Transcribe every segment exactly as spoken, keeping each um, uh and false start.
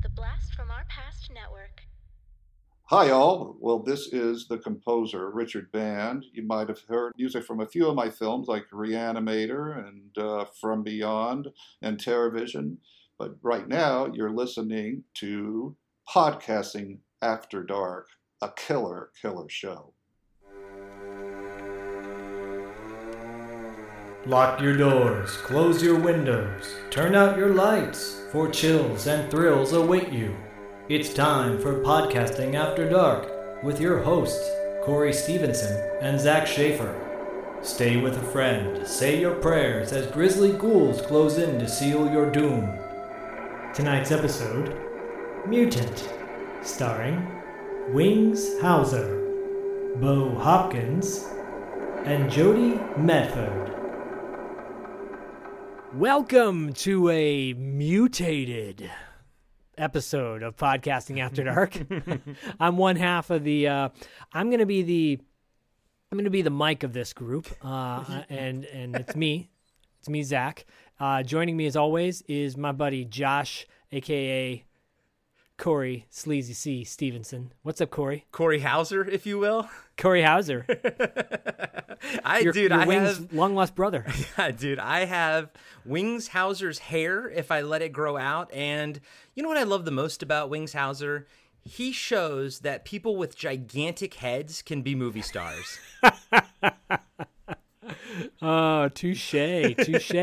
The Blast from Our Past Network. Hi, all. Well, this is the composer, Richard Band. You might have heard music from a few of my films, like Reanimator and uh, From Beyond and Terror Vision. But right now, you're listening to Podcasting After Dark, a killer, killer show. Lock your doors, close your windows, turn out your lights, for chills and thrills await you. It's time for Podcasting After Dark with your hosts, Corey Stevenson and Zach Schaefer. Stay with a friend, say your prayers as grisly ghouls close in to seal your doom. Tonight's episode, Mutant, starring Wings Hauser, Bo Hopkins, and Jodi Medford. Welcome to a mutated episode of Podcasting After Dark. I'm one half of the uh I'm gonna be the I'm gonna be the mic of this group, uh and and it's me it's me Zach. Uh joining me as always is my buddy Josh, aka Corey Sleazy C Stevenson. What's up, Corey? Corey Hauser, if you will. Corey Hauser. I your, dude, your I Wings have long lost brother. Yeah, dude, I have Wings Hauser's hair if I let it grow out. And you know what I love the most about Wings Hauser? He shows that people with gigantic heads can be movie stars. Oh, touche, touche.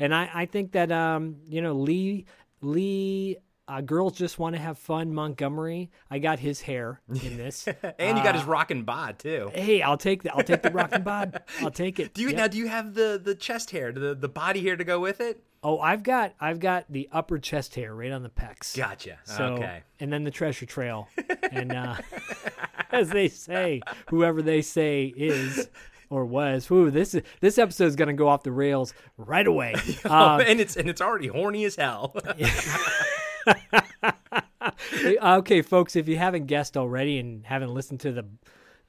And I, I think that um, you know, Lee Lee. Uh, girls just want to have fun. Montgomery, I got his hair in this, and you uh, got his rockin' bod too. Hey, I'll take the I'll take the rockin' bod. I'll take it. Do you yep. now? Do you have the the chest hair, the the body hair to go with it? Oh, I've got I've got the upper chest hair right on the pecs. Gotcha. So, okay. And then the treasure trail, and uh, as they say, whoever they say is. Or was. Ooh, this is, this episode is going to go off the rails right away. Um, and it's and it's already horny as hell. Okay, folks, if you haven't guessed already and haven't listened to the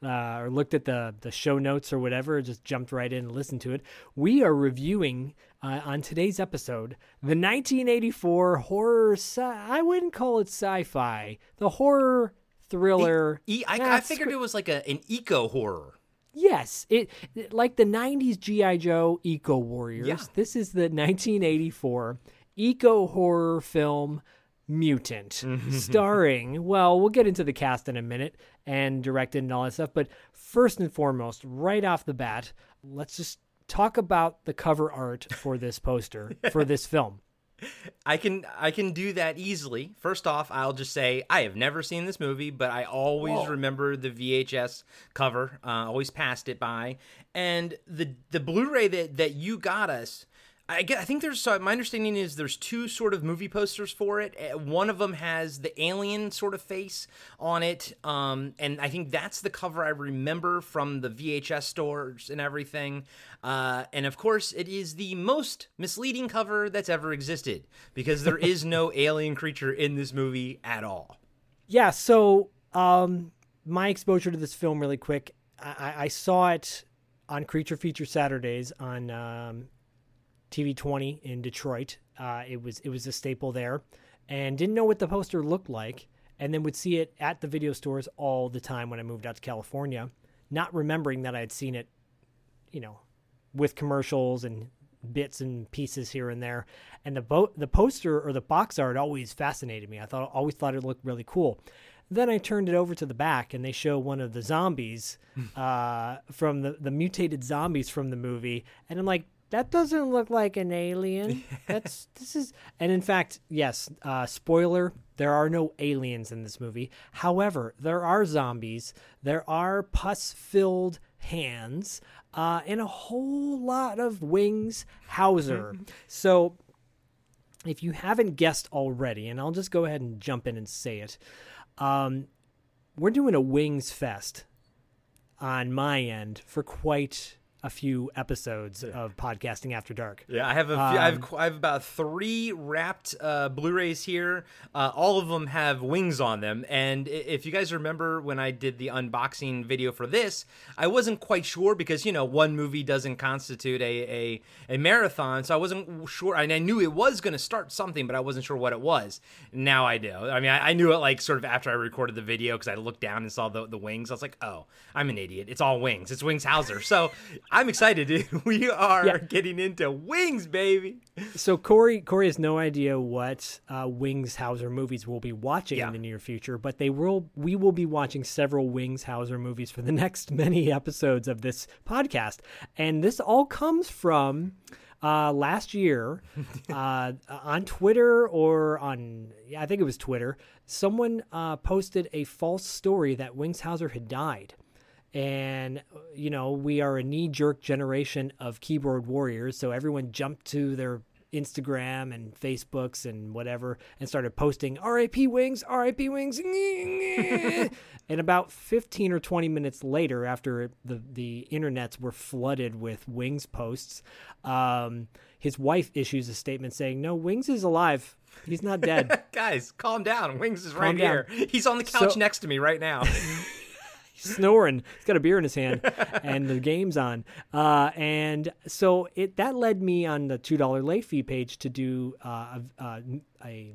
uh, or looked at the, the show notes or whatever, just jumped right in and listened to it, we are reviewing uh, on today's episode the nineteen eighty-four horror, sci- I wouldn't call it sci-fi, the horror thriller. E- e- I, I figured sc- it was like a, an eco-horror. Yes, it, it like the nineties G I. Joe Eco Warriors. Yeah. This is the nineteen eighty-four eco horror film Mutant, starring, well, we'll get into the cast in a minute and directed and all that stuff. But first and foremost, right off the bat, let's just talk about the cover art for this poster, yeah. for this film. I can I can do that easily. First off, I'll just say I have never seen this movie, but I always Whoa. remember the V H S cover. Uh, always passed it by, and the the Blu-ray that, that you got us. I get. I think there's. So my understanding is there's two sort of movie posters for it. One of them has the alien sort of face on it, um, and I think that's the cover I remember from the V H S stores and everything. Uh, and of course, it is the most misleading cover that's ever existed because there is no alien creature in this movie at all. Yeah. So um, my exposure to this film, really quick, I, I saw it on Creature Feature Saturdays on. Um, T V twenty in Detroit. Uh, it was it was a staple there, and didn't know what the poster looked like, and then would see it at the video stores all the time when I moved out to California, not remembering that I had seen it, you know, with commercials and bits and pieces here and there. And the bo- the poster or the box art always fascinated me. I thought always thought it looked really cool. Then I turned it over to the back, and they show one of the zombies uh, from the, the mutated zombies from the movie, and I'm like, that doesn't look like an alien. That's this is, and in fact, yes. Uh, spoiler: there are no aliens in this movie. However, there are zombies. There are pus-filled hands, uh, and a whole lot of Wings Hauser. So, if you haven't guessed already, and I'll just go ahead and jump in and say it, um, we're doing a Wings Fest on my end for quite a few episodes yeah. of Podcasting After Dark. Yeah, I have a few, um, I have I have about three wrapped uh, Blu-rays here. Uh, all of them have Wings on them. And if you guys remember when I did the unboxing video for this, I wasn't quite sure because, you know, one movie doesn't constitute a a, a marathon. So I wasn't sure. And I knew it was going to start something, but I wasn't sure what it was. Now I do. I mean, I, I knew it like sort of after I recorded the video because I looked down and saw the, the Wings. I was like, oh, I'm an idiot. It's all Wings. It's Wings Hauser. So I'm excited, dude. We are yeah. getting into Wings, baby. So Corey, Corey has no idea what uh, Wings Hauser movies we'll be watching yeah. in the near future, but they will. We will be watching several Wings Hauser movies for the next many episodes of this podcast, and this all comes from uh, last year uh, on Twitter or on yeah, I think it was Twitter. Someone uh, posted a false story that Wings Hauser had died. And, you know, we are a knee-jerk generation of keyboard warriors, so everyone jumped to their Instagram and Facebooks and whatever and started posting, R I P Wings, R I P Wings. And about fifteen or twenty minutes later, after the, the internets were flooded with Wings posts, um, his wife issues a statement saying, no, Wings is alive. He's not dead. Guys, calm down. Wings is right here. He's on the couch so- next to me right now. Snoring, he's got a beer in his hand, and the game's on. Uh, and so it that led me on the two dollar late fee page to do uh, a, a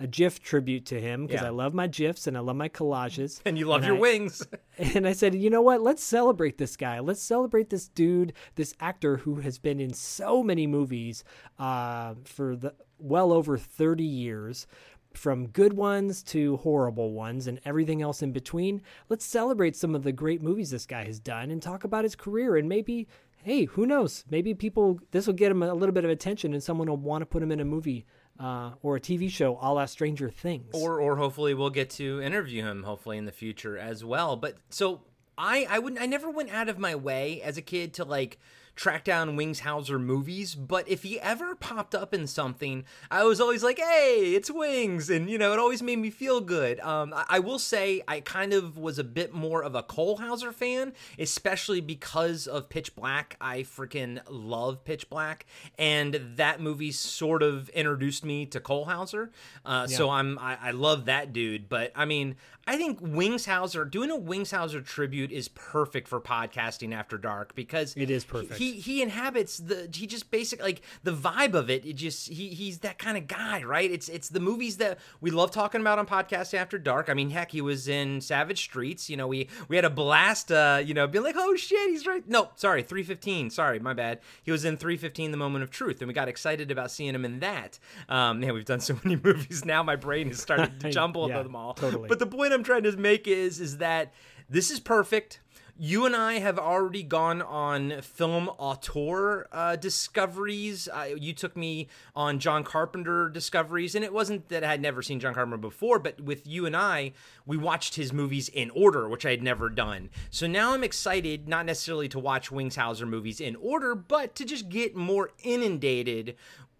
a GIF tribute to him because yeah. I love my GIFs and I love my collages. And you love and your I, wings. And I said, you know what? Let's celebrate this guy. Let's celebrate this dude, this actor who has been in so many movies uh, for the well over thirty years. From good ones to horrible ones and everything else in between. Let's celebrate some of the great movies this guy has done and talk about his career. And maybe, hey, who knows? Maybe people, this will get him a little bit of attention and someone will want to put him in a movie uh, or a T V show a la Stranger Things. Or or hopefully we'll get to interview him hopefully in the future as well. But so I, I wouldn't, I never went out of my way as a kid to like, track down Wings Hauser movies, but if he ever popped up in something, I was always like, hey, it's Wings, and, you know, it always made me feel good. Um, I, I will say I kind of was a bit more of a Cole Hauser fan, especially because of Pitch Black. I freaking love Pitch Black, and that movie sort of introduced me to Cole Hauser, uh, yeah. so I'm, I, I love that dude, but, I mean, I think Wings Hauser, doing a Wings Hauser tribute is perfect for Podcasting After Dark, because it is perfect. He, He, he inhabits the he just basically like the vibe of it. It just he he's that kind of guy, right? It's it's the movies that we love talking about on Podcast After Dark. I mean, heck, he was in Savage Streets. You know, we we had a blast. Uh, you know, being like, oh shit, he's right. No, sorry, three fifteen. Sorry, my bad. He was in three fifteen, The Moment of Truth, and we got excited about seeing him in that. Um, man, we've done so many movies now. My brain has started to jumble yeah, them all. Totally. But the point I'm trying to make is is that this is perfect. You and I have already gone on film auteur uh, discoveries. Uh, you took me on John Carpenter discoveries, and it wasn't that I had never seen John Carpenter before, but with you and I, we watched his movies in order, which I had never done. So now I'm excited, not necessarily to watch Wings Hauser movies in order, but to just get more inundated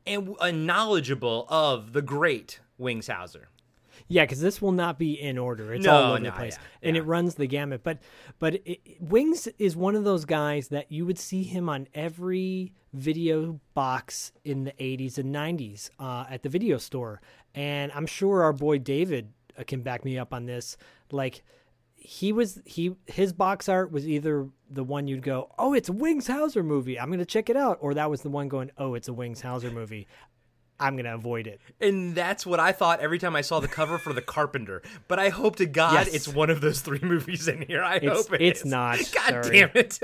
and uh, knowledgeable of the great Wings Hauser. Yeah, because this will not be in order. It's no, all over no, the place, yeah, and yeah. it runs the gamut. But, but it, Wings is one of those guys that you would see him on every video box in the eighties and nineties uh, at the video store. And I'm sure our boy David can back me up on this. Like he was, he his box art was either the one you'd go, "Oh, it's a Wings Hauser movie. I'm going to check it out," or that was the one going, "Oh, it's a Wings Hauser movie. I'm going to avoid it." And that's what I thought every time I saw the cover for The Carpenter. But I hope to God yes. it's one of those three movies in here. I it's, hope it it's is. It's not. God sorry. Damn it.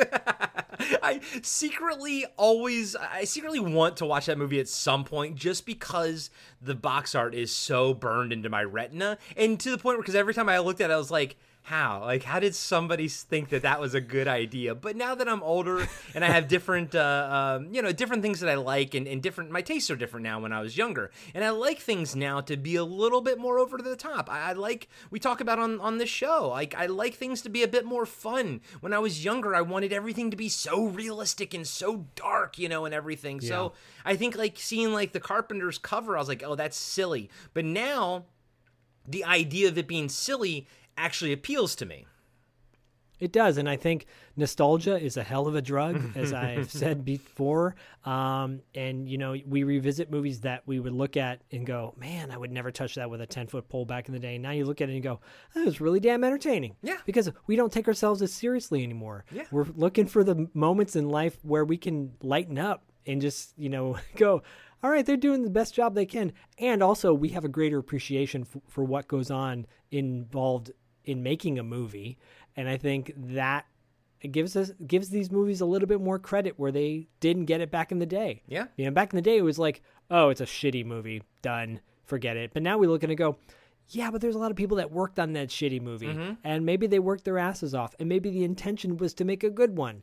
I secretly always, I secretly want to watch that movie at some point just because the box art is so burned into my retina. And to the point where, because every time I looked at it, I was like, how? Like, how did somebody think that that was a good idea? But now that I'm older and I have different, uh, um, you know, different things that I like and, and different, my tastes are different now when I was younger. And I like things now to be a little bit more over the top. I, I like, we talk about on, on this show, like, I like things to be a bit more fun. When I was younger, I wanted everything to be so realistic and so dark, you know, and everything. Yeah. So I think, like, seeing, like, the Carpenter's cover, I was like, oh, that's silly. But now the idea of it being silly actually appeals to me. It does. And I think nostalgia is a hell of a drug, as I've said before. Um, and, you know, we revisit movies that we would look at and go, man, I would never touch that with a ten-foot pole back in the day. And now you look at it and you go, that was really damn entertaining. Yeah. Because we don't take ourselves as seriously anymore. Yeah. We're looking for the moments in life where we can lighten up and just, you know, go, all right, they're doing the best job they can. And also we have a greater appreciation f- for what goes on involved in making a movie. And I think that gives us gives these movies a little bit more credit where they didn't get it back in the day. Yeah. You know, back in the day, it was like, oh, it's a shitty movie. Done. Forget it. But now we look and go, yeah, but there's a lot of people that worked on that shitty movie. Mm-hmm. And maybe they worked their asses off. And maybe the intention was to make a good one.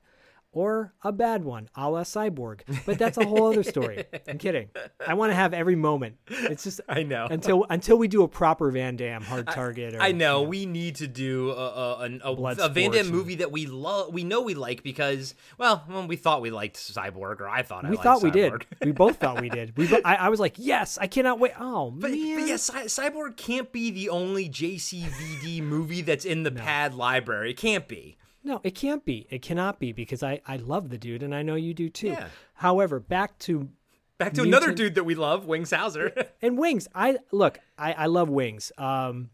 Or a bad one, a la Cyborg. But that's a whole other story. I'm kidding. I want to have every moment. It's just I know until until we do a proper Van Damme hard target. Or, I know. You know we need to do a a, a, a, a Van Damme movie that we love. We know we like because well, well, we thought we liked Cyborg, or I thought I we liked thought Cyborg. We did. We both thought we did. We bo- I, I was like, yes, I cannot wait. Oh but, man, but yeah, Cy- Cyborg can't be the only J C V D movie that's in the no. pad library. It can't be. No, it can't be. It cannot be because I, I love the dude and I know you do too. Yeah. However, back to back to Mutant. Another dude that we love, Wings Hauser. And Wings, I look, I, I love Wings. Um,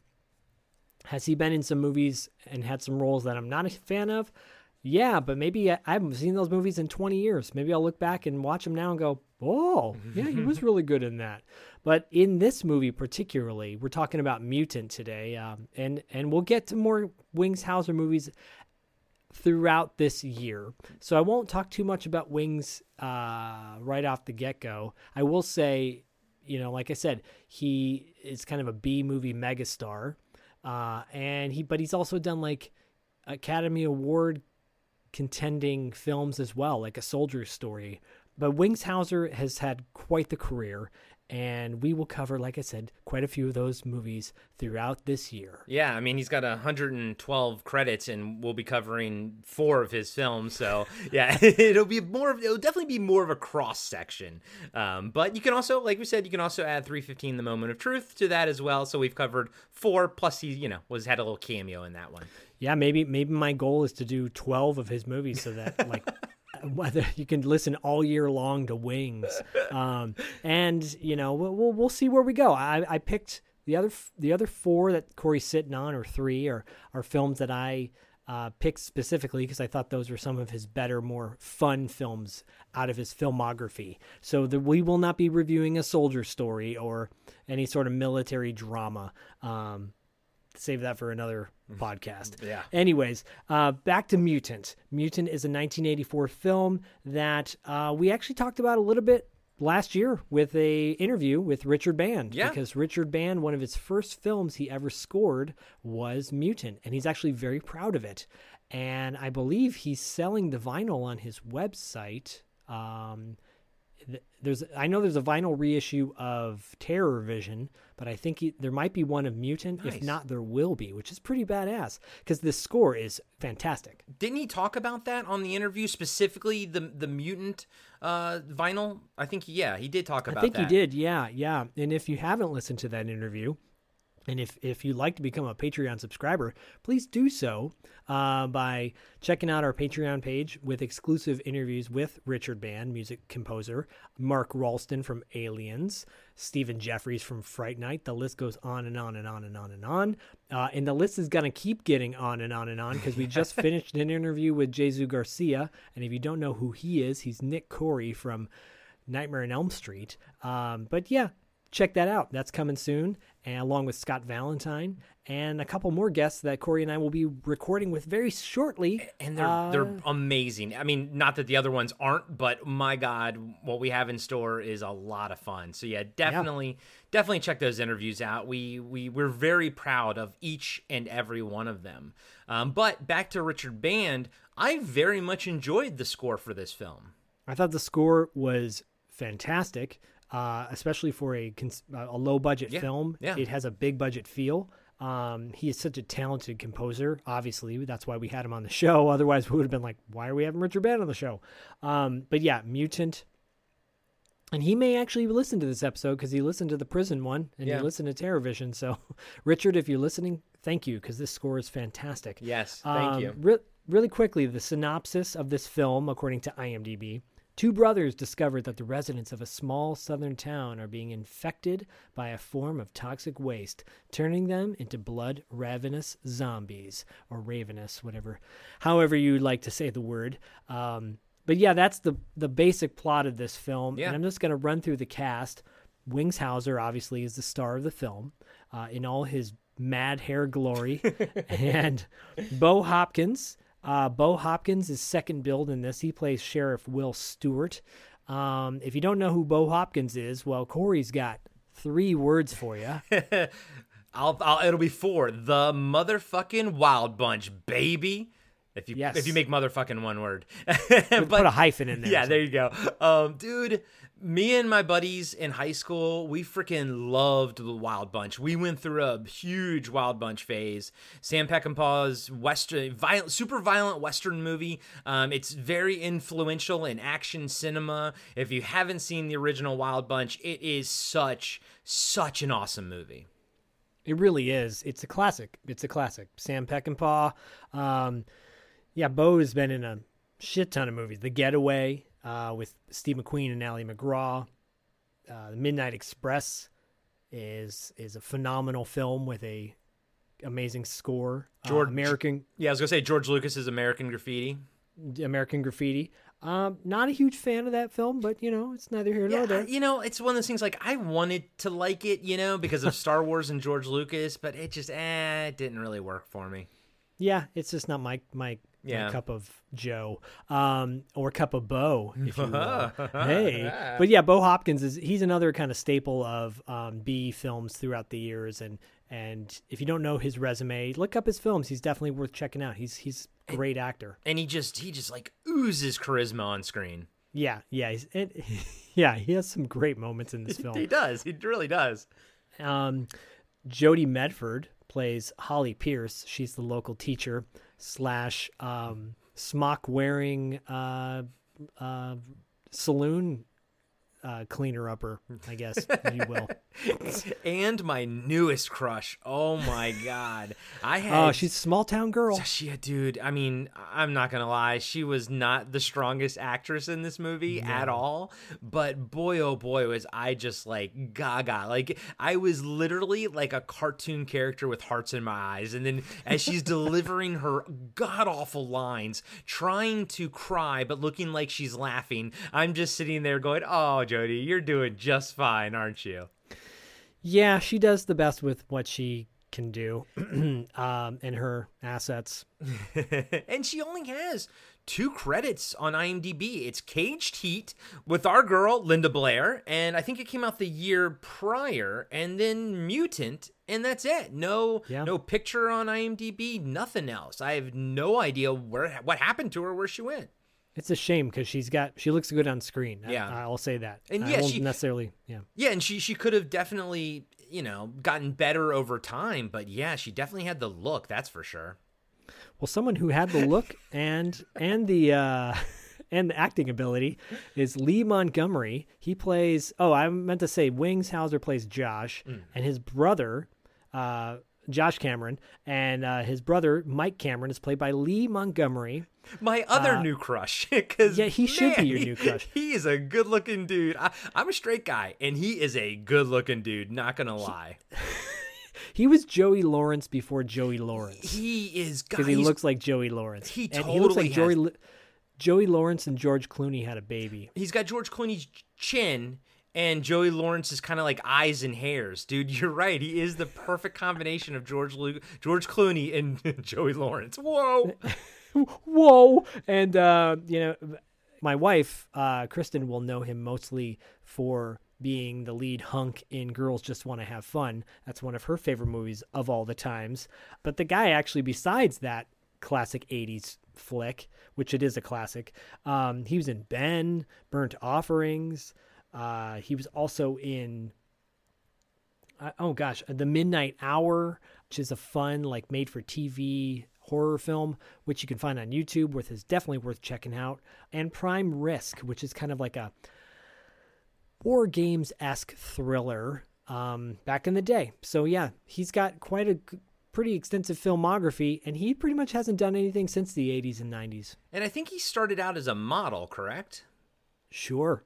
has he been in some movies and had some roles that I'm not a fan of? Yeah, but maybe I, I haven't seen those movies in twenty years. Maybe I'll look back and watch them now and go, oh, yeah, he was really good in that. But in this movie particularly, we're talking about Mutant today, um, and and we'll get to more Wings Hauser movies throughout this year. So I won't talk too much about Wings uh, right off the get-go. I will say, you know, like I said, he is kind of a B-movie megastar. Uh, and he, but he's also done like Academy Award contending films as well, like A Soldier's Story. But Wings Hauser has had quite the career. And we will cover, like I said, quite a few of those movies throughout this year. Yeah, I mean, he's got one hundred twelve credits, and we'll be covering four of his films. So, yeah, it'll be more of, it'll definitely be more of a cross section. Um, but you can also, like we said, you can also add three fifteen, The Moment of Truth, to that as well. So we've covered four. Plus, he, you know, was had a little cameo in that one. Yeah, maybe maybe my goal is to do twelve of his movies, so that like. Whether you can listen all year long to Wings, um, and you know we'll, we'll we'll see where we go. I, I picked the other the other four that Corey's sitting on, or three, or are films that I uh, picked specifically because I thought those were some of his better, more fun films out of his filmography. So the, we will not be reviewing A Soldier's Story or any sort of military drama. Um, save that for another podcast. Yeah. Anyways, uh, back to Mutant. Mutant is a nineteen eighty-four film that uh, we actually talked about a little bit last year with a interview with Richard Band. Yeah. Because Richard Band, one of his first films he ever scored was Mutant, and he's actually very proud of it. And I believe he's selling the vinyl on his website. Um, there's, I know there's a vinyl reissue of Terror Vision, but I think he, there might be one of Mutant. Nice. If not, there will be, which is pretty badass because this score is fantastic. Didn't he talk about that on the interview, specifically the the Mutant uh, vinyl? I think, yeah, he did talk about that. I think that. He did, yeah, yeah. And if you haven't listened to that interview, and if, if you'd like to become a Patreon subscriber, please do so uh, by checking out our Patreon page with exclusive interviews with Richard Band, music composer, Mark Ralston from Aliens, Stephen Jeffries from Fright Night. The list goes on and on and on and on and on. Uh, and the list is going to keep getting on and on and on because we just finished an interview with Jesu Garcia. And if you don't know who he is, he's Nick Corey from Nightmare on Elm Street. Um, but yeah. Check that out. That's coming soon, and along with Scott Valentine and a couple more guests that Corey and I will be recording with very shortly. And they're uh, they're amazing. I mean, not that the other ones aren't, but my God, what we have in store is a lot of fun. So yeah, definitely, yeah. definitely check those interviews out. We we we're very proud of each and every one of them. Um, but back to Richard Band, I very much enjoyed the score for this film. I thought the score was fantastic. Uh, especially for a, cons- a low-budget yeah, film. Yeah. It has a big-budget feel. Um, he is such a talented composer, obviously. That's why we had him on the show. Otherwise, we would have been like, why are we having Richard Band on the show? Um, but yeah, Mutant. And he may actually listen to this episode because he listened to the prison one and yeah. he listened to Terror Vision. So, Richard, if you're listening, thank you because this score is fantastic. Yes, thank um, you. Re- Really quickly, the synopsis of this film, according to IMDb, two brothers discover that the residents of a small southern town are being infected by a form of toxic waste, turning them into blood-ravenous zombies, or ravenous, whatever, however you like to say the word. Um, but yeah, that's the, the basic plot of this film, yeah. And I'm just going to run through the cast. Wings Hauser, obviously, is the star of the film uh, in all his mad hair glory, and Bo Hopkins... Uh, Bo Hopkins is second billed in this. He plays Sheriff Will Stewart. Um, if you don't know who Bo Hopkins is, well, Corey's got three words for you. I'll, I'll, it'll be four. The motherfucking Wild Bunch, baby. If you yes. if you make motherfucking one word. But, put a hyphen in there. Yeah, so. There you go. Um, dude, me and my buddies in high school, we freaking loved the Wild Bunch. We went through a huge Wild Bunch phase. Sam Peckinpah's Western, violent, super violent Western movie. Um, it's very influential in action cinema. If you haven't seen the original Wild Bunch, it is such, such an awesome movie. It really is. It's a classic. It's a classic. Sam Peckinpah, um... yeah, Bo has been in a shit ton of movies. The Getaway uh, with Steve McQueen and Ally McGraw. Uh, the Midnight Express is is a phenomenal film with a amazing score. George, uh, American, yeah, I was gonna say George Lucas's American Graffiti. American Graffiti. Um, not a huge fan of that film, but, you know, it's neither here nor yeah, there. You know, it's one of those things, like, I wanted to like it, you know, because of Star Wars and George Lucas, but it just, eh, it didn't really work for me. Yeah, it's just not my... my Yeah. Cup of Joe, um, or cup of Bo, if you will. Hey, but yeah, Bo Hopkins is, he's another kind of staple of um, B films throughout the years. And, and if you don't know his resume, look up his films. He's definitely worth checking out. He's, he's a great actor. And he just, he just like oozes charisma on screen. Yeah. Yeah. He's, it, yeah. He has some great moments in this film. He does. He really does. Um, Jodi Medford plays Holly Pierce. She's the local teacher slash um, smock-wearing uh, uh, saloon uh, cleaner-upper, I guess, you will. And my newest crush. Oh, my God. I had. Oh, she's a small-town girl. She, dude, I mean, I'm not going to lie. She was not the strongest actress in this movie no. at all. But boy, oh, boy, was I just, like, gaga. Like, I was literally like a cartoon character with hearts in my eyes. And then as she's delivering her god-awful lines, trying to cry but looking like she's laughing, I'm just sitting there going, oh, Jodi, you're doing just fine, aren't you? Yeah, she does the best with what she can do um, and her assets. And she only has two credits on IMDb. It's Caged Heat with our girl, Linda Blair, and I think it came out the year prior, and then Mutant, and that's it. No yeah. no picture on IMDb, nothing else. I have no idea where what happened to her, where she went. It's a shame because she's got she looks good on screen. Yeah, I, I'll say that. And yeah, I won't she necessarily. Yeah, yeah, and she she could have definitely you know gotten better over time, but yeah, she definitely had the look. That's for sure. Well, someone who had the look and and the uh, and the acting ability is Lee Montgomery. He plays. Oh, I meant to say Wings Hauser plays Josh, mm. and his brother. Uh, Josh Cameron, and uh, his brother, Mike Cameron, is played by Lee Montgomery. My other uh, new crush. Yeah, he man, should be your new crush. He, he is a good-looking dude. I, I'm a straight guy, and he is a good-looking dude, not going to lie. He, he was Joey Lawrence before Joey Lawrence. He is. Because he looks like Joey Lawrence. He totally and he looks like has. Joey, Joey Lawrence and George Clooney had a baby. He's got George Clooney's chin. And Joey Lawrence is kind of like eyes and hairs. Dude, you're right. He is the perfect combination of George Lu- George Clooney and Joey Lawrence. Whoa. Whoa. And, uh, you know, my wife, uh, Kristen, will know him mostly for being the lead hunk in Girls Just Want to Have Fun. That's one of her favorite movies of all the times. But the guy actually, besides that classic eighties flick, which it is a classic, um, he was in Ben, Burnt Offerings. Uh, he was also in, uh, oh gosh, The Midnight Hour, which is a fun, like, made-for-T V horror film, which you can find on YouTube, which is definitely worth checking out, and Prime Risk, which is kind of like a war games-esque thriller um, back in the day. So, yeah, he's got quite a pretty extensive filmography, and he pretty much hasn't done anything since the eighties and nineties. And I think he started out as a model, correct? Sure.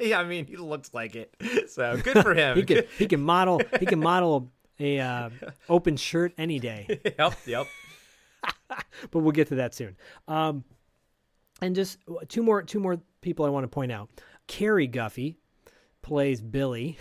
Yeah, I mean, he looks like it, so good for him. he can he can model he can model a uh, open shirt any day. Yep, yep. But we'll get to that soon. Um, and just two more two more people I want to point out. Cary Guffey plays Billy.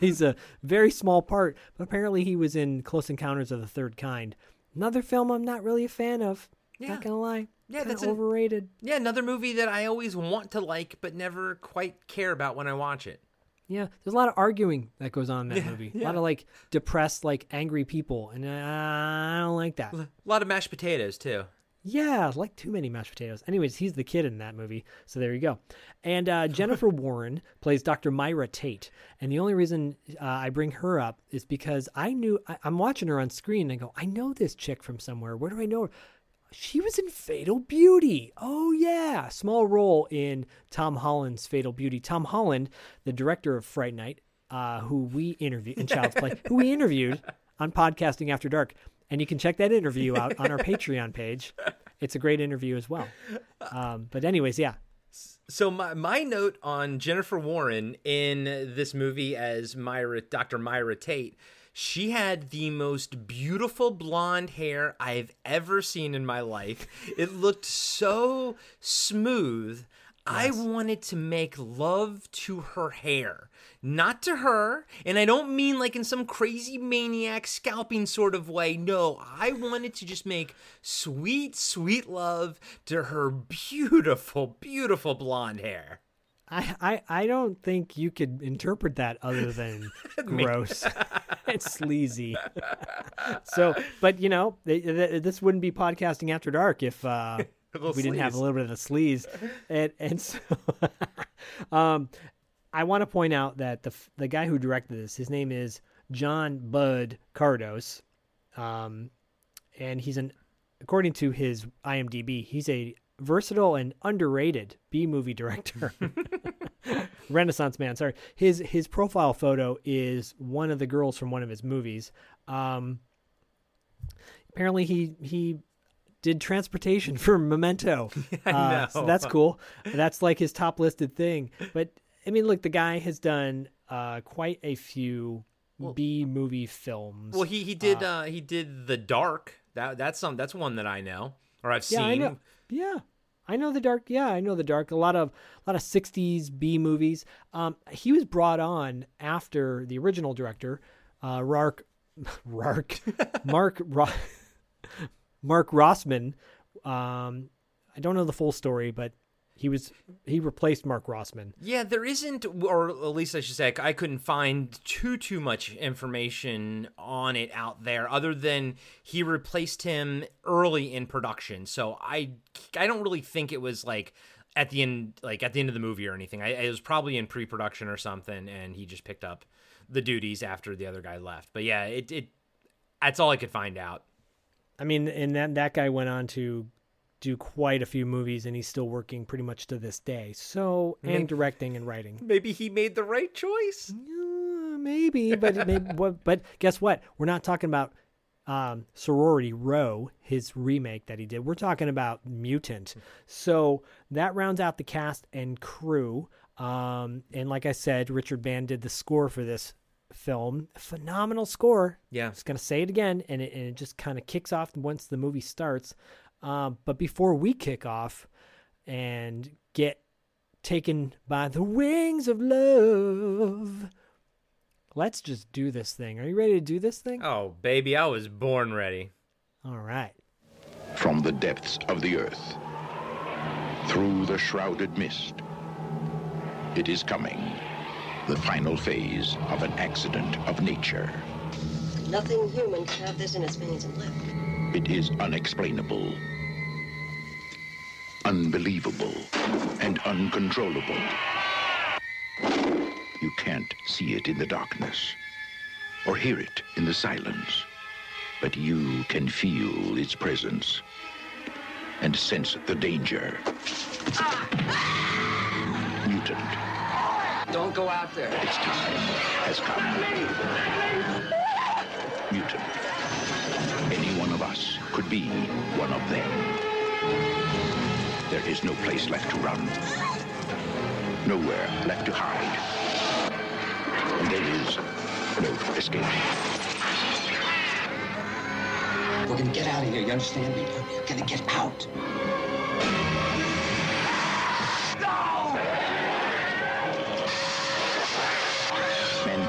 He's a very small part, but apparently he was in Close Encounters of the Third Kind. Another film I'm not really a fan of. Yeah. Not gonna lie. Yeah, kinda that's overrated. A, yeah, another movie that I always want to like but never quite care about when I watch it. Yeah, there's a lot of arguing that goes on in that yeah, movie. Yeah. A lot of like depressed, like angry people, and uh, I don't like that. A lot of mashed potatoes too. Yeah, like too many mashed potatoes. Anyways, he's the kid in that movie, so there you go. And uh, Jennifer Warren plays Doctor Myra Tate, and the only reason uh, I bring her up is because I knew I, I'm watching her on screen, and I go, I know this chick from somewhere. Where do I know her? She was in Fatal Beauty. Oh, yeah. Small role in Tom Holland's Fatal Beauty. Tom Holland, the director of Fright Night, uh, who we interviewed in Child's Play, who we interviewed on Podcasting After Dark. And you can check that interview out on our Patreon page. It's a great interview as well. Um, but anyways, yeah. So my my note on Jennifer Warren in this movie as Myra, Doctor Myra Tate, she had the most beautiful blonde hair I've ever seen in my life. It looked so smooth. Yes. I wanted to make love to her hair, not to her. And I don't mean like in some crazy maniac scalping sort of way. No, I wanted to just make sweet, sweet love to her beautiful, beautiful blonde hair. I, I, I don't think you could interpret that other than gross and sleazy. So, but you know, th- th- this wouldn't be Podcasting After Dark if uh, we sleaze. Didn't have a little bit of the sleaze. And, and so um, I want to point out that the the guy who directed this, his name is John Bud Cardos. Um, and he's an, according to his I M D B, he's a versatile and underrated B-movie director. Renaissance man, sorry. His his profile photo is one of the girls from one of his movies. Um, apparently he he did transportation for Memento. I know. Uh, so that's cool. That's like his top listed thing. But I mean, look, the guy has done uh, quite a few well, B-movie films. Well, he he did uh, uh, he did The Dark. That that's some that's one that I know or I've yeah, seen. I know. Yeah, I know the dark. Yeah, I know the dark. A lot of a lot of sixties B movies. Um, he was brought on after the original director, uh, Rark, Rark, Mark, Ro- Mark Rossman. Um, I don't know the full story, but he was he replaced Mark Rossman. Yeah, there isn't, or at least I should say, I couldn't find too too much information on it out there, other than he replaced him early in production. So I, I don't really think it was like at the end, like at the end of the movie or anything. I, it was probably in pre-production or something, and he just picked up the duties after the other guy left. But yeah, it it that's all I could find out. I mean, and that that guy went on to do quite a few movies, and he's still working pretty much to this day. So, and maybe, directing and writing. Maybe he made the right choice. Uh, maybe, but maybe, but guess what? We're not talking about um, Sorority Row, his remake that he did. We're talking about Mutant. So that rounds out the cast and crew. Um, and like I said, Richard Band did the score for this film. Phenomenal score. Yeah. I'm just going to say it again, and it, and it just kind of kicks off once the movie starts. Um, but before we kick off and get taken by the wings of love, let's just do this thing. Are you ready to do this thing? Oh, baby, I was born ready. All right. From the depths of the earth, through the shrouded mist, it is coming, the final phase of an accident of nature. Nothing human can have this in its veins and live. It is unexplainable, unbelievable, and uncontrollable. You can't see it in the darkness or hear it in the silence, but you can feel its presence and sense the danger. Ah! Mutant. Don't go out there. Its time has come. Mutant. be one of them. There is no place left to run, nowhere left to hide, and there is no escape. We're gonna get out of here, you understand me? We're gonna get out.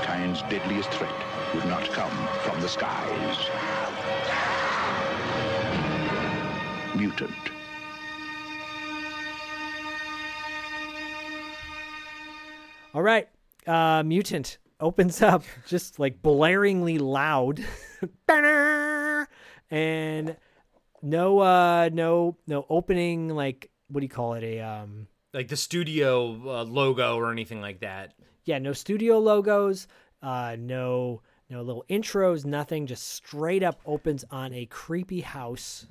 Man's deadliest threat would not come from the skies. Mutant. All right. Uh, Mutant opens up just like blaringly loud. And no, uh, no, no opening, like, what do you call it? A, um, like the studio uh, logo or anything like that. Yeah. No studio logos. Uh, no, no little intros, nothing. Just straight up opens on a creepy house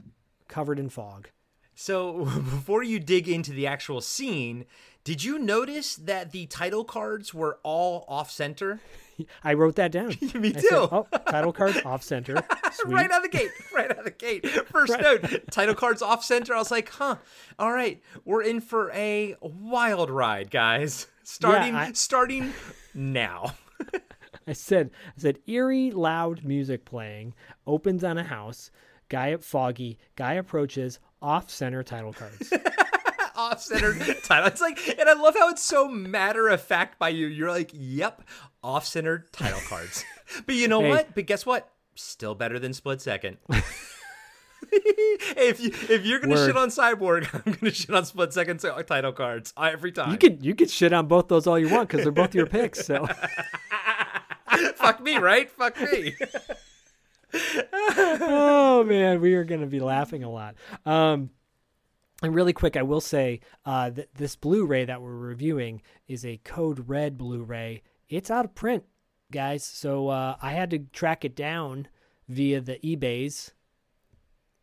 covered in fog. So before you dig into the actual scene, did you notice that the title cards were all off center? I wrote that down. Me too. Said, oh, title cards off center. Right out of the gate. Right out of the gate. First right. note, title cards off center. I was like, huh. All right. We're in for a wild ride, guys. Starting, yeah, I... starting now. I said, I said, eerie, loud music playing, opens on a house, guy foggy, guy approaches, off-center title cards. Off-center title. It's like, and I love how it's so matter of fact by you. You're like, yep, off-center title cards. But you know hey. what? But guess what? Still better than Split Second. If you if you're gonna Word. shit on Cyborg, I'm gonna shit on Split Second title cards every time. You can you can shit on both those all you want because they're both your picks. So. Fuck me, right? Fuck me. Oh man, we are gonna be laughing a lot. Um, and really quick, I will say uh, that this Blu-ray that we're reviewing is a Code Red Blu-ray. It's out of print, guys. So uh, I had to track it down via the eBays.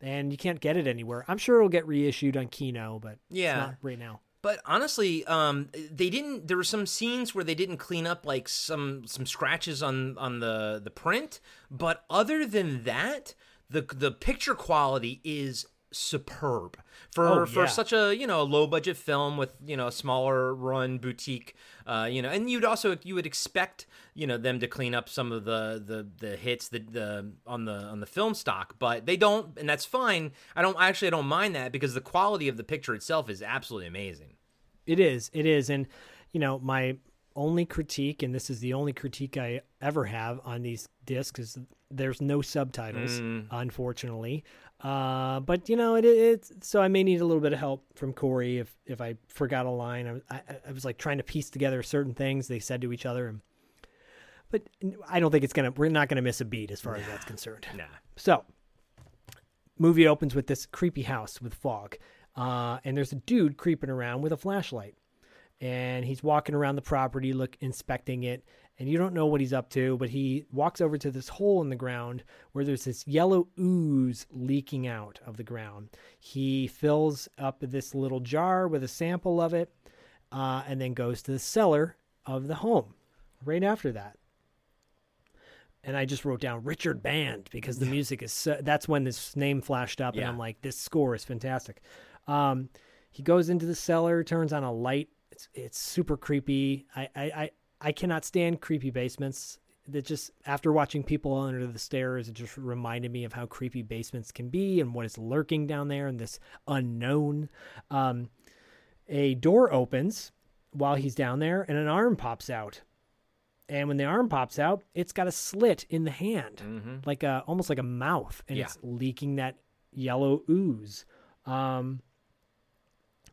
And you can't get it anywhere. I'm sure it'll get reissued on Kino, but yeah, it's not right now. But honestly, um, they didn't. There were some scenes where they didn't clean up like some some scratches on on the the print. But other than that, the the picture quality is superb for oh, yeah. for such a you know a low budget film with you know a smaller run boutique. Uh, you know, and you'd also you would expect you know them to clean up some of the the, the hits the, the on the on the film stock, but they don't, and that's fine. I don't actually I don't mind that because the quality of the picture itself is absolutely amazing. It is, it is, and you know my only critique, and this is the only critique I ever have on these discs, is there's no subtitles, mm. unfortunately. Uh, but you know it, it's so I may need a little bit of help from Corey if if I forgot a line. I, I I was like trying to piece together certain things they said to each other, and, but I don't think it's gonna we're not gonna miss a beat as far nah. as that's concerned. Nah. So, movie opens with this creepy house with fog, uh, and there's a dude creeping around with a flashlight, and he's walking around the property, look inspecting it. And you don't know what he's up to, but he walks over to this hole in the ground where there's this yellow ooze leaking out of the ground. He fills up this little jar with a sample of it, uh, and then goes to the cellar of the home right after that. And I just wrote down Richard Band because the music is so, that's when this name flashed up, yeah. and I'm like, this score is fantastic. Um, he goes into the cellar, turns on a light. It's, it's super creepy. I, I, I, I cannot stand creepy basements. That just after watching People Under the Stairs, it just reminded me of how creepy basements can be and what is lurking down there and this unknown. Um, a door opens while he's down there and an arm pops out. And when the arm pops out, it's got a slit in the hand, mm-hmm. like a, almost like a mouth, and yeah. it's leaking that yellow ooze. Um,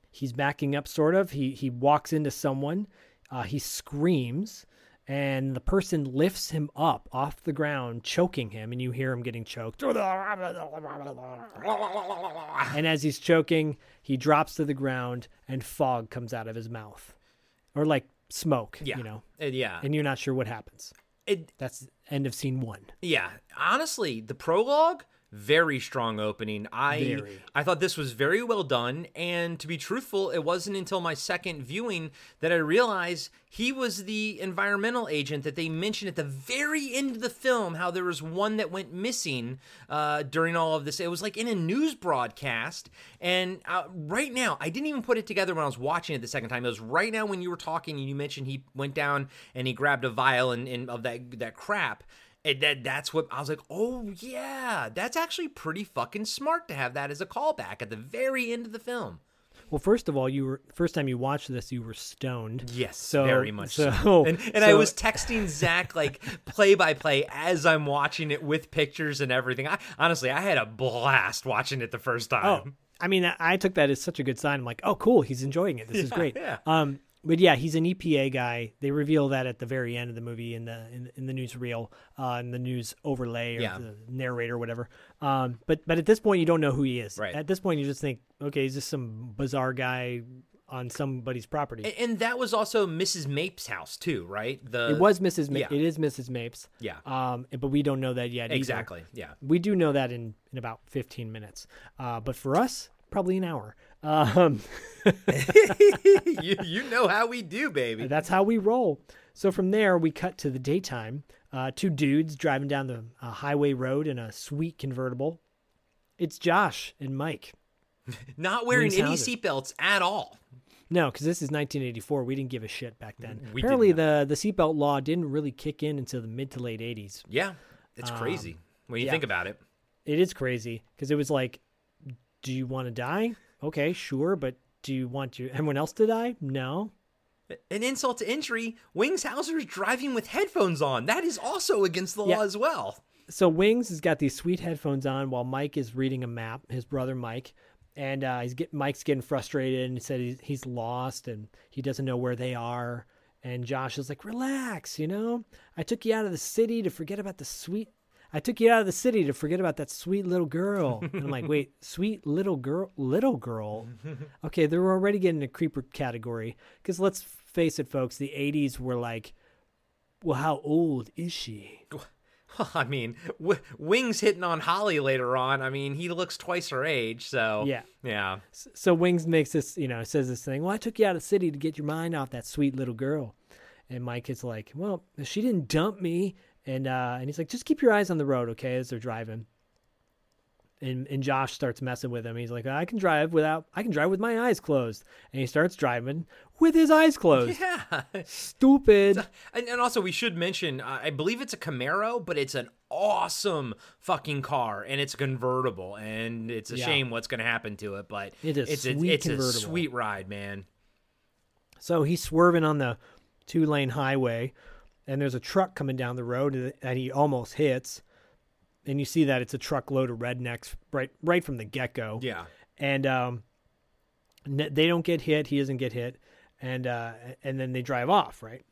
he's backing up sort of. He, he walks into someone. Uh, he screams, and the person lifts him up off the ground, choking him, and you hear him getting choked. And as he's choking, he drops to the ground, and fog comes out of his mouth. Or, like, smoke, yeah. you know? It, yeah. And you're not sure what happens. It, That's end of scene one. Yeah. Honestly, the prologue, very strong opening. I very. I thought this was very well done, and to be truthful, it wasn't until my second viewing that I realized he was the environmental agent that they mentioned at the very end of the film, how there was one that went missing uh, during all of this. It was like in a news broadcast, and uh, right now, I didn't even put it together when I was watching it the second time. It was right now when you were talking and you mentioned he went down and he grabbed a vial and, and of that that crap. And that, that's what I was like, oh, yeah, that's actually pretty fucking smart to have that as a callback at the very end of the film. Well, first of all, you were first time you watched this, you were stoned. Yes, so, very much so. so. And, and so. I was texting Zach like play by play as I'm watching it with pictures and everything. I honestly, I had a blast watching it the first time. Oh, I mean, I took that as such a good sign. I'm like, oh, cool, he's enjoying it. This yeah, is great. Yeah. Um, But yeah, he's an E P A guy. They reveal that at the very end of the movie in the in, in the newsreel, uh, in the news overlay or yeah. the narrator or whatever. Um, but but at this point, you don't know who he is. Right. At this point, you just think, okay, he's just some bizarre guy on somebody's property. And, and that was also Missus Mapes' house too, right? The it was Missus Ma- yeah. It is Missus Mapes. Yeah. Um, but we don't know that yet. Exactly. Either. Yeah. We do know that in in about fifteen minutes. Uh, but for us, probably an hour. Um, you, you know how we do, baby. That's how we roll. So from there, we cut to the daytime. Uh, two dudes driving down the uh, highway road in a sweet convertible. It's Josh and Mike. Not wearing any seatbelts at all. No, because this is nineteen eighty-four. We didn't give a shit back then. We Apparently, the, the seatbelt law didn't really kick in until the mid to late eighties. Yeah, it's um, crazy when you yeah. think about it. It is crazy because it was like, do you want to die? Okay, sure, but do you want your, everyone else to die? No. An insult to injury, Wings Hauser is driving with headphones on. That is also against the yeah. law as well. So Wings has got these sweet headphones on while Mike is reading a map, his brother Mike, and uh, he's get, Mike's getting frustrated and he said he's, he's lost and he doesn't know where they are. And Josh is like, relax, you know? I took you out of the city to forget about the sweet... I took you out of the city to forget about that sweet little girl. And I'm like, wait, sweet little girl, little girl. Okay. They're already getting a creeper category. Cause let's face it, folks, the eighties were like, well, how old is she? I mean, w- Wings hitting on Holly later on. I mean, he looks twice her age. So yeah. Yeah. So Wings makes this, you know, says this thing, well, I took you out of the city to get your mind off that sweet little girl. And Mike is like, well, she didn't dump me. And uh, and he's like, just keep your eyes on the road, okay, as they're driving. And and Josh starts messing with him. He's like, I can drive without, I can drive with my eyes closed. And he starts driving with his eyes closed. Yeah. Stupid. And, and also we should mention, uh, I believe it's a Camaro, but it's an awesome fucking car. And it's convertible. And it's a yeah. shame what's going to happen to it. But it is it's, sweet a, it's a sweet ride, man. So he's swerving on the two-lane highway. And there's a truck coming down the road and he almost hits. And you see that it's a truckload of rednecks right right from the get-go. Yeah. And um, they don't get hit. He doesn't get hit. And uh, and then they drive off, right?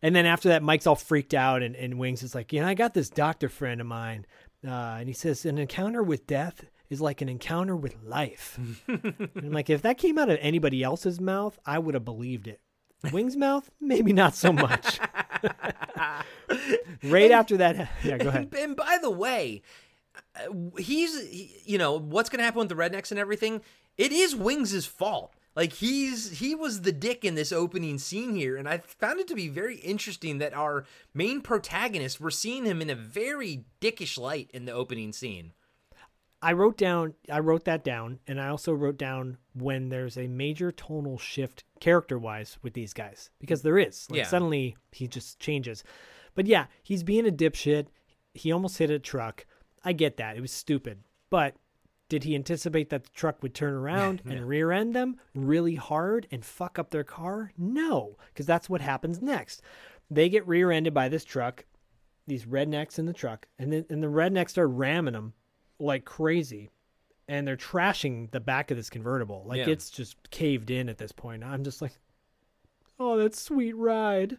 And then after that, Mike's all freaked out. And, and Wings is like, you know, I got this doctor friend of mine. Uh, and he says, an encounter with death is like an encounter with life. And I'm like, if that came out of anybody else's mouth, I would have believed it. Wings' mouth, maybe not so much. Right and, after that, yeah, go ahead. And, and by the way, he's, he, you know, what's going to happen with the rednecks and everything, it is Wings' fault. Like, he's he was the dick in this opening scene here, and I found it to be very interesting that our main protagonist, we're seeing him in a very dickish light in the opening scene. I wrote down, I wrote that down, and I also wrote down when there's a major tonal shift character-wise with these guys, because there is. Like, yeah. Suddenly, he just changes. But yeah, he's being a dipshit. He almost hit a truck. I get that. It was stupid. But did he anticipate that the truck would turn around yeah, and yeah. rear-end them really hard and fuck up their car? No, because that's what happens next. They get rear-ended by this truck, these rednecks in the truck, and then and the rednecks start ramming them like crazy, and they're trashing the back of this convertible. Like yeah. it's just caved in at this point. I'm just like, oh, that sweet ride.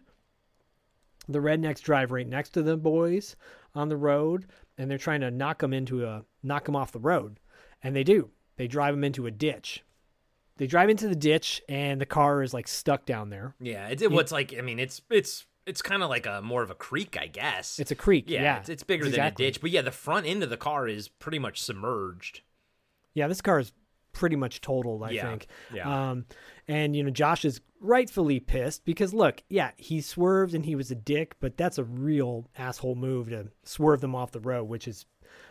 The rednecks drive right next to the boys on the road, and they're trying to knock them into a knock them off the road, and they do. They drive them into a ditch. They drive into the ditch, and the car is like stuck down there. Yeah, it's it, what's like. I mean, it's it's. It's kind of like a more of a creek, I guess. It's a creek, yeah. yeah. It's, it's bigger exactly. than a ditch. But yeah, the front end of the car is pretty much submerged. Yeah, this car is pretty much totaled, I yeah. think. Yeah. Um, and, you know, Josh is rightfully pissed because, look, yeah, he swerved and he was a dick, but that's a real asshole move to swerve them off the road, which is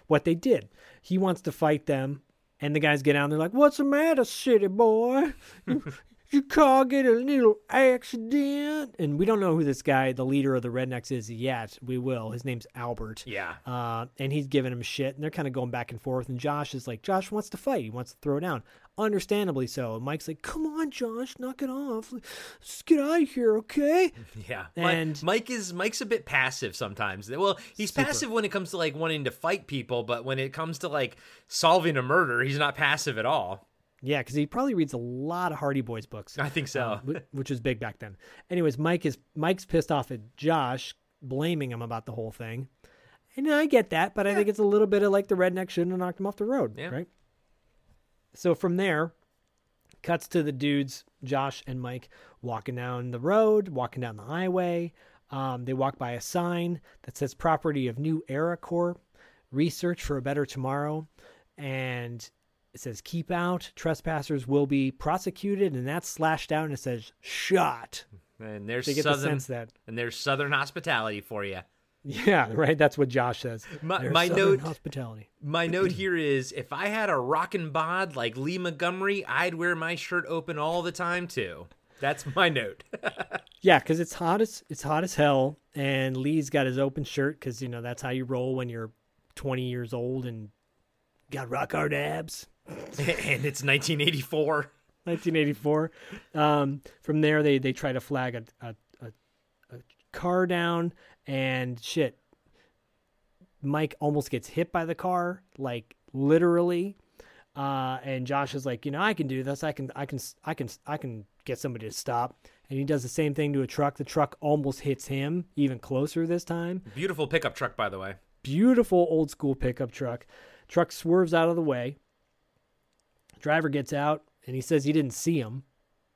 what they did. He wants to fight them, and the guys get out and they're like, "What's the matter, city boy? Your car get a little accident." And we don't know who this guy, the leader of the rednecks, is yet. We will. His name's Albert. Yeah. Uh, and he's giving him shit, and they're kind of going back and forth. And Josh is like, Josh wants to fight. He wants to throw down. Understandably so. And Mike's like, "Come on, Josh, knock it off. Let's get out of here, okay?" Yeah. And Mike is Mike's a bit passive sometimes. Well, he's super. passive when it comes to, like, wanting to fight people, but when it comes to, like, solving a murder, he's not passive at all. Yeah, because he probably reads a lot of Hardy Boys books. I think so. um, which was big back then. Anyways, Mike is Mike's pissed off at Josh, blaming him about the whole thing. And I get that, but yeah. I think it's a little bit of like the redneck shouldn't have knocked him off the road, yeah. right? So from there, cuts to the dudes, Josh and Mike, walking down the road, walking down the highway. Um, they walk by a sign that says property of New Era Corp, research for a better tomorrow, and... it says, "Keep out. Trespassers will be prosecuted," and that's slashed out, and it says, "Shot." And there's so you get southern, the sense that, and there's southern hospitality for you. Yeah, right. That's what Josh says. My, my note, hospitality. My note here is, if I had a rockin' bod like Lee Montgomery, I'd wear my shirt open all the time too. That's my note. Yeah, because it's hot as it's hot as hell, and Lee's got his open shirt because you know that's how you roll when you're twenty years old and got rock hard abs. And it's nineteen eighty-four. nineteen eighty-four. Um, from there, they, they try to flag a, a, a, a car down, and shit, Mike almost gets hit by the car, like literally. Uh, and Josh is like, you know, I can do this. I can, I can, I can, I can get somebody to stop. And he does the same thing to a truck. The truck almost hits him, even closer this time. Beautiful pickup truck, by the way. Beautiful old school pickup truck. Truck swerves out of the way. Driver gets out and he says he didn't see him,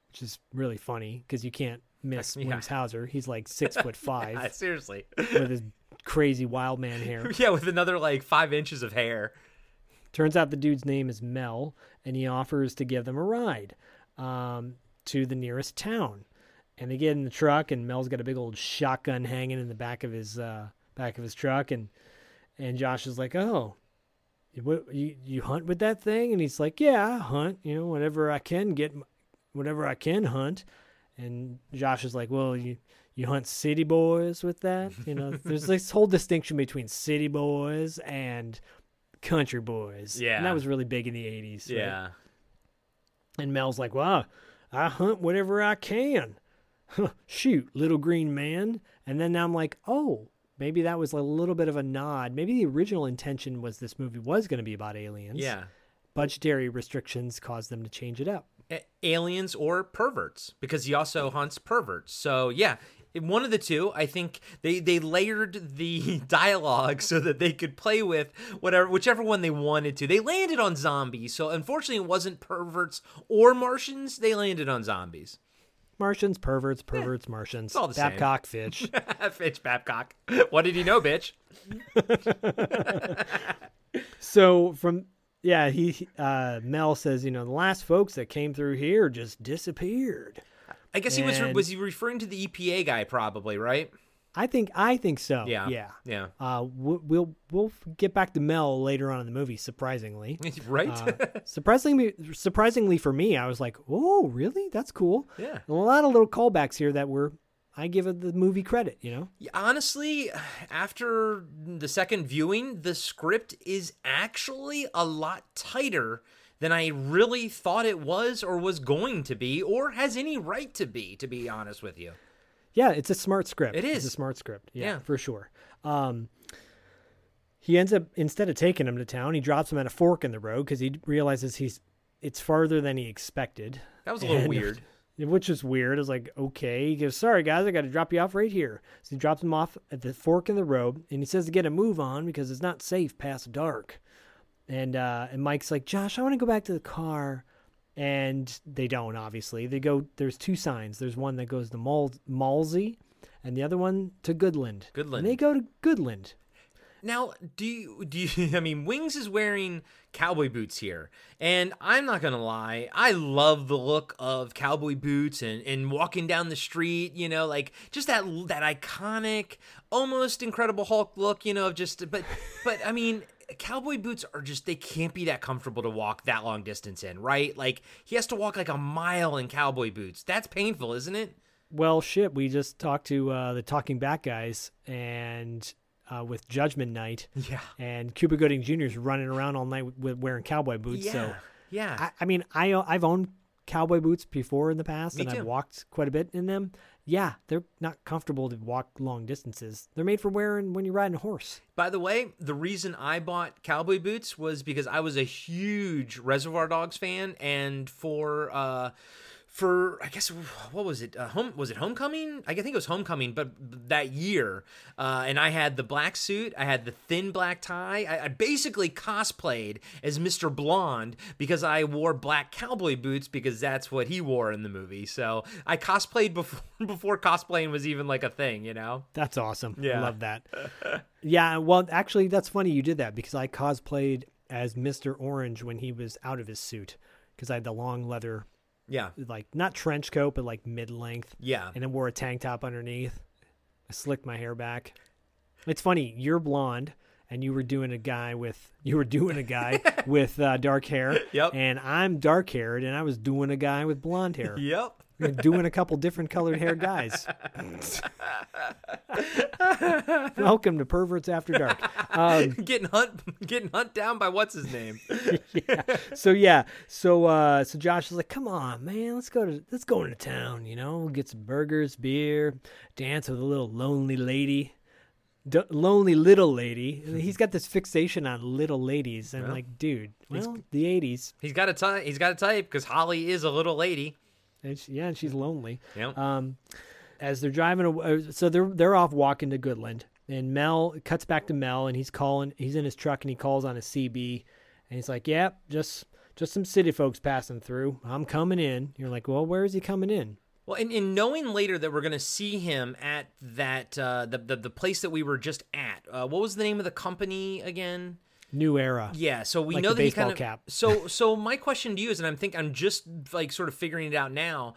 which is really funny because you can't miss yeah. Wings Hauser. He's like six foot five. Yeah, seriously. With his crazy wild man hair. Yeah, with another like five inches of hair. Turns out the dude's name is Mel, and he offers to give them a ride um, to the nearest town. And they get in the truck, and Mel's got a big old shotgun hanging in the back of his uh, back of his truck, and and Josh is like, "Oh, You, you hunt with that thing?" And he's like, "Yeah, I hunt, you know, whatever I can get, whatever I can hunt." And Josh is like, "Well, you, you hunt city boys with that?" You know, there's this whole distinction between city boys and country boys. Yeah. And that was really big in the eighties. Yeah. Right? And Mel's like, "Well, I hunt whatever I can. Shoot, little green man." And then now I'm like, oh, maybe that was a little bit of a nod. Maybe the original intention was this movie was going to be about aliens. Yeah. Budgetary restrictions caused them to change it up. A- aliens or perverts, because he also hunts perverts. So, yeah, one of the two. I think they, they layered the dialogue so that they could play with whatever whichever one they wanted to. They landed on zombies. So, unfortunately, it wasn't perverts or Martians. They landed on zombies. Martians, perverts, perverts, yeah, Martians. It's all the Babcock, same. Fitch. Fitch, Babcock. What did he know, bitch? So from, yeah, he uh, Mel says, you know, the last folks that came through here just disappeared. I guess and he was was he referring to the E P A guy, probably, right? I think I think so. Yeah, yeah, yeah. Uh, we'll, we'll we'll get back to Mel later on in the movie. Surprisingly, right? uh, surprisingly, surprisingly for me, I was like, "Oh, really? That's cool." Yeah. And a lot of little callbacks here that were, I give it the movie credit. You know, honestly, after the second viewing, the script is actually a lot tighter than I really thought it was, or was going to be, or has any right to be. To be honest with you. Yeah, it's a smart script. It is. It's a smart script. Yeah, yeah, for sure. Um, he ends up, instead of taking him to town, he drops him at a fork in the road because he realizes he's it's farther than he expected. That was a and, little weird. Which is weird. It was like, okay. He goes, "Sorry, guys, I got to drop you off right here." So he drops him off at the fork in the road, and he says to get a move on because it's not safe past dark. And, uh, and Mike's like, "Josh, I want to go back to the car." And they don't, obviously. They go, there's two signs. There's one that goes to Mal- Malsey, and the other one to Goodland. Goodland. And they go to Goodland. Now, do you, do you, I mean, Wings is wearing cowboy boots here, and I'm not going to lie, I love the look of cowboy boots and, and walking down the street, you know, like, just that that iconic, almost Incredible Hulk look, you know, of just, but, but, I mean, cowboy boots are just, they can't be that comfortable to walk that long distance in, right? Like, he has to walk like a mile in cowboy boots. That's painful, isn't it? Well, shit, we just talked to uh, the Talking Back guys, and... Uh, with Judgment Night, yeah, and Cuba Gooding Junior is running around all night with wearing cowboy boots. Yeah. So, yeah, I, I mean, I I've owned cowboy boots before in the past, Me and too. I've walked quite a bit in them. Yeah, they're not comfortable to walk long distances. They're made for wearing when you're riding a horse. By the way, the reason I bought cowboy boots was because I was a huge Reservoir Dogs fan, and for uh. For, I guess, what was it? Uh, home Was it Homecoming? I think it was Homecoming, but that year. Uh, and I had the black suit. I had the thin black tie. I, I basically cosplayed as Mister Blonde because I wore black cowboy boots because that's what he wore in the movie. So I cosplayed before before cosplaying was even like a thing, you know? That's awesome. Yeah. I love that. Yeah, well, actually, that's funny you did that because I cosplayed as Mister Orange when he was out of his suit because I had the long leather... Yeah. Like, not trench coat, but like mid-length. Yeah. And then wore a tank top underneath. I slicked my hair back. It's funny. You're blonde, and you were doing a guy with, you were doing a guy with uh, dark hair. Yep. And I'm dark-haired, and I was doing a guy with blonde hair. Yep. We're doing a couple different colored hair guys. Welcome to Perverts After Dark. Um, getting hunt, getting hunt down by what's his name. Yeah. So yeah. So uh, so Josh is like, come on, man, let's go to let's go into town. You know, we'll get some burgers, beer, dance with a little lonely lady, D- lonely little lady. He's got this fixation on little ladies, and well, I'm like, dude, well, the eighties. He's got a type. He's got a type because Holly is a little lady. And she, yeah, and she's lonely. Yep. Um, as they're driving away, so they're they're off walking to Goodland, and Mel cuts back to Mel, and he's calling. He's in his truck, and he calls on his C B, and he's like, "Yep, yeah, just just some city folks passing through. I'm coming in." You're like, "Well, where is he coming in?" Well, and, and knowing later that we're going to see him at that uh, the, the the place that we were just at. Uh, what was the name of the company again? New Era. Yeah, so we like know the that he kind of cap. so so my question to you is, and I'm think I'm just like sort of figuring it out now,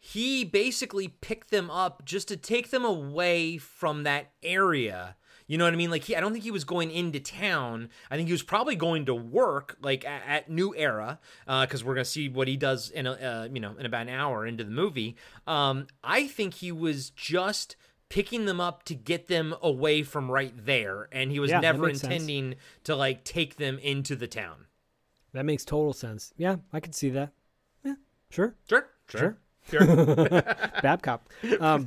he basically picked them up just to take them away from that area. You know what I mean? Like he, I don't think he was going into town. I think he was probably going to work like at, at New Era because uh, we're gonna see what he does in a uh, you know in about an hour into the movie. Um, I think he was just picking them up to get them away from right there. And he was yeah, never intending sense. to like take them into the town. That makes total sense. Yeah. I could see that. Yeah. Sure. Sure. Sure. Sure. Babcop. Um,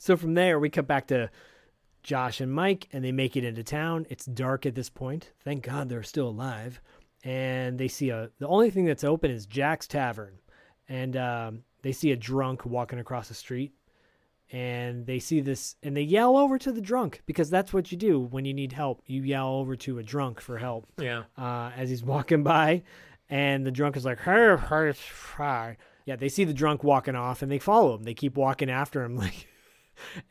so from there we come back to Josh and Mike and they make it into town. It's dark at this point. Thank God they're still alive. And they see a, the only thing that's open is Jack's Tavern. And um, they see a drunk walking across the street. And they see this, and they yell over to the drunk because that's what you do when you need help. You yell over to a drunk for help. Yeah. Uh, as he's walking by, and the drunk is like, "Hey, hey, hey." Yeah. They see the drunk walking off, and they follow him. They keep walking after him, like.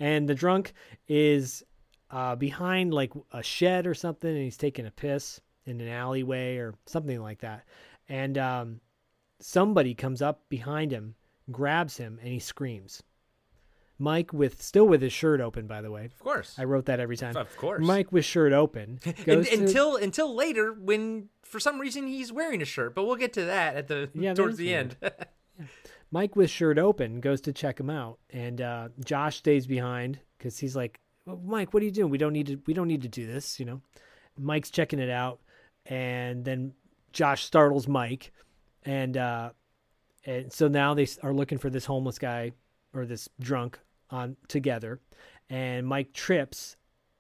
And the drunk is uh, behind like a shed or something, and he's taking a piss in an alleyway or something like that. And um, somebody comes up behind him, grabs him, and he screams. Mike with still with his shirt open, by the way. Of course, I wrote that every time. Of course, Mike with shirt open. Goes and, to... Until until later, when for some reason he's wearing a shirt, but we'll get to that at the yeah, towards the weird. end. Yeah. Mike with shirt open goes to check him out, and uh, Josh stays behind because he's like, well, "Mike, what are you doing? We don't need to. We don't need to do this." You know, Mike's checking it out, and then Josh startles Mike, and uh, and so now they are looking for this homeless guy or this drunk. On together, and Mike trips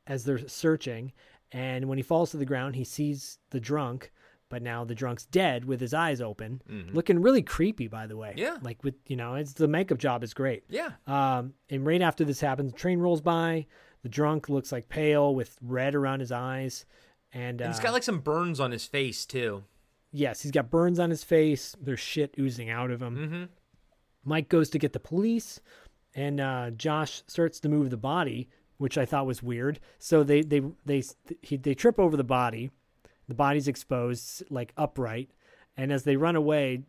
as they're searching, and when he falls to the ground he sees the drunk, but now the drunk's dead with his eyes open, mm-hmm. looking really creepy, by the way. Yeah, like with you know it's the makeup job is great. Yeah. Um and right after this happens, the train rolls by. The drunk looks like pale with red around his eyes, and, and uh, he's got like some burns on his face too. Yes, he's got burns on his face. There's shit oozing out of him. Mm-hmm. Mike goes to get the police. and uh, Josh starts to move the body, which I thought was weird. So they they they he, they trip over the body. The body's exposed, like upright. And as they run away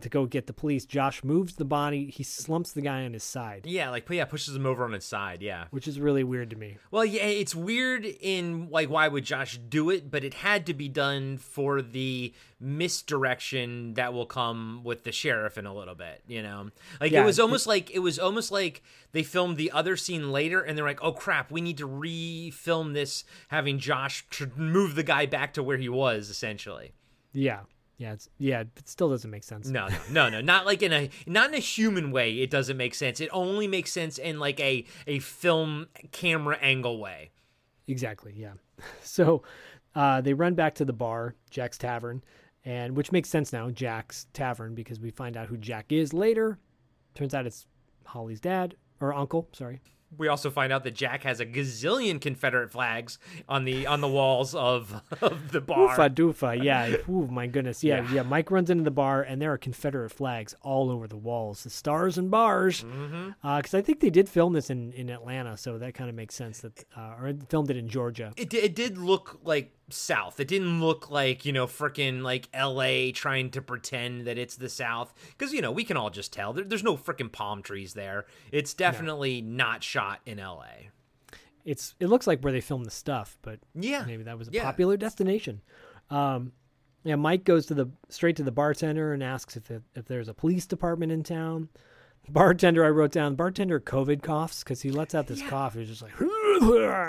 to go get the police, Josh moves the body. He slumps the guy on his side. Yeah, like yeah, pushes him over on his side. Yeah, which is really weird to me. Well, yeah, it's weird in like why would Josh do it? But it had to be done for the misdirection that will come with the sheriff in a little bit. You know, like yeah, it was almost like it was almost like they filmed the other scene later, and they're like, "Oh crap, we need to re-film this," having Josh tr- move the guy back to where he was, essentially. Yeah. Yeah, it's, yeah, it still doesn't make sense. No, no, no, no, not like in a not in a human way. It doesn't make sense. It only makes sense in like a a film camera angle way. Exactly. Yeah. So uh, they run back to the bar, Jack's Tavern, and which makes sense now, Jack's Tavern, because we find out who Jack is later. Turns out it's Holly's dad or uncle. Sorry. We also find out that Jack has a gazillion Confederate flags on the on the walls of, of the bar. Oofa doofa, yeah. Ooh, my goodness. Yeah, yeah, yeah. Mike runs into the bar, and there are Confederate flags all over the walls, the stars and bars. Because mm-hmm. uh, I think they did film this in, in Atlanta, so that kind of makes sense. That uh, or filmed it in Georgia. It it did look like South. It didn't look like, you know, frickin' like L A trying to pretend that it's the South. Because, you know, we can all just tell. There, there's no frickin' palm trees there. It's definitely no. not shot in L A. It's It looks like where they filmed the stuff, but yeah, maybe that was a yeah. popular destination. Um, yeah, Mike goes to the straight to the bartender and asks if it, if there's a police department in town. Bartender, I wrote down, bartender COVID coughs, because he lets out this yeah. cough. He's just like...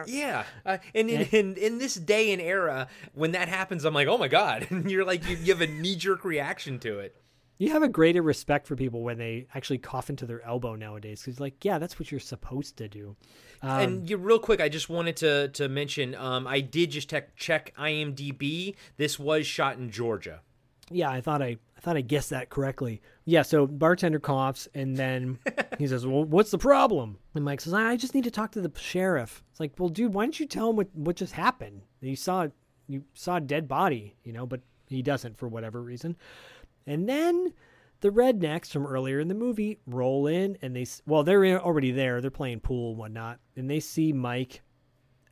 Yeah. Uh, and in, in, in this day and era, when that happens, I'm like, oh my God. And you're like, you, you have a knee-jerk reaction to it. You have a greater respect for people when they actually cough into their elbow nowadays. Because like, yeah, that's what you're supposed to do. Um, and you, real quick, I just wanted to to mention, um, I did just check, check I M D B. This was shot in Georgia. Yeah, I thought I, I thought I guessed that correctly. Yeah, so bartender coughs, and then he says, well, what's the problem? And Mike says, I just need to talk to the sheriff. It's like, well, dude, why don't you tell him what, what just happened? You saw, you saw a dead body, you know, but he doesn't for whatever reason. And then the rednecks from earlier in the movie roll in, and they, well, they're already there. They're playing pool and whatnot, and they see Mike,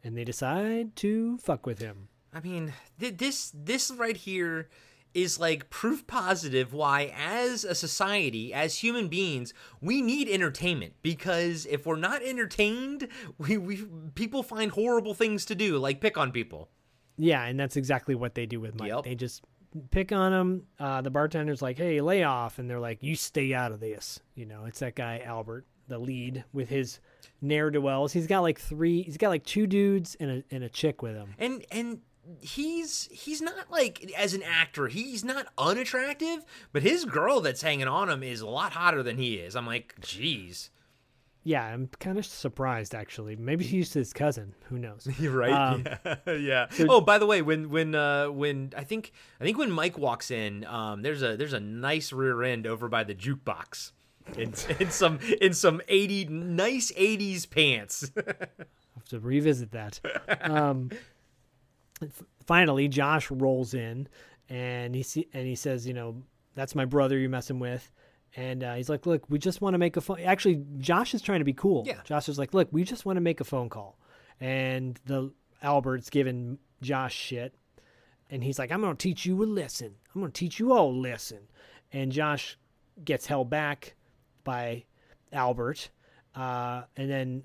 and they decide to fuck with him. I mean, th- this this right here... is like proof positive why, as a society, as human beings, we need entertainment, because if we're not entertained, we, we people find horrible things to do, like pick on people. Yeah, and that's exactly what they do with Mike. Yep. They just pick on him. Uh, the bartender's like, hey, lay off. And they're like, you stay out of this. You know, it's that guy, Albert, the lead, with his ne'er-do-wells. He's got like three, he's got like two dudes and a, and a chick with him. And, and, He's he's not like, as an actor, he's not unattractive, but his girl that's hanging on him is a lot hotter than he is. I'm like, geez. Yeah, I'm kind of surprised, actually. Maybe he's his cousin. Who knows? You're right. Um, yeah. yeah. So, oh, by the way, when when uh, when I think I think when Mike walks in, um, there's a there's a nice rear end over by the jukebox in, in some in some eighty nice eighties pants. I have to revisit that. Um, Finally, Josh rolls in, and he see, and he says, you know, that's my brother you're messing with. And uh, he's like, look, we just want to make a phone. Actually, Josh is trying to be cool. Yeah. Josh is like, look, we just want to make a phone call. And the Albert's giving Josh shit. And he's like, I'm going to teach you a lesson. I'm going to teach you all a lesson. And Josh gets held back by Albert. Uh, and then,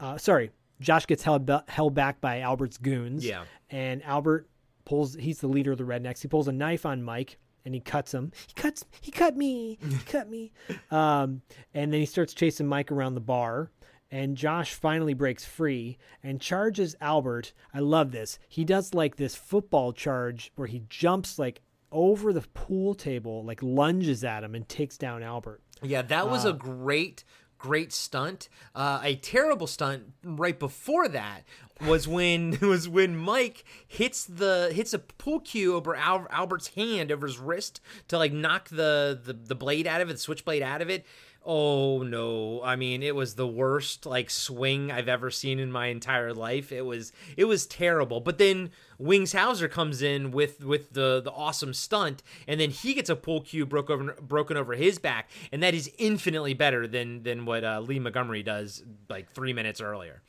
uh, sorry. Josh gets held b- held back by Albert's goons. Yeah. And Albert pulls, he's the leader of the rednecks. He pulls a knife on Mike and he cuts him. He cuts, he cut me, he cut me. Um, and then he starts chasing Mike around the bar, and Josh finally breaks free and charges Albert. I love this. He does like this football charge where he jumps like over the pool table, like lunges at him and takes down Albert. Yeah. That was uh, a great Great stunt. Uh, a terrible stunt right before that was when was when Mike hits the hits a pool cue over Al, Albert's hand, over his wrist, to like knock the, the the blade out of it, the switchblade out of it. Oh no. I mean, it was the worst like swing I've ever seen in my entire life. It was, it was terrible. But then Wings Hauser comes in with, with the, the awesome stunt, and then he gets a pull cue broke over, broken over his back. And that is infinitely better than, than what uh, Lee Montgomery does like three minutes earlier.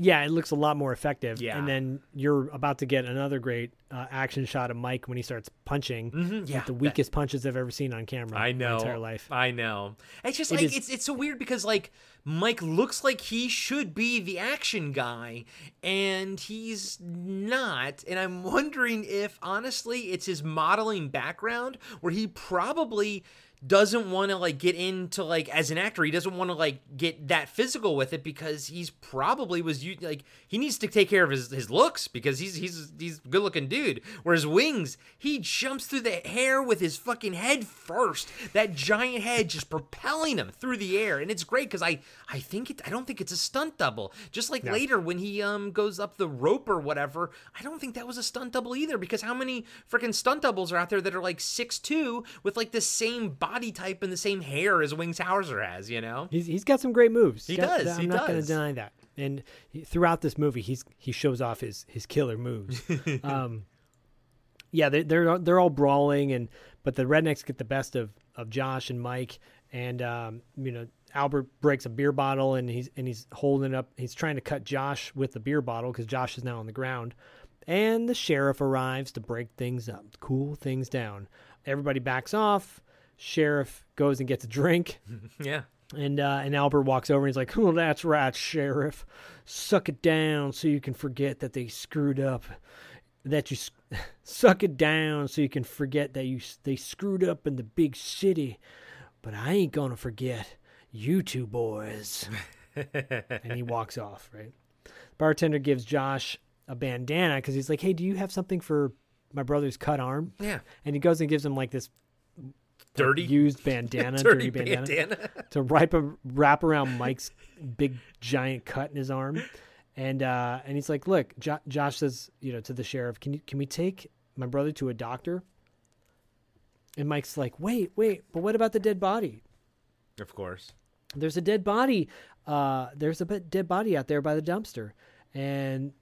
Yeah, it looks a lot more effective. Yeah. And then you're about to get another great uh, action shot of Mike when he starts punching. Mm-hmm. Yeah, like the weakest that... punches I've ever seen on camera. I know. My entire life. I know. It's just it like is... it's it's so weird because like Mike looks like he should be the action guy, and he's not. And I'm wondering if honestly it's his modeling background, where he probably doesn't want to like get into like as an actor, he doesn't want to like get that physical with it, because he's probably was like he needs to take care of his, his looks, because he's he's he's a good looking dude. Whereas Wings, he jumps through the hair with his fucking head first, that giant head just propelling him through the air, and it's great because I I think it I don't think it's a stunt double. Just like yeah. later when he um goes up the rope or whatever, I don't think that was a stunt double either, because how many freaking stunt doubles are out there that are like six two with like the same body body type and the same hair as Wings Hauser has, you know? He's he's got some great moves. He got, does. I'm he not going to deny that. And he, throughout this movie, he's he shows off his his killer moves. um, yeah, they're, they're they're all brawling, and but the rednecks get the best of, of Josh and Mike, and um, you know, Albert breaks a beer bottle, and he's and he's holding it up. He's trying to cut Josh with the beer bottle because Josh is now on the ground, and the sheriff arrives to break things up, cool things down. Everybody backs off. Sheriff goes and gets a drink. Yeah. And uh, and Albert walks over and he's like, "Oh, that's right, Sheriff. Suck it down so you can forget that they screwed up. That you suck it down so you can forget that you they screwed up in the big city. But I ain't gonna forget you two boys." And he walks off, right? The bartender gives Josh a bandana because he's like, "Hey, do you have something for my brother's cut arm?" Yeah. And he goes and gives him like this dirty used bandana dirty, dirty bandana, bandana. to wrap, a, wrap around Mike's big giant cut in his arm, and uh and he's like, "Look," Jo- Josh says, you know, to the sheriff, can you can we take my brother to a doctor?" And Mike's like, wait wait "but what about the dead body?" Of course, there's a dead body uh there's a dead body out there by the dumpster. And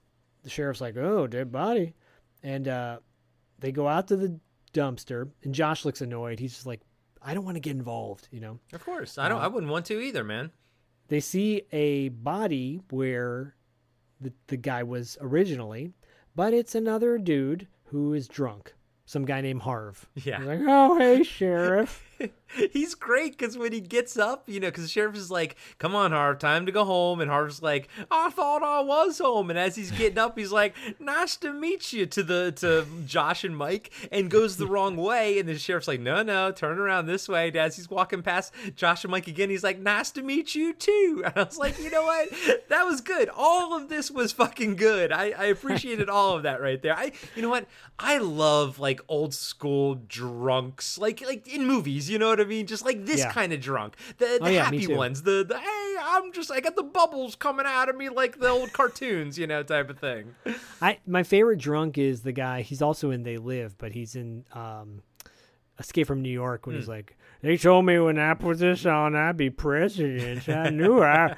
the sheriff's like, "Oh, dead body." And uh they go out to the dumpster, and Josh looks annoyed. He's just like, "I don't want to get involved," you know? Of course. I don't, uh, I wouldn't want to either, man. They see a body where the, the guy was originally, but it's another dude who is drunk. Some guy named Harv. Yeah. He's like, "Oh, hey, Sheriff." He's great because when he gets up, you know, because the sheriff is like, "Come on, Harv, time to go home." And Harv's like, "I thought I was home." And as he's getting up, he's like, "Nice to meet you," to the to Josh and Mike, and goes the wrong way. And the sheriff's like, no, no, turn around this way. And as he's walking past Josh and Mike again, he's like, "Nice to meet you too." And I was like, you know what? That was good. All of this was fucking good. I, I appreciated all of that right there. I, you know what? I love like old school drunks, like like in movies, you know what I mean? Just like this yeah. kind of drunk, the, the oh, yeah, happy ones, the, the hey, I'm just I got the bubbles coming out of me like the old cartoons, you know, type of thing. I my favorite drunk is the guy. He's also in They Live, but he's in um, Escape from New York when mm. he's like, "They told me when I put this on, I'd be president. I knew I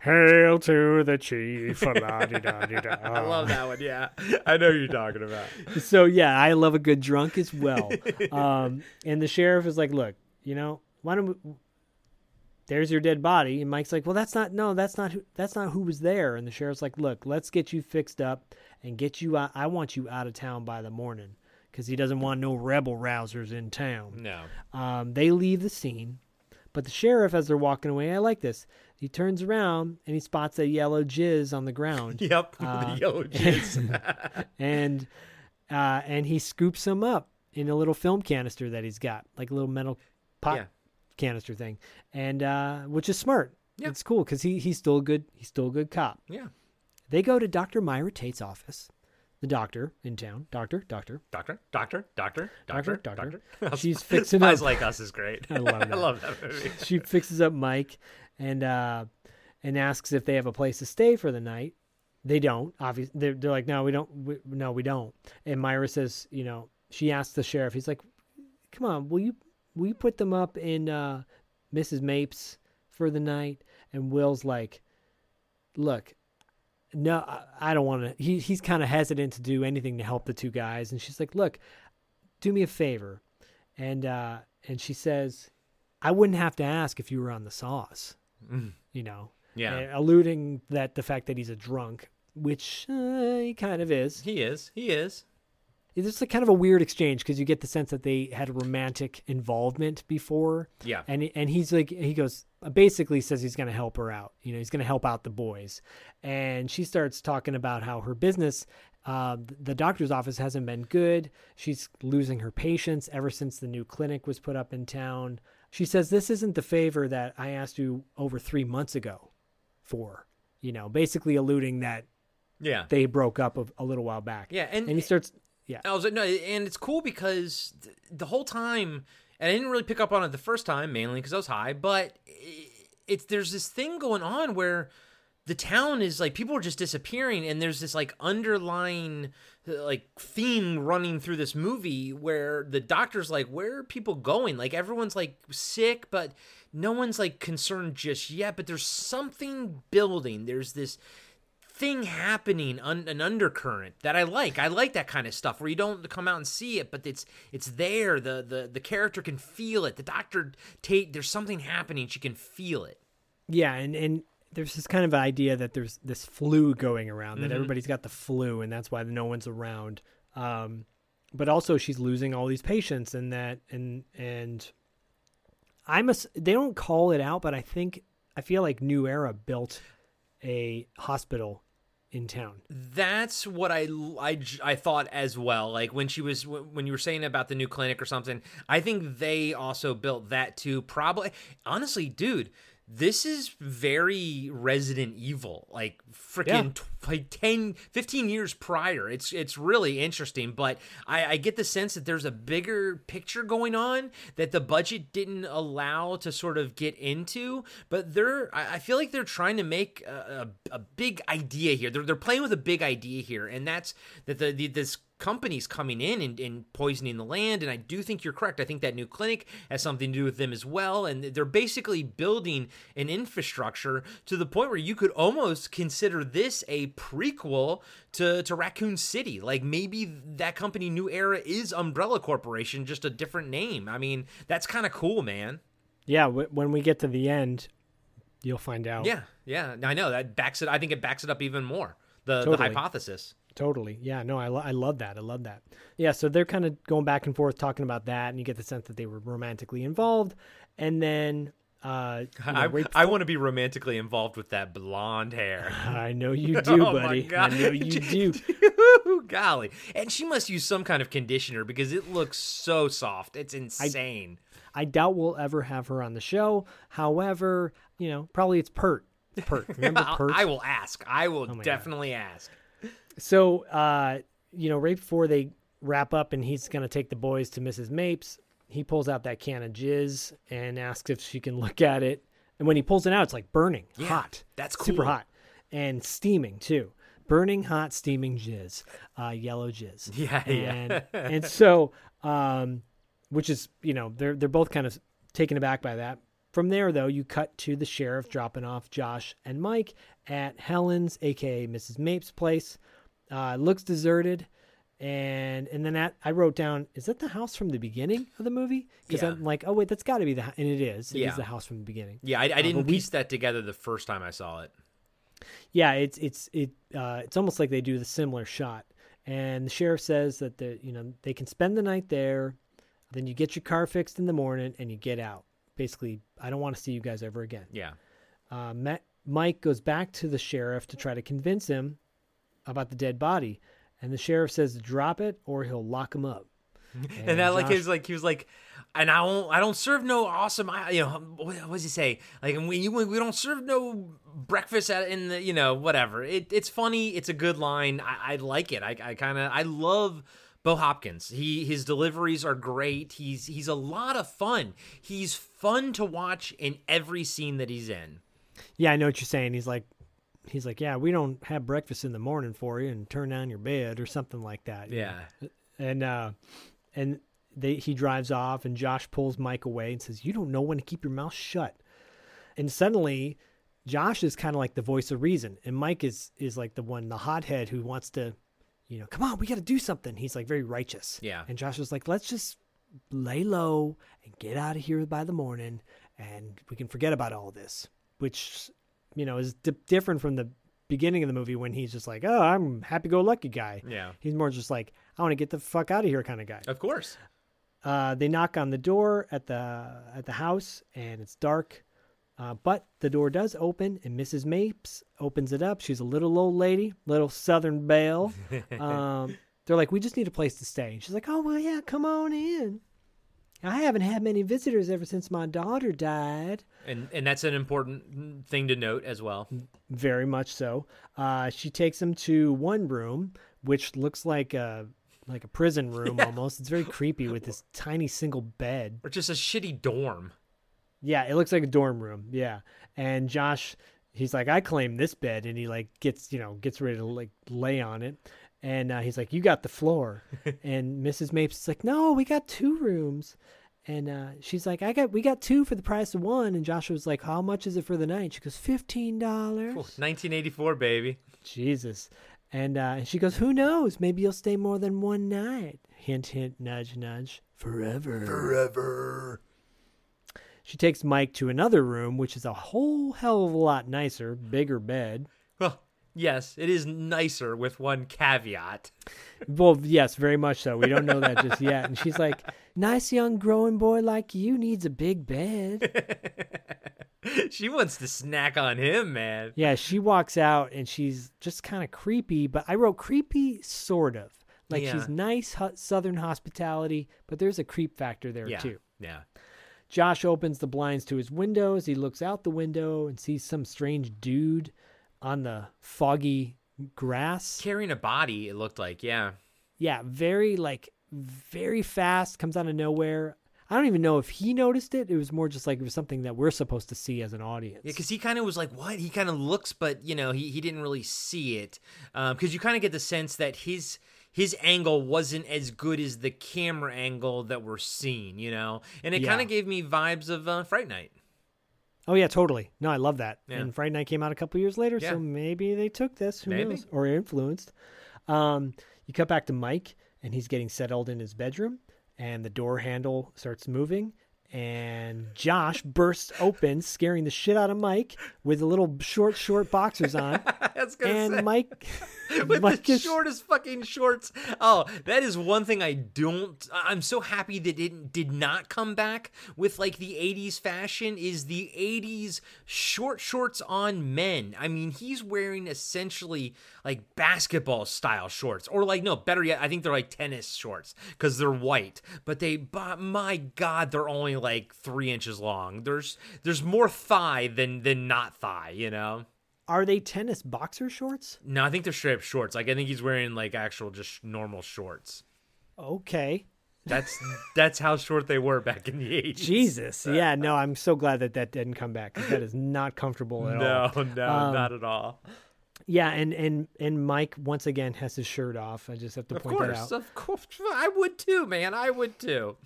hail to the chief." I love that one. Yeah, I know who you're talking about. So yeah, I love a good drunk as well. Um, and the sheriff is like, "Look, you know, why don't we, there's your dead body." And Mike's like, "Well, that's not no, that's not who, that's not who was there." And the sheriff's like, "Look, let's get you fixed up and get you out. I want you out of town by the morning." Because he doesn't want no rebel rousers in town. No. Um, they leave the scene. But the sheriff, as they're walking away, I like this. He turns around and he spots a yellow jizz on the ground. Yep, uh, the yellow jizz. And uh, and he scoops him up in a little film canister that he's got. Like a little metal pop yeah. canister thing. And uh, which is smart. Yeah. It's cool because he, he's still good. He's still a good cop. Yeah. They go to Doctor Myra Tate's office. The doctor in town. Doctor, doctor. Doctor, doctor, doctor, doctor, doctor. doctor. She's fixing Spies up. Spies Like Us is great. I love that. I love that movie. She fixes up Mike and uh, and asks if they have a place to stay for the night. They don't. Obviously, they're, they're like, "No, we don't. We, no, we don't." And Myra says, you know, she asks the sheriff. He's like, "Come on, will you will you put them up in uh, Missus Mapes' for the night. And Will's like, look, no, I, I don't want to. He, he's kind of hesitant to do anything to help the two guys. And she's like, look, do me a favor. And, uh, and she says, I wouldn't have to ask if you were on the sauce, mm. you know, yeah, alluding that the fact that he's a drunk, which uh, he kind of is. He is. He is. It's kind of a weird exchange because you get the sense that they had a romantic involvement before. Yeah. And and he's like, he goes, basically says he's going to help her out. You know, he's going to help out the boys. And she starts talking about how her business, uh, the doctor's office hasn't been good. She's losing her patients ever since the new clinic was put up in town. She says, this isn't the favor that I asked you over three months ago for, you know, basically alluding that yeah, they broke up a, a little while back. Yeah. And, and he starts... Yeah, I was like, no, and it's cool because th- the whole time, and I didn't really pick up on it the first time, mainly because I was high. But it's there's this thing going on where the town is like people are just disappearing, and there's this like underlying like theme running through this movie where the doctor's like, where are people going? Like everyone's like sick, but no one's like concerned just yet. But there's something building. There's this thing happening, un- an undercurrent that I like. I like that kind of stuff where you don't come out and see it, but it's it's there. The the the character can feel it. The Doctor Tate, there's something happening. She can feel it. Yeah, and, and there's this kind of idea that there's this flu going around, that mm-hmm. everybody's got the flu, and that's why no one's around. Um, but also she's losing all these patients, and that and and I must. They don't call it out, but I think I feel like New Era built a hospital in town. That's what I, I, I thought as well. Like when she was, when you were saying about the new clinic or something, I think they also built that too. Probably, honestly, dude, this is very Resident Evil, like freaking yeah. t- like ten, fifteen years prior. It's, it's really interesting, but I, I get the sense that there's a bigger picture going on that the budget didn't allow to sort of get into, but they're, I, I feel like they're trying to make a, a, a big idea here. They're, they're playing with a big idea here. And that's that the, the, this, companies coming in and, and poisoning the land, and I do think you're correct. I think that new clinic has something to do with them as well, and they're basically building an infrastructure to the point where you could almost consider this a prequel to, to Raccoon City. Like maybe that company New Era is Umbrella Corporation, just a different name. I mean, that's kind of cool, man. Yeah, w- when we get to the end, you'll find out. Yeah, yeah, I know. That backs it. I think it backs it up even more, the, totally. the hypothesis. Totally. Yeah, no, I, lo- I love that. I love that. Yeah, so they're kind of going back and forth talking about that, and you get the sense that they were romantically involved. And then... Uh, you know, I, right I want to be romantically involved with that blonde hair. I know you do, oh buddy. I know you do. Golly. And she must use some kind of conditioner because it looks so soft. It's insane. I, I doubt we'll ever have her on the show. However, you know, probably it's Pert. It's Pert. Remember Pert? I will ask. I will oh definitely God. ask. So, uh, you know, right before they wrap up and he's going to take the boys to Missus Mapes, he pulls out that can of jizz and asks if she can look at it. And when he pulls it out, it's like burning yeah, hot. That's cool. Super hot. And steaming, too. Burning hot, steaming jizz. Uh, yellow jizz. Yeah, and, yeah. and so, um, which is, you know, they're, they're both kind of taken aback by that. From there, though, you cut to the sheriff dropping off Josh and Mike at Helen's, a k a. Missus Mapes' place. Uh, looks deserted, and and then that, I wrote down, is that the house from the beginning of the movie? Because yeah. I'm like, oh wait, that's got to be the house, and it is. It yeah. is the house from the beginning. Yeah, I, I uh, didn't piece we, that together the first time I saw it. Yeah, it's it's it uh, it's almost like they do the similar shot, and the sheriff says that the you know they can spend the night there, then you get your car fixed in the morning and you get out. Basically, I don't want to see you guys ever again. Yeah, uh, Matt, Mike goes back to the sheriff to try to convince him about the dead body, and the sheriff says drop it or he'll lock him up. And, and that Josh, like is like he was like, and I don't I don't serve no awesome you know what does he say like we you, we don't serve no breakfast at, in the you know whatever it it's funny it's a good line I, I like it I I kind of I love. Bo Hopkins, he his deliveries are great. He's he's a lot of fun. He's fun to watch in every scene that he's in. Yeah, I know what you're saying. He's like, he's like, yeah, we don't have breakfast in the morning for you, and turn down your bed or something like that. Yeah, know? and uh, and they he drives off, and Josh pulls Mike away and says, you don't know when to keep your mouth shut. And suddenly Josh is kind of like the voice of reason. And Mike is, is like the one, the hothead who wants to, you know, come on, we got to do something. He's like very righteous. Yeah. And Josh was like, let's just lay low and get out of here by the morning and we can forget about all this, which, you know, is di- different from the beginning of the movie when he's just like, oh, I'm happy-go-lucky guy. Yeah. He's more just like, I want to get the fuck out of here kind of guy. Of course. Uh, they knock on the door at the at the house and it's dark. Uh, but the door does open, and Missus Mapes opens it up. She's a little old lady, little Southern belle. Um, they're like, we just need a place to stay. And she's like, oh, well, yeah, come on in. I haven't had many visitors ever since my daughter died. And and that's an important thing to note as well. Very much so. Uh, she takes them to one room, which looks like a... like a prison room yeah. almost. It's very creepy with this tiny single bed. Or just a shitty dorm. Yeah, it looks like a dorm room. Yeah. And Josh, he's like, I claim this bed. And he like gets, you know, gets ready to like lay on it. And uh, he's like, you got the floor. And Missus Mapes is like, no, we got two rooms. And uh, she's like, I got, we got two for the price of one. And Joshua's like, how much is it for the night? She goes, fifteen dollars. nineteen eighty-four, baby. Jesus. And uh, she goes, who knows? Maybe you'll stay more than one night. Hint, hint, nudge, nudge. Forever. Forever. She takes Mike to another room, which is a whole hell of a lot nicer, bigger bed. Well, yes, it is nicer with one caveat. Well, yes, very much so. We don't know that just yet. And she's like, nice young growing boy like you needs a big bed. She wants to snack on him, man. Yeah, she walks out, and she's just kind of creepy, but I wrote creepy sort of. Like, yeah. She's nice ho- Southern hospitality, but there's a creep factor there, yeah. too. Yeah. Josh opens the blinds to his windows. He looks out the window and sees some strange dude on the foggy grass. Carrying a body, it looked like, yeah. Yeah, very, like, very fast, comes out of nowhere. I don't even know if he noticed it. It was more just like it was something that we're supposed to see as an audience. Yeah, because he kind of was like, what? He kind of looks, but, you know, he, he didn't really see it. Because um, you kind of get the sense that his his angle wasn't as good as the camera angle that we're seeing, you know? And it yeah. kind of gave me vibes of uh, Fright Night. Oh, yeah, totally. No, I love that. Yeah. And Fright Night came out a couple years later, yeah. so maybe they took this. Who maybe. knows? Or influenced. Um, you cut back to Mike, and he's getting settled in his bedroom. And the door handle starts moving, and Josh bursts open, scaring the shit out of Mike with the little short, short boxers on. That's gonna and say. Mike with Mike the is... shortest fucking shorts. Oh, that is one thing I don't. I'm so happy that it did not come back with like the eighties fashion. Is the eighties short shorts on men? I mean, he's wearing essentially like basketball style shorts, or like no, better yet, I think they're like tennis shorts because they're white. But they, but my God, they're only like three inches long. There's there's more thigh than than not thigh, you know. Are they tennis boxer shorts? No, I think they're straight up shorts. Like I think he's wearing like actual just normal shorts. Okay. That's that's how short they were back in the eighties. Jesus. Yeah, no, I'm so glad that that didn't come back. That is not comfortable at no, all. No, no, um, not at all. Yeah, and, and and Mike, once again, has his shirt off. I just have to point that out. Of course, of course. I would too, man. I would too.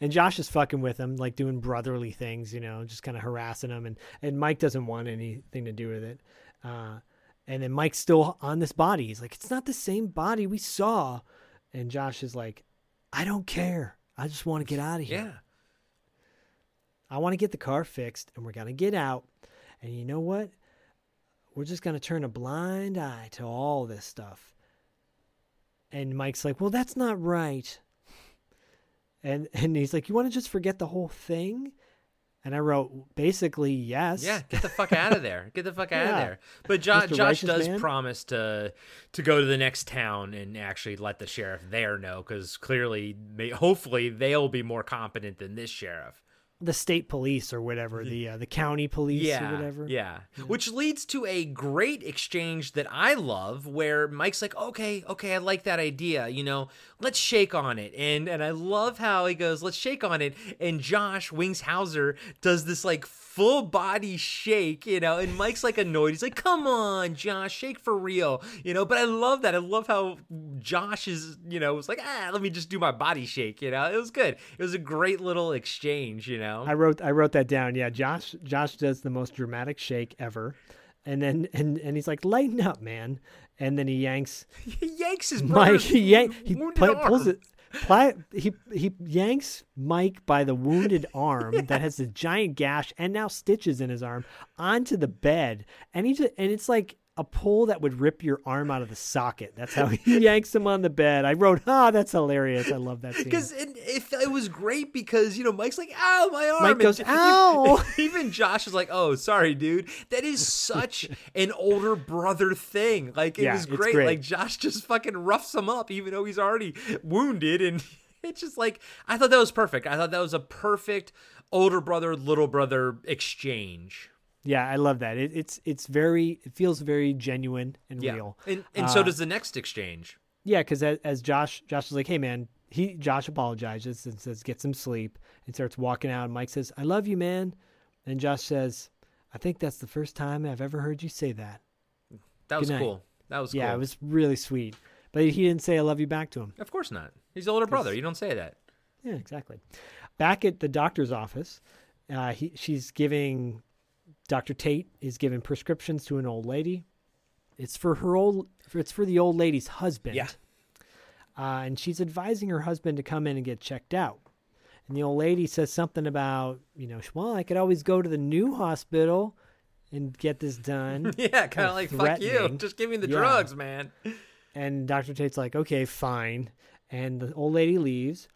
And Josh is fucking with him, like doing brotherly things, you know, just kind of harassing him. And, and Mike doesn't want anything to do with it. Uh, and then Mike's still on this body. He's like, it's not the same body we saw. And Josh is like, I don't care. I just want to get out of here. Yeah. I want to get the car fixed, and we're going to get out. And you know what? We're just going to turn a blind eye to all this stuff. And Mike's like, well, that's not right. And and he's like, you want to just forget the whole thing? And I wrote, basically, yes. Yeah, get the fuck out of there. Get the fuck out yeah. of there. But jo- Josh does man. promise to to go to the next town and actually let the sheriff there know, because clearly, they, hopefully, they'll be more competent than this sheriff. The state police or whatever, the uh, the county police yeah, or whatever. Yeah. yeah. Which leads to a great exchange that I love where Mike's like, okay, okay, I like that idea. You know, let's shake on it. And and I love how he goes, let's shake on it. And Josh, Wings Hauser, does this like full body shake, you know, and Mike's like annoyed. He's like, come on, Josh, shake for real, you know, but I love that. I love how Josh is, you know, was like, ah, let me just do my body shake, you know. It was good. It was a great little exchange, you know. I wrote I wrote that down. Yeah, Josh Josh does the most dramatic shake ever. And then and, and he's like, lighten up, man. And then he yanks. He yanks his Mike. He, yank, he play, pulls it. Ply, he he yanks Mike by the wounded arm yes. that has a giant gash and now stitches in his arm onto the bed, and he just, and it's like a pull that would rip your arm out of the socket. That's how he yanks him on the bed. I wrote, ah, oh, that's hilarious. I love that scene. Because it, it, it was great because, you know, Mike's like, ow, my arm. Mike goes, and ow. Even Josh is like, oh, sorry, dude. That is such an older brother thing. Like, it yeah, was great. great. Like, Josh just fucking roughs him up, even though he's already wounded. And it's just like, I thought that was perfect. I thought that was a perfect older brother, little brother exchange. Yeah, I love that. It, it's it's very it feels very genuine and yeah. real. And and uh, so does the next exchange. Yeah, because as, as Josh Josh is like, hey man, he Josh apologizes and says get some sleep and starts walking out. And Mike says, I love you, man. And Josh says, I think that's the first time I've ever heard you say that. That was cool. That was cool. Yeah, it was really sweet. But he didn't say I love you back to him. Of course not. He's the older brother. You don't say that. Yeah, exactly. Back at the doctor's office, uh, he she's giving. Doctor Tate is giving prescriptions to an old lady. It's for her old. It's for the old lady's husband. Yeah. Uh, and she's advising her husband to come in and get checked out. And the old lady says something about, you know, well, I could always go to the new hospital and get this done. yeah, kind of like, fuck you. Just give me the yeah. drugs, man. And Doctor Tate's like, okay, fine. And the old lady leaves.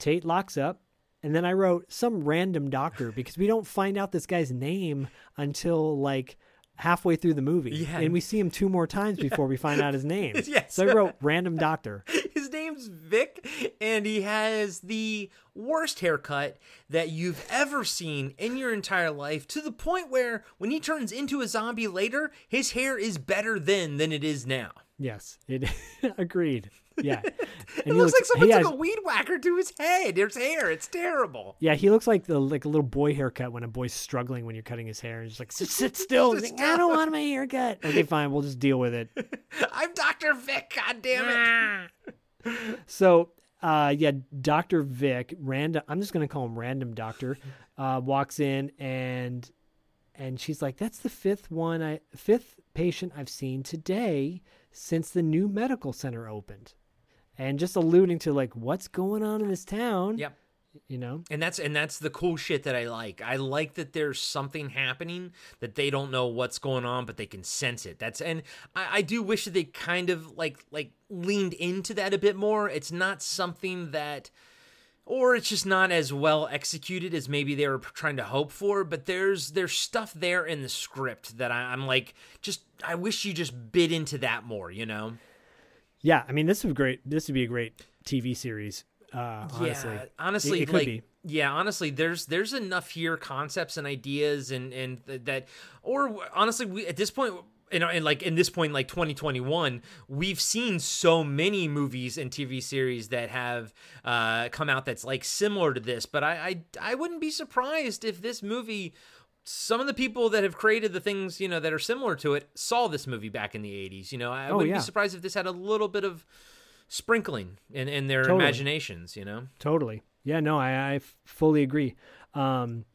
Tate locks up. And then I wrote some random doctor because we don't find out this guy's name until like halfway through the movie. Yeah. And we see him two more times before yeah. we find out his name. Yes. So I wrote random doctor. His name's Vic, and he has the worst haircut that you've ever seen in your entire life, to the point where when he turns into a zombie later, his hair is better then than it is now. Yes, it agreed. Yeah, and it looks, looks like someone took has, a weed whacker to his head. His hair, it's terrible. Yeah, he looks like the like a little boy haircut when a boy's struggling when you're cutting his hair. And he's like, sit, sit still. Like, I don't want my haircut. Okay, fine, we'll just deal with it. I'm Doctor Vic. God damn it. So, uh, yeah, Doctor Vic, random. I'm just gonna call him Random Doctor. Uh, walks in and and she's like, that's the fifth one. I fifth patient I've seen today since the new medical center opened. And just alluding to like what's going on in this town. Yep. You know? And that's and that's the cool shit that I like. I like that there's something happening that they don't know what's going on, but they can sense it. That's and I, I do wish that they kind of like like leaned into that a bit more. It's not something that or it's just not as well executed as maybe they were trying to hope for, but there's there's stuff there in the script that I, I'm like, just I wish you just bit into that more, you know? Yeah, I mean, this would be great. This would be a great T V series. Uh, honestly, yeah, honestly, it, it could like, be. Yeah, honestly, there's there's enough here, concepts and ideas, and and that, or honestly, we at this point, and, and like in this point, like twenty twenty-one, we've seen so many movies and T V series that have uh, come out that's like similar to this. But I, I I wouldn't be surprised if this movie. Some of the people that have created the things, you know, that are similar to it saw this movie back in the eighties. You know, I oh, wouldn't yeah. be surprised if this had a little bit of sprinkling in, in their totally. imaginations, you know? Totally. Yeah, no, I, I fully agree. Um,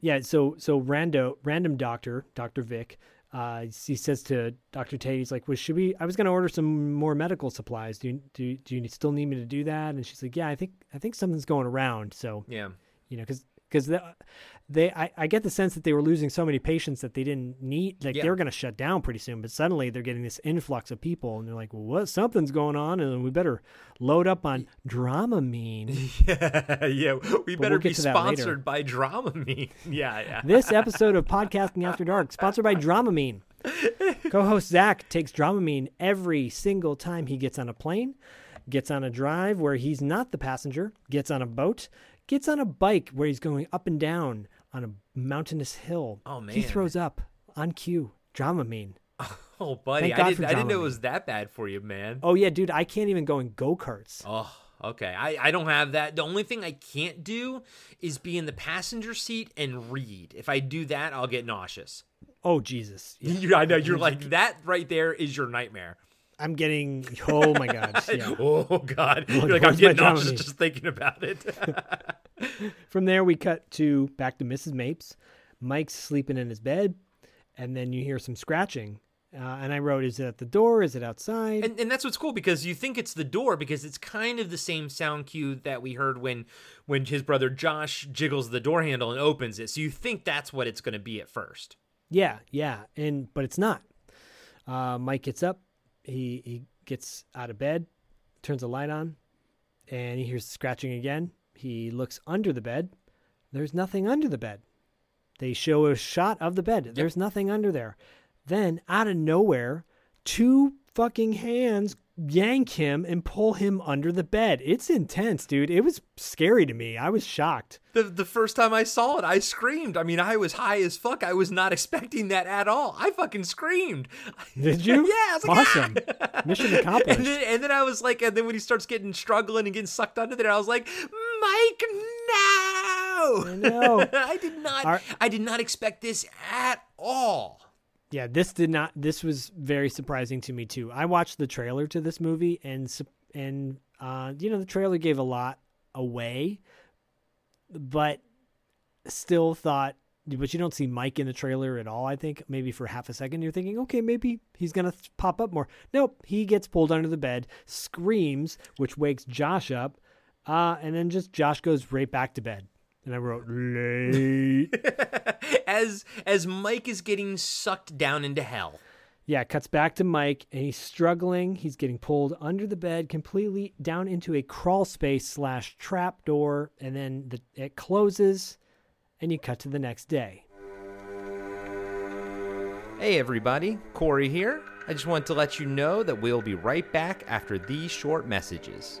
yeah, so so Rando, random doctor, Doctor Vic, uh, he says to Doctor Tate, he's like, well, should we, I was going to order some more medical supplies. Do you, do, do you still need me to do that? And she's like, yeah, I think I think something's going around. So, yeah, you know, because. Because they, they I, I get the sense that they were losing so many patients that they didn't need, like yeah. they were going to shut down pretty soon, but suddenly they're getting this influx of people and they're like, well, what, something's going on and we better load up on Dramamine. Yeah, yeah. We but better we'll be sponsored by Dramamine. Yeah, yeah. This episode of Podcasting After Dark, sponsored by Dramamine. Co-host Zach takes Dramamine every single time he gets on a plane, gets on a drive where he's not the passenger, gets on a boat, gets on a bike where he's going up and down on a mountainous hill. Oh, man. He throws up on cue. Dramamine. Oh, buddy. I, did, I didn't know it was that bad for you, man. Oh, yeah, dude. I can't even go in go-karts. Oh, Okay, I, I don't have that. The only thing I can't do is be in the passenger seat and read. If I do that, I'll get nauseous. Oh, Jesus. Yeah. You, I know. You're like, that right there is your nightmare. I'm getting, oh, my God. Yeah. Oh, God. You're like, like I'm getting nauseous just thinking about it. From there, we cut to back to Missus Mapes. Mike's sleeping in his bed, and then you hear some scratching. Uh, and I wrote, is it at the door? Is it outside? And, and that's what's cool, because you think it's the door, because it's kind of the same sound cue that we heard when when his brother Josh jiggles the door handle and opens it. So you think that's what it's going to be at first. Yeah, yeah. and But it's not. Uh, Mike gets up. He, he gets out of bed, turns the light on, and he hears scratching again. He looks under the bed. There's nothing under the bed. They show a shot of the bed. There's yep. nothing under there. Then, out of nowhere, two fucking hands yank him and pull him under the bed. It's intense, dude. It was scary to me. I was shocked. The the first time I saw it, I screamed. I mean, I was high as fuck. I was not expecting that at all. I fucking screamed. Did you? Yeah. I was like, awesome. Ah! Mission accomplished. And then, and then I was like, and then when he starts getting struggling and getting sucked under there, I was like, Mike, no. I know. I did not. Our- I did not expect this at all. Yeah, this did not. This was very surprising to me too. I watched the trailer to this movie, and and uh, you know, the trailer gave a lot away, but still thought. But you don't see Mike in the trailer at all. I think maybe for half a second you're thinking, okay, maybe he's gonna th- pop up more. Nope, he gets pulled under the bed, screams, which wakes Josh up, uh, and then just Josh goes right back to bed. And I wrote, late. as as Mike is getting sucked down into hell. Yeah, it cuts back to Mike, and he's struggling. He's getting pulled under the bed, completely down into a crawl space slash trap door, and then the, it closes, and you cut to the next day. Hey, everybody. Corey here. I just wanted to let you know that we'll be right back after these short messages.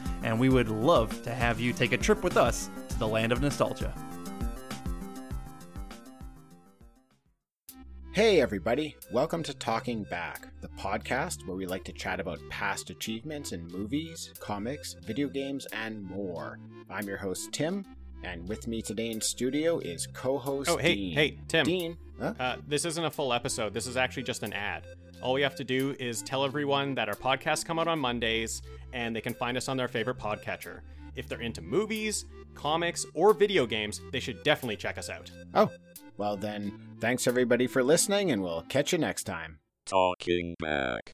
and we would love to have you take a trip with us to the land of nostalgia. Hey everybody, welcome to Talking Back, the podcast where we like to chat about past achievements in movies, comics, video games, and more. I'm your host, Tim, and with me today in studio is co-host Dean. Oh, hey, Dean. hey, Tim. Dean. Huh? Uh, this isn't a full episode. This is actually just an ad. All we have to do is tell everyone that our podcasts come out on Mondays, and they can find us on their favorite podcatcher. If they're into movies, comics, or video games, they should definitely check us out. Oh. Well then, thanks everybody for listening, and we'll catch you next time. Talking Back.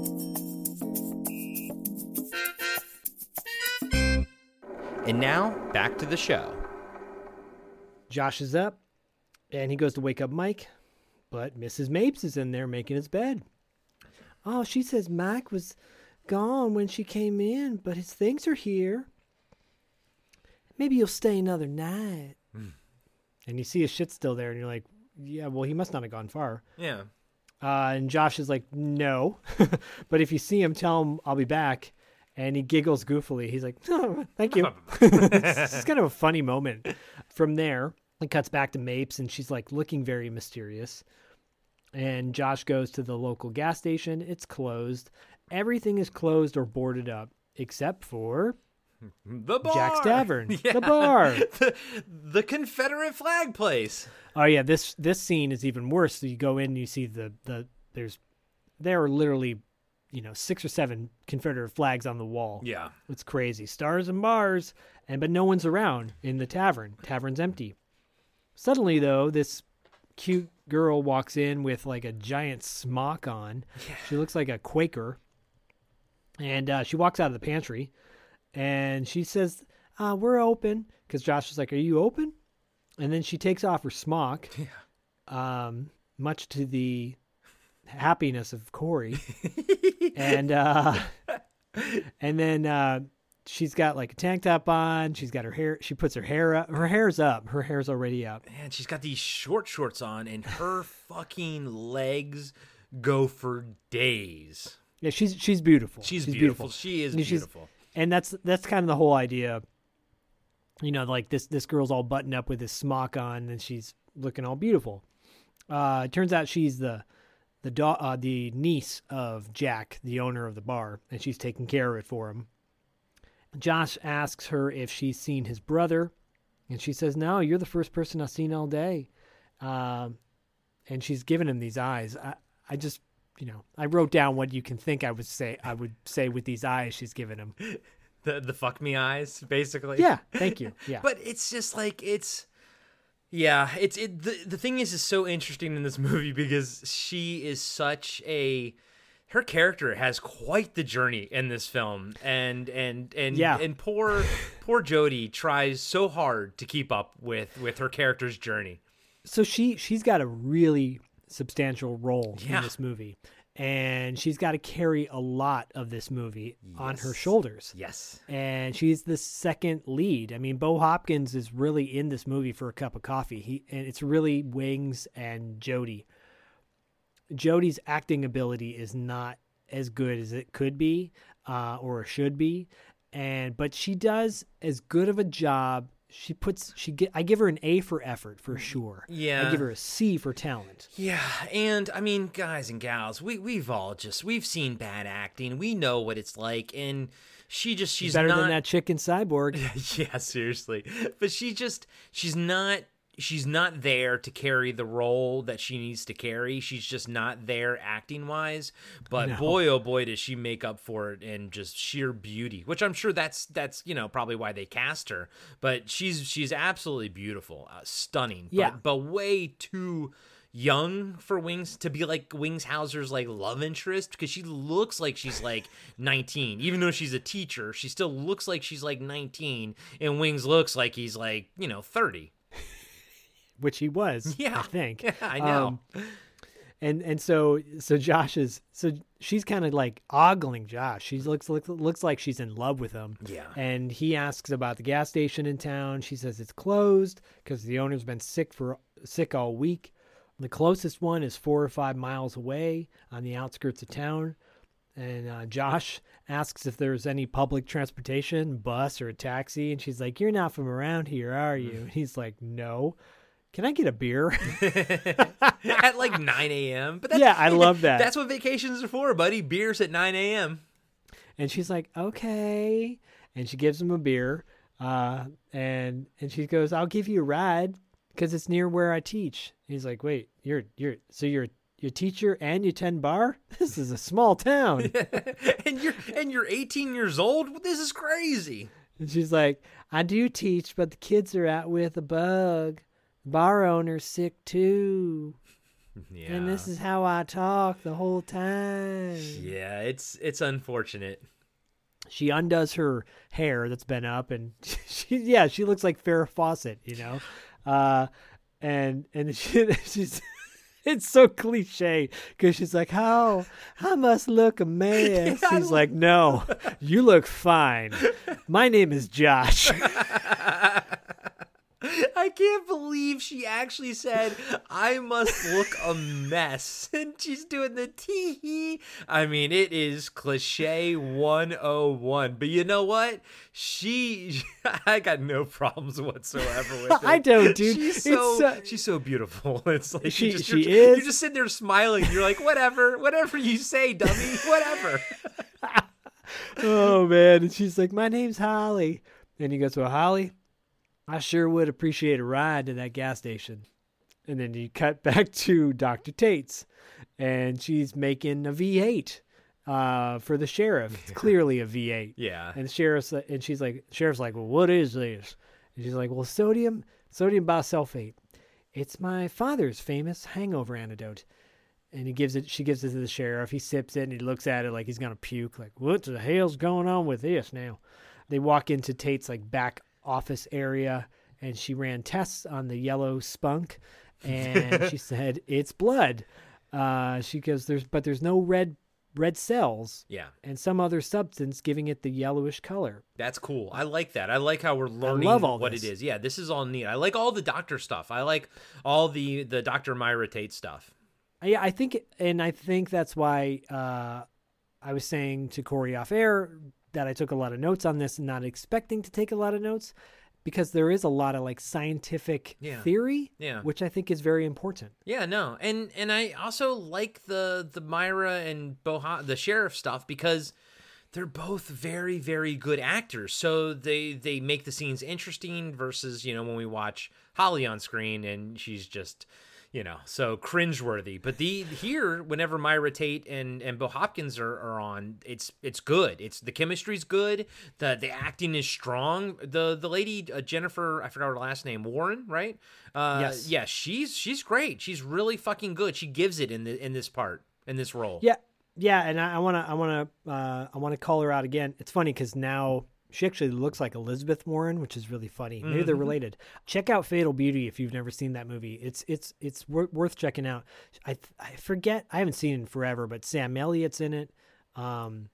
And now, back to the show. Josh is up, and he goes to wake up Mike, but Missus Mapes is in there making his bed. Oh, she says Mike was gone when she came in, but his things are here. Maybe he'll stay another night. Mm. And you see his shit still there, and you're like, yeah, well, he must not have gone far. Yeah. Uh, and Josh is like, no. But if you see him, tell him I'll be back. And he giggles goofily. He's like, oh, thank you. It's, it's kind of a funny moment. From there, it cuts back to Mapes, and she's like looking very mysterious. And Josh goes to the local gas station. It's closed. Everything is closed or boarded up except for the bar. Jack's Tavern. Yeah. The bar. the, the Confederate flag place. Oh, yeah. This this scene is even worse. So you go in and you see the, the – there's – there are literally – you know, six or seven Confederate flags on the wall. Yeah. It's crazy. Stars and bars, and but no one's around in the tavern. Tavern's empty. Suddenly, though, this cute girl walks in with like a giant smock on. Yeah. She looks like a Quaker. And uh, she walks out of the pantry, and she says, uh, we're open. Because Josh is like, are you open? And then she takes off her smock, yeah. um, much to the happiness of Corey. and uh, and then uh, she's got like a tank top on. She's got her hair. She puts her hair up. Her hair's up. Her hair's already up. And she's got these short shorts on, and her fucking legs go for days. Yeah, she's she's beautiful. She's, she's beautiful. beautiful. She is and beautiful. And that's that's kind of the whole idea. You know, like this this girl's all buttoned up with this smock on, and she's looking all beautiful. Uh, it turns out she's the the da- uh, the niece of Jack, the owner of the bar, and she's taking care of it for him. Josh asks her if she's seen his brother, and she says, "No, you're the first person I've seen all day." Uh, and she's giving him these eyes. I I just. You know, I wrote down what you can think I would say. I would say with these eyes she's giving him, the the fuck me eyes, basically. Yeah, thank you. Yeah, but it's just like it's, yeah, it's it. The, the thing is, is so interesting in this movie because she is such a, her character has quite the journey in this film, and and and yeah. and poor poor Jodi tries so hard to keep up with with her character's journey. So she she's got a really substantial role yeah. in this movie, and she's got to carry a lot of this movie yes. on her shoulders. Yes. And she's the second lead. I mean, Bo Hopkins is really in this movie for a cup of coffee. He and it's really Wings and Jodi. Jodi's acting ability is not as good as it could be, uh, or should be. And, but she does as good of a job. She puts, she get, I give her an A for effort for sure. Yeah. I give her a C for talent. Yeah. And I mean, guys and gals, we, we've all just, we've seen bad acting. We know what it's like. And she just, she's better not, than that chick in Cyborg. Yeah, seriously. But she just, she's not, she's not there to carry the role that she needs to carry. She's just not there acting wise, but no. boy, oh boy, does she make up for it in just sheer beauty, which I'm sure that's, that's, you know, probably why they cast her, but she's, she's absolutely beautiful, uh, stunning, yeah. but, but way too young for Wings to be like Wings Hauser's like love interest, because she looks like she's like nineteen, even though she's a teacher, she still looks like she's like nineteen and Wings looks like he's like, you know, thirty. Which he was, yeah. I think. Yeah, I know. Um, and and so so Josh is so she's kind of like ogling Josh. She looks, looks looks like she's in love with him. Yeah. And he asks about the gas station in town. She says it's closed because the owner's been sick for sick all week. The closest one is four or five miles away on the outskirts of town. And uh, Josh asks if there's any public transportation, bus or a taxi. And she's like, "You're not from around here, are you?" And he's like, "No." Can I get a beer at like nine a.m.? But that's, yeah, I love that. That's what vacations are for, buddy. Beers at nine a.m. And she's like, okay. And she gives him a beer. Uh, and, and she goes, I'll give you a ride because it's near where I teach. And he's like, wait, you're, you're, so you're, you're a teacher and you tend bar? This is a small town. and you're, and you're eighteen years old. This is crazy. And she's like, I do teach, but the kids are out with a bug. Bar owner's sick too. Yeah. And this is how I talk the whole time. Yeah, it's it's unfortunate. She undoes her hair that's been up and she yeah, she looks like Farrah Fawcett, you know. Uh and and she, she's it's so cliche because she's like, oh, I must look a mess. Yeah, he's like, no, you look fine. My name is Josh. I can't believe she actually said, I must look a mess. And she's doing the tee hee. I mean, it is cliche one oh one. But you know what? She, I got no problems whatsoever with it. I don't, dude. She's so, so, she's so beautiful. It's like, she, you just, she is. You just sit there smiling. You're like, whatever, whatever you say, dummy, whatever. Oh, man. And she's like, my name's Holly. And he goes, well, Holly, I sure would appreciate a ride to that gas station. And then you cut back to Doctor Tate's, and she's making a V eight. uh, for the sheriff. It's clearly a V eight. Yeah. And the sheriff's and she's like, sheriff's like, well, what is this? And she's like, well, sodium, sodium bisulfate. It's my father's famous hangover antidote. And he gives it. She gives it to the sheriff. He sips it and he looks at it like he's gonna puke. Like, what the hell's going on with this now? They walk into Tate's like back office area, and she ran tests on the yellow spunk, and she said it's blood. Uh, she goes, there's but there's no red red cells. Yeah, and some other substance giving it the yellowish color. That's cool. I like that. I like how we're learning I love all what this. It is. Yeah, this is all neat. I like all the doctor stuff. I like all the the Doctor Myra Tate stuff. Yeah, I think, and I think that's why uh, I was saying to Corey off air that I took a lot of notes on this, and not expecting to take a lot of notes, because there is a lot of like scientific yeah. theory, yeah. which I think is very important. Yeah, no, and and I also like the the Myra and Bo Ho- the sheriff stuff, because they're both very very good actors, so they they make the scenes interesting. Versus, you know, when we watch Holly on screen and she's just, you know, so cringeworthy. But the here, whenever Myra Tate and, and Bo Hopkins are, are on, it's it's good. It's the chemistry's good. The the acting is strong. The the lady uh, Jennifer, I forgot her last name, Warren, right? Uh, yes. Yeah, she's she's great. She's really fucking good. She gives it in the in this part in this role. Yeah, yeah. And I want to I want to uh, I want to call her out again. It's funny because now she actually looks like Elizabeth Warren, which is really funny. Maybe mm-hmm. they're related. Check out Fatal Beauty if you've never seen that movie. It's it's it's wor- worth checking out. I I forget. I haven't seen it in forever, but Sam Elliott's in it. Um,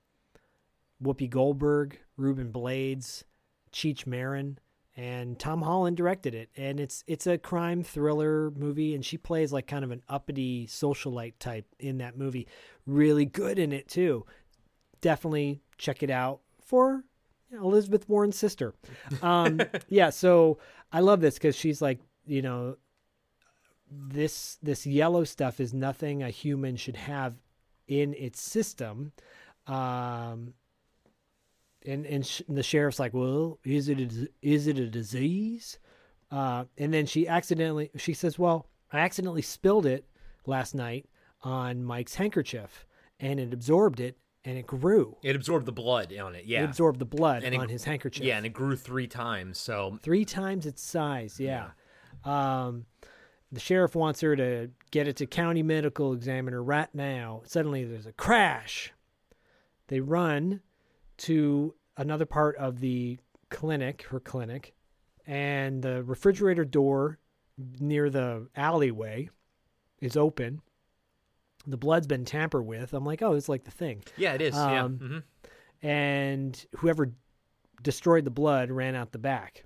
Whoopi Goldberg, Ruben Blades, Cheech Marin, and Tom Holland directed it. And it's it's a crime thriller movie, and she plays like kind of an uppity socialite type in that movie. Really good in it too. Definitely check it out for Elizabeth Warren's sister. Um, yeah, so I love this because she's like, you know, this this yellow stuff is nothing a human should have in its system. Um, and and, sh- and the sheriff's like, well, is it a, is it a disease? Uh, and then she accidentally, she says, well, I accidentally spilled it last night on Mike's handkerchief and it absorbed it. And it grew. It absorbed the blood on it, yeah. It absorbed the blood and on it, his handkerchief. Yeah, and it grew three times, so... Three times its size, yeah. yeah. Um, the sheriff wants her to get it to county medical examiner right now. Suddenly there's a crash. They run to another part of the clinic, her clinic, and the refrigerator door near the alleyway is open. The blood's been tampered with. I'm like, oh, it's like the thing. Yeah, it is. Um, yeah. Mm-hmm. And whoever destroyed the blood ran out the back.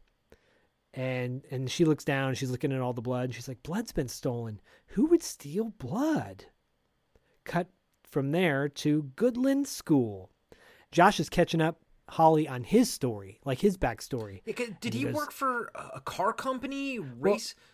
And and she looks down. She's looking at all the blood. And she's like, blood's been stolen. Who would steal blood? Cut from there to Goodland School. Josh is catching up Holly on his story, like his backstory. Did and he goes, work for a car company? Race... Well,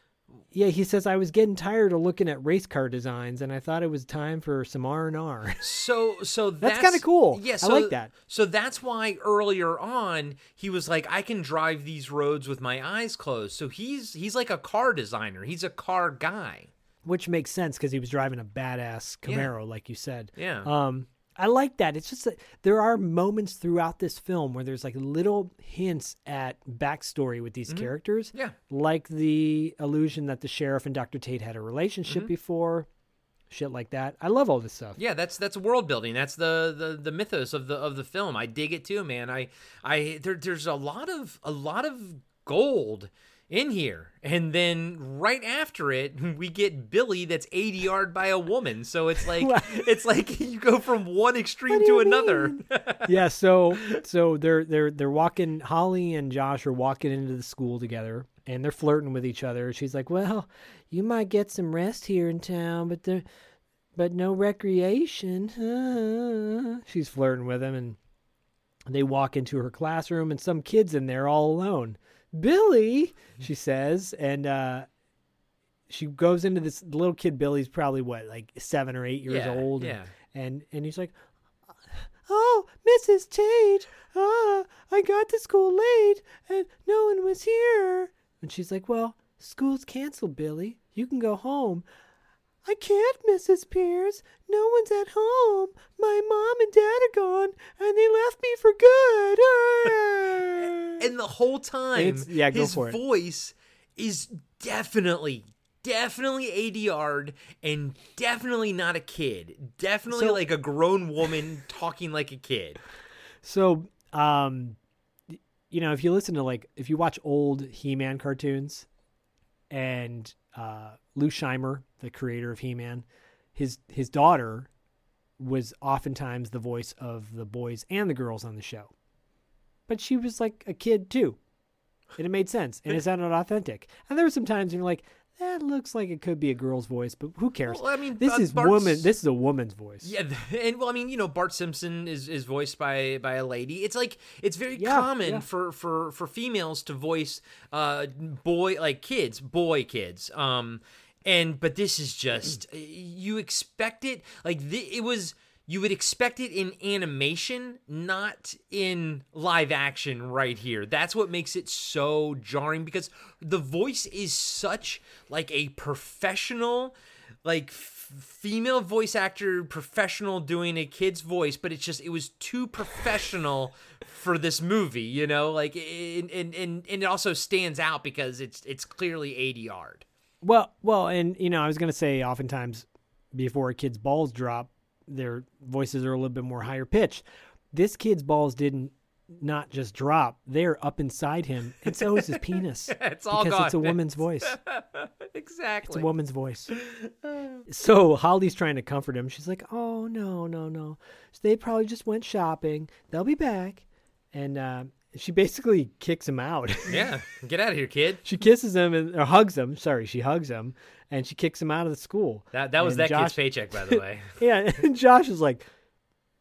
yeah, he says, I was getting tired of looking at race car designs, and I thought it was time for some R and R. So so that's, that's kind of cool. Yeah, so, I like that. So that's why earlier on, he was like, I can drive these roads with my eyes closed. So he's he's like a car designer. He's a car guy. Which makes sense because he was driving a badass Camaro, yeah. like you said. Yeah. Um, I like that. It's just that there are moments throughout this film where there's like little hints at backstory with these mm-hmm. characters. Yeah. Like the illusion that the sheriff and Doctor Tate had a relationship mm-hmm. before, shit like that. I love all this stuff. Yeah, that's that's world building. That's the, the, the mythos of the of the film. I dig it too, man. I I there there's a lot of a lot of gold in here, and then right after it we get Billy that's A D R'd by a woman, so it's like it's like you go from one extreme to another. yeah so so they're they're they're walking. Holly and Josh are walking into the school together and they're flirting with each other. She's like, well, you might get some rest here in town, but there but no recreation. She's flirting with him, and they walk into her classroom and some kid's in there all alone. Billy, she says, and uh, she goes into this little kid. Billy's probably what, like seven or eight years yeah, old, yeah. and and he's like, "Oh, Missus Tate, ah, I got to school late, and no one was here." And she's like, "Well, school's canceled, Billy. You can go home." I can't, Missus Pierce. No one's at home. My mom and dad are gone, and they left me for good. And the whole time, it's, yeah, his go for voice it. is definitely, definitely A D R'd and definitely not a kid. Definitely so, like a grown woman talking like a kid. So, um, you know, if you listen to like, if you watch old He-Man cartoons and uh, Lou Scheimer, the creator of He-Man, his his daughter was oftentimes the voice of the boys and the girls on the show. But she was like a kid too. And it made sense. And it sounded authentic. And there were some times when you're like, that looks like it could be a girl's voice, but who cares? Well, I mean, this uh, is Bart's, woman. This is a woman's voice. Yeah, and well, I mean, you know, Bart Simpson is, is voiced by, by a lady. It's like it's very yeah, common yeah. for for for females to voice uh boy like kids, boy kids. Um, and but this is just you expect it like th- it was. You would expect it in animation, not in live action right here. That's what makes it so jarring because the voice is such like a professional, like f- female voice actor, professional doing a kid's voice. But it's just it was too professional for this movie, you know, like and and, and it also stands out because it's it's clearly A D R'd. Well, well, and, you know, I was going to say oftentimes before a kid's balls drop, their voices are a little bit more higher pitched. This kid's balls didn't not just drop; they're up inside him, and so is his penis. It's all because gone. It's a woman's voice. Exactly, it's a woman's voice. So Holly's trying to comfort him. She's like, "Oh no, no, no! So they probably just went shopping. They'll be back." And uh, she basically kicks him out. Yeah, get out of here, kid. She kisses him and or hugs him. Sorry, she hugs him. And she kicks him out of the school. That that was and that Josh, kid's paycheck, by the way. Yeah, and Josh is like,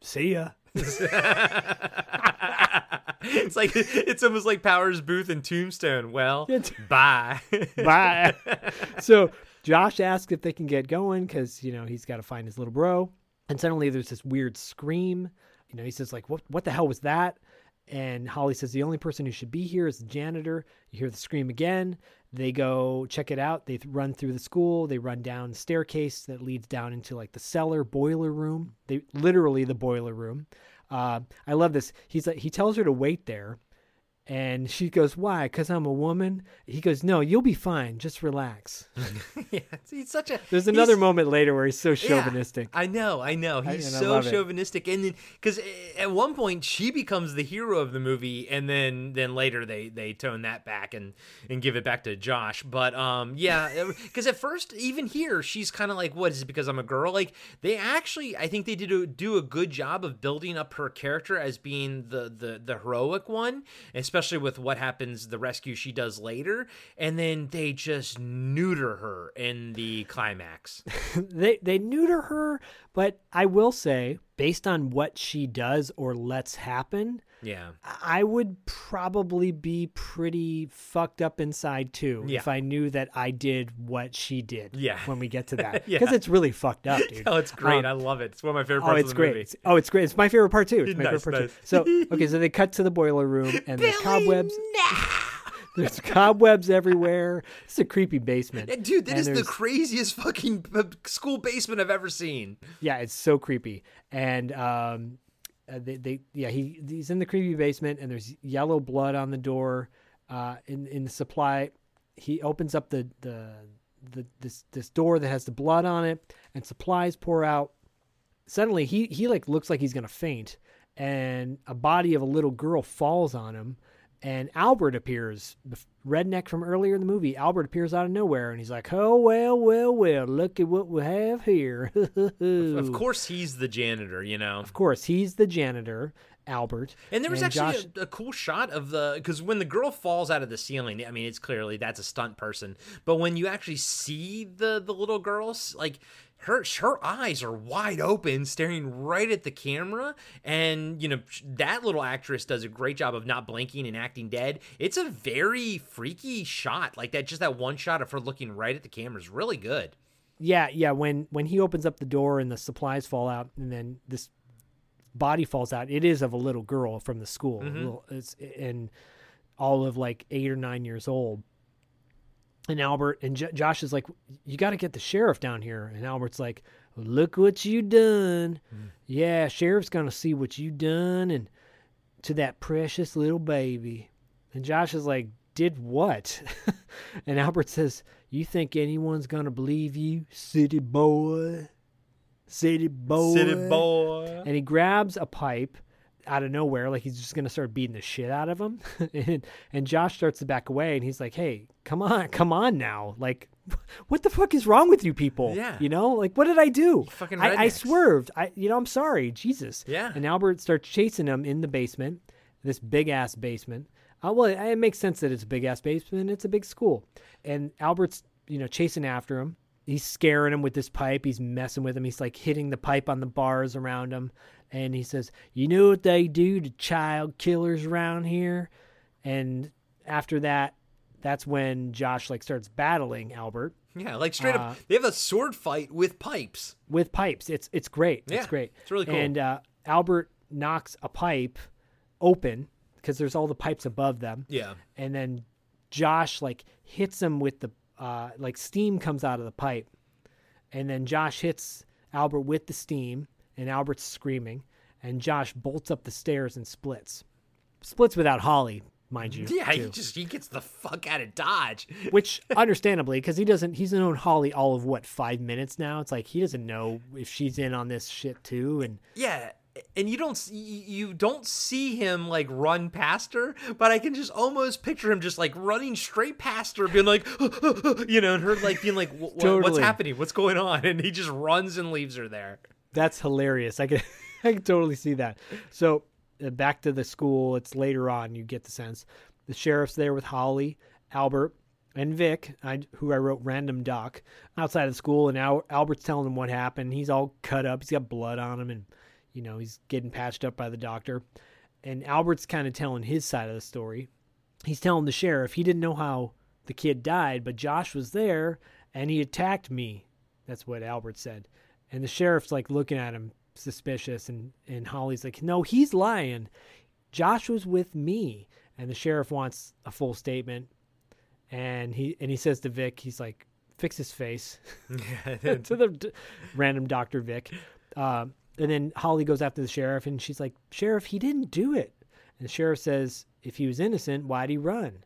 see ya. It's like it's almost like Powers Booth and Tombstone. Well, bye. Bye. So Josh asks if they can get going because, you know, he's got to find his little bro. And suddenly there's this weird scream. You know, he says, like, what, what the hell was that? And Holly says the only person who should be here is the janitor. You hear the scream again. They go check it out. They th- run through the school. They run down the staircase that leads down into like the cellar boiler room. They literally the boiler room. Uh, I love this. He's like, he tells her to wait there. And she goes, why? 'Cause I'm a woman. He goes, no, you'll be fine. Just relax. Yeah, he's such a. There's another moment later where he's so chauvinistic. Yeah, I know, I know. He's I, so I chauvinistic, it. and then because at one point she becomes the hero of the movie, and then, then later they, they tone that back and, and give it back to Josh. But um, yeah, because at first even here she's kind of like, what is it? Because I'm a girl. Like they actually, I think they did a, do a good job of building up her character as being the the, the heroic one, especially. Especially with what happens, the rescue she does later, and then they just neuter her in the climax. they they neuter her, but I will say, based on what she does or lets happen, yeah, I would probably be pretty fucked up inside too yeah. if I knew that I did what she did. Yeah. When we get to that, because yeah. it's really fucked up, dude. Oh, it's great. Um, I love it. It's one of my favorite parts oh, it's of the great. movie. It's, oh, it's great. It's my favorite part too. It's my nice, favorite part nice. too. So okay, so they cut to the boiler room and Billy, there's cobwebs. No! There's cobwebs everywhere. It's a creepy basement. And dude, that and is there's... the craziest fucking school basement I've ever seen. Yeah, it's so creepy. And um, they, they, yeah, he he's in the creepy basement, and there's yellow blood on the door. Uh, in in the supply, he opens up the the the this this door that has the blood on it, and supplies pour out. Suddenly, he he like looks like he's gonna faint, and a body of a little girl falls on him. And Albert appears, the redneck from earlier in the movie. Albert appears out of nowhere, and he's like, oh, well, well, well, look at what we have here. Of course he's the janitor, you know. Of course he's the janitor, Albert. And there was and actually Josh... a, a cool shot of the, because when the girl falls out of the ceiling, I mean, it's clearly that's a stunt person. But when you actually see the, the little girls, like... Her her eyes are wide open, staring right at the camera, and you know that little actress does a great job of not blinking and acting dead. It's a very freaky shot, like that. Just that one shot of her looking right at the camera is really good. Yeah, yeah. When when he opens up the door and the supplies fall out, and then this body falls out, it is of a little girl from the school, mm-hmm. little, it's, and all of like eight or nine years old. And Albert and J- Josh is like, you got to get the sheriff down here. And Albert's like, look what you done. Mm. Yeah, sheriff's going to see what you done and to that precious little baby. And Josh is like, did what? And Albert says, you think anyone's going to believe you, city boy? City boy. City boy. And he grabs a pipe out of nowhere, like he's just going to start beating the shit out of him. and, and Josh starts to back away, and he's like, hey, come on, come on now. Like, what the fuck is wrong with you people? Yeah. You know, like, what did I do? You fucking I, I swerved. I, you know, I'm sorry. Jesus. Yeah. And Albert starts chasing him in the basement, this big-ass basement. Uh, well, it, it makes sense that it's a big-ass basement. It's a big school. And Albert's, you know, chasing after him. He's scaring him with this pipe. He's messing with him. He's, like, hitting the pipe on the bars around him. And he says, you know what they do to child killers around here? And after that, that's when Josh, like, starts battling Albert. Yeah, like, straight uh, up, they have a sword fight with pipes. With pipes. It's it's great. Yeah, it's great. It's really cool. And uh, Albert knocks a pipe open because there's all the pipes above them. Yeah. And then Josh, like, hits him with the, uh, like, steam comes out of the pipe. And then Josh hits Albert with the steam. And Albert's screaming, and Josh bolts up the stairs and splits. Splits without Holly, mind you. Yeah, too. he just he gets the fuck out of Dodge. Which, understandably, because he doesn't, he's known Holly all of, what, five minutes now? It's like, he doesn't know if she's in on this shit, too. And yeah, and you don't, you don't see him, like, run past her, but I can just almost picture him just, like, running straight past her, being like, oh, oh, oh, you know, and her, like, being like, w- totally. what's happening? What's going on? And he just runs and leaves her there. That's hilarious. I can, I can totally see that. So uh, back to the school. It's later on. You get the sense. The sheriff's there with Holly, Albert, and Vic, I, who I wrote Random Doc, outside of school. And Al, Albert's telling him what happened. He's all cut up. He's got blood on him. And, you know, he's getting patched up by the doctor. And Albert's kind of telling his side of the story. He's telling the sheriff he didn't know how the kid died, but Josh was there, and he attacked me. That's what Albert said. And the sheriff's, like, looking at him suspicious, and, and Holly's like, no, he's lying. Josh was with me. And the sheriff wants a full statement. And he and he says to Vic, he's like, fix his face. to the d- random Doctor Vic. Uh, and then Holly goes after the sheriff, and she's like, Sheriff, he didn't do it. And the sheriff says, if he was innocent, why'd he run?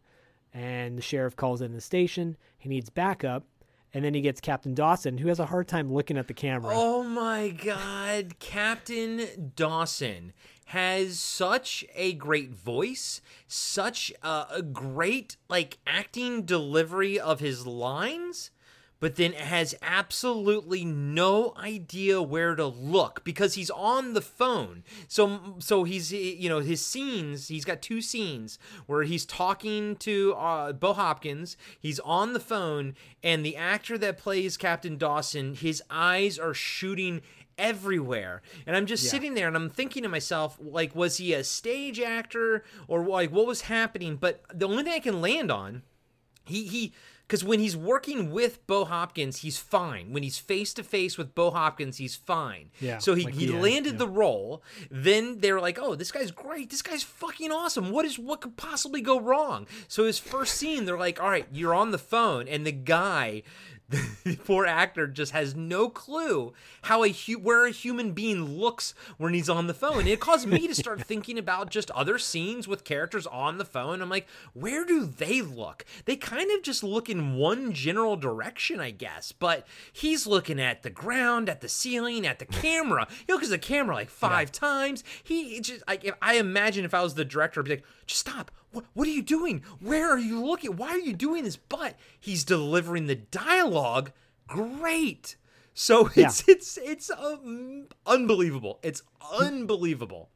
And the sheriff calls in the station. He needs backup. And then he gets Captain Dawson, who has a hard time looking at the camera. Oh, my God. Captain Dawson has such a great voice, such a, a great, like, acting delivery of his lines, but then has absolutely no idea where to look because he's on the phone. So, so he's, you know, his scenes, he's got two scenes where he's talking to uh, Bo Hopkins, he's on the phone, and the actor that plays Captain Dawson, his eyes are shooting everywhere. And I'm just yeah. sitting there and I'm thinking to myself, like, was he a stage actor or, like, what was happening? But the only thing I can land on, he, he, because when he's working with Bo Hopkins, he's fine. When he's face-to-face with Bo Hopkins, he's fine. Yeah, so he, like he, he landed is, yeah. the role. Then they're like, oh, this guy's great. This guy's fucking awesome. What is what could possibly go wrong? So his first scene, they're like, all right, you're on the phone. And the guy, the poor actor, just has no clue how a hu- where a human being looks when he's on the phone. And it caused me to start thinking about just other scenes with characters on the phone. I'm like, where do they look? They kind of just look in one general direction, I guess, but he's looking at the ground, at the ceiling, at the camera. He looks at the camera like five yeah. times. He just, I, I imagine if I was the director, I'd be like, just stop. What, what are you doing? Where are you looking? Why are you doing this? But he's delivering the dialogue great. So it's, yeah. it's, it's um, unbelievable. It's unbelievable.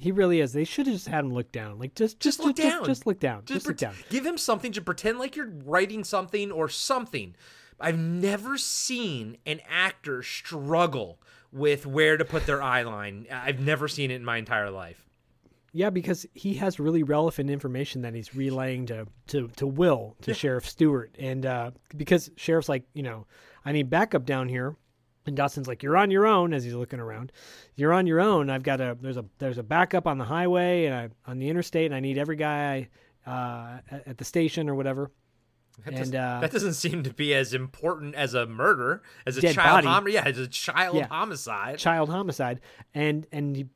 He really is. They should have just had him look down. Like, just, just, just look just, down. Just, just look down. Just, just look pret- down. Give him something to pretend like you're writing something or something. I've never seen an actor struggle with where to put their eye line. I've never seen it in my entire life. Yeah, because he has really relevant information that he's relaying to to, to Will, to yeah. Sheriff Stewart. And uh, because Sheriff's like, you know, I need backup down here. And Dawson's like, you're on your own, as he's looking around. You're on your own. I've got a, there's a, there's a backup on the highway and I, on the interstate, and I need every guy uh, at the station or whatever. That, and, doesn't, uh, that doesn't seem to be as important as a murder, as a child homicide. Yeah, as a child yeah. homicide. Child homicide. And and he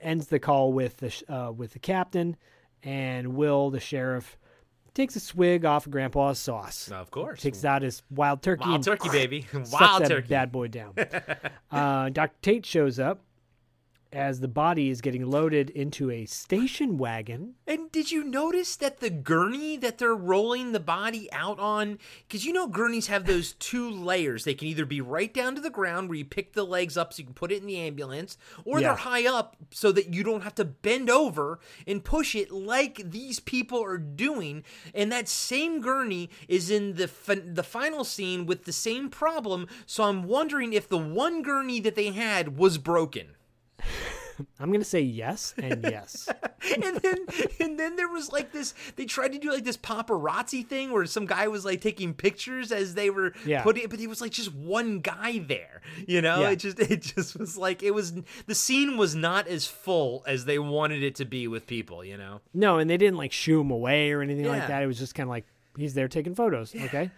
ends the call with the uh, with the captain, and Will, the sheriff, takes a swig off of Grandpa's sauce. Of course. Takes out his wild turkey. Wild turkey, baby. Wild turkey. That bad boy down. uh, Doctor Tate shows up as the body is getting loaded into a station wagon. And did you notice that the gurney that they're rolling the body out on, because you know gurneys have those two layers. They can either be right down to the ground where you pick the legs up so you can put it in the ambulance, or yeah. they're high up so that you don't have to bend over and push it like these people are doing. And that same gurney is in the fin- the final scene with the same problem. So I'm wondering if the one gurney that they had was broken. I'm gonna say yes and yes. and then and then there was like this, they tried to do like this paparazzi thing where some guy was like taking pictures as they were yeah. putting it, but it was like just one guy there, you know. yeah. it just it just was like, it was, the scene was not as full as they wanted it to be with people, you know. No, and they didn't like shoo him away or anything yeah. like that. It was just kind of like, he's there taking photos. yeah. Okay.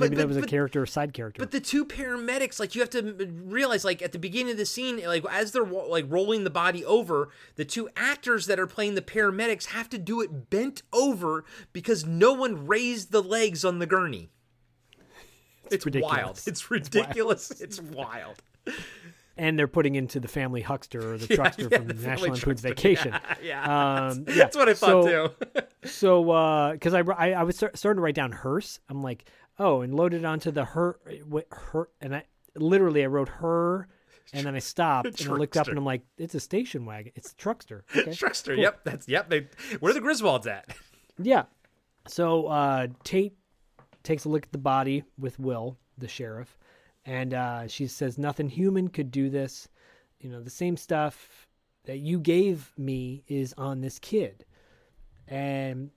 Maybe but, that was but, a character or side character. But the two paramedics, like, you have to realize, like, at the beginning of the scene, like, as they're, like, rolling the body over, the two actors that are playing the paramedics have to do it bent over because no one raised the legs on the gurney. It's, it's ridiculous. wild. It's ridiculous. It's wild. It's wild. And they're putting into the family huckster or the truckster yeah, yeah, from the National Lampoon's Vacation. Yeah, yeah. Um, yeah. That's what I thought, so, too. So, because uh, I, I, I was start, starting to write down hearse. I'm like, oh, and loaded onto the her, her, and I literally I wrote her, and then I stopped and I looked up and I'm like, it's a station wagon, it's a truckster. Okay? Truckster, cool. yep, that's yep. They, where are the Griswolds at? Yeah, so uh, Tate takes a look at the body with Will, the sheriff, and uh, she says nothing human could do this. You know, the same stuff that you gave me is on this kid, and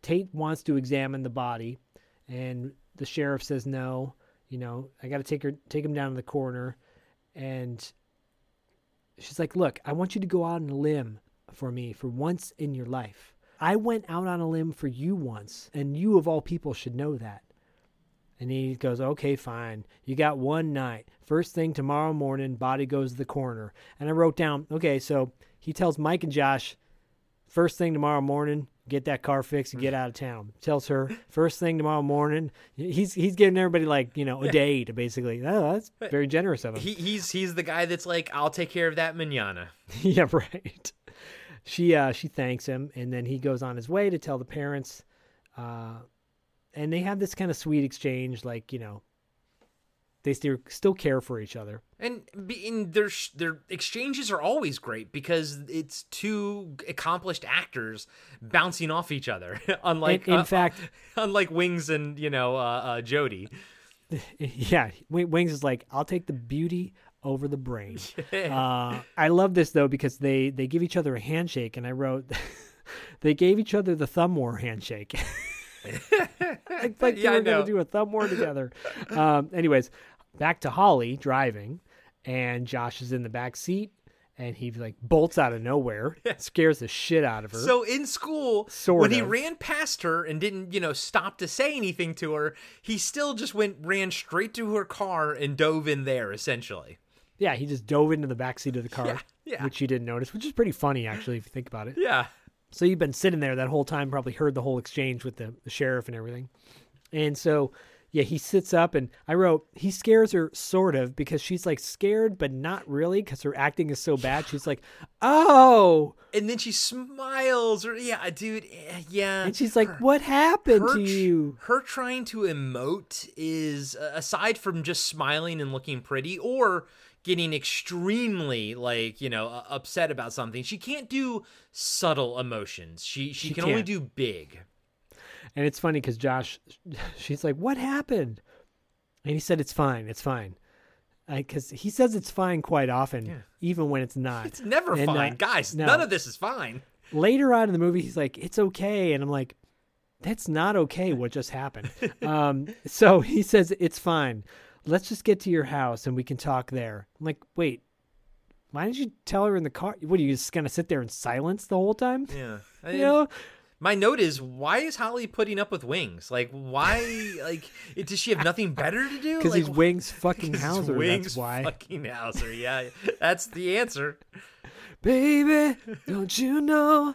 Tate wants to examine the body. And the sheriff says, no, you know, I got to take her, take him down to the corner. And she's like, look, I want you to go out on a limb for me for once in your life. I went out on a limb for you once, and you of all people should know that. And he goes, okay, fine. You got one night. First thing tomorrow morning, body goes to the corner. And I wrote down, okay, so he tells Mike and Josh, first thing tomorrow morning, get that car fixed and get out of town. Tells her first thing tomorrow morning. He's he's giving everybody like, you know, a day to basically. Oh, that's very generous of him. He, he's he's the guy that's like, I'll take care of that manana. Yeah, right. She uh, she thanks him, and then he goes on his way to tell the parents, uh, and they have this kind of sweet exchange, like, you know, they still still care for each other. And in their their exchanges are always great because it's two accomplished actors bouncing off each other. unlike in, in uh, fact, unlike Wings and you know uh, uh, Jodi. Yeah, Wings is like, I'll take the beauty over the brain. uh, I love this though because they they give each other a handshake, and I wrote they gave each other the thumb war handshake. It's like yeah, they were going to do a thumb war together. Um, anyways, back to Holly driving. And Josh is in the back seat, and he like bolts out of nowhere, scares the shit out of her. So in school, sort when of. he ran past her and didn't, you know, stop to say anything to her, he still just went, ran straight to her car and dove in there, essentially. Yeah, he just dove into the back seat of the car, yeah, yeah. which you didn't notice, which is pretty funny, actually, if you think about it. Yeah. So you've been sitting there that whole time, probably heard the whole exchange with the, the sheriff and everything. And so... yeah, he sits up, and I wrote, he scares her, sort of, because she's, like, scared, but not really, because her acting is so bad. She's like, oh! And then she smiles, or, yeah, dude, yeah. And she's like, her, what happened her, to you? Her trying to emote is, aside from just smiling and looking pretty, or getting extremely, like, you know, upset about something, she can't do subtle emotions. She, she, she can, can only do big. And it's funny because Josh, she's like, what happened? And he said, it's fine. It's fine. Because he says it's fine quite often, yeah. even when it's not. It's never and fine. I, Guys, no. none of this is fine. Later on in the movie, he's like, it's okay. And I'm like, that's not okay what just happened. um, so he says, it's fine. Let's just get to your house and we can talk there. I'm like, wait. Why didn't you tell her in the car? What, are you just going to sit there in silence the whole time? Yeah. I, you know? my note is, why is Holly putting up with Wings? Like, why? Like, does she have nothing better to do? Because like, he's Wings fucking Hauser. Wings that's why. fucking Hauser. Yeah, that's the answer. Baby, don't you know?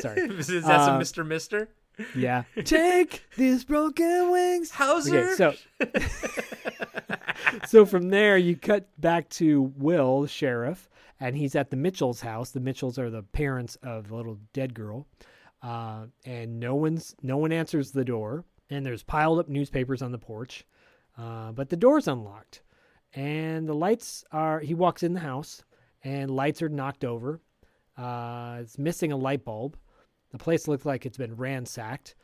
Sorry, is that uh, some Mister Mister? Yeah. Take these broken wings, Hauser. Okay, so, so from there, you cut back to Will, the sheriff, and he's at the Mitchells' house. The Mitchells are the parents of the little dead girl. Uh, and no one's no one answers the door, and there's piled up newspapers on the porch, uh, but the door's unlocked, and the lights are. He walks in the house, and lights are knocked over. Uh, it's missing a light bulb. The place looks like it's been ransacked.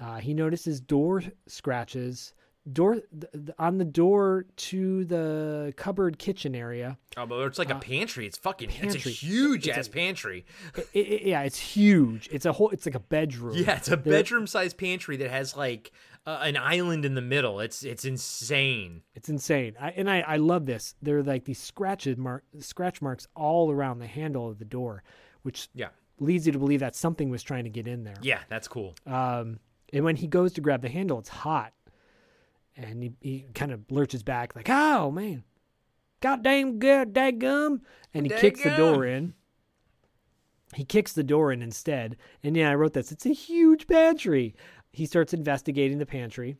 Uh, he notices door scratches door th- th- on the door to the cupboard kitchen area. Oh, but it's like uh, a pantry. It's fucking. Pantry. It's a huge it's ass a, pantry. It, it, yeah, it's huge. It's a whole. It's like a bedroom. Yeah, it's a bedroom sized pantry that has like uh, an island in the middle. It's it's insane. It's insane. I, and I, I love this. There are like these scratches mark scratch marks all around the handle of the door, which yeah. leads you to believe that something was trying to get in there. Yeah, that's cool. Um, and when he goes to grab the handle, it's hot, and he, he kind of lurches back like, "Oh man." Goddamn good daggum. And he Day kicks gum. the door in. He kicks the door in instead. And yeah, I wrote this. It's a huge pantry. He starts investigating the pantry.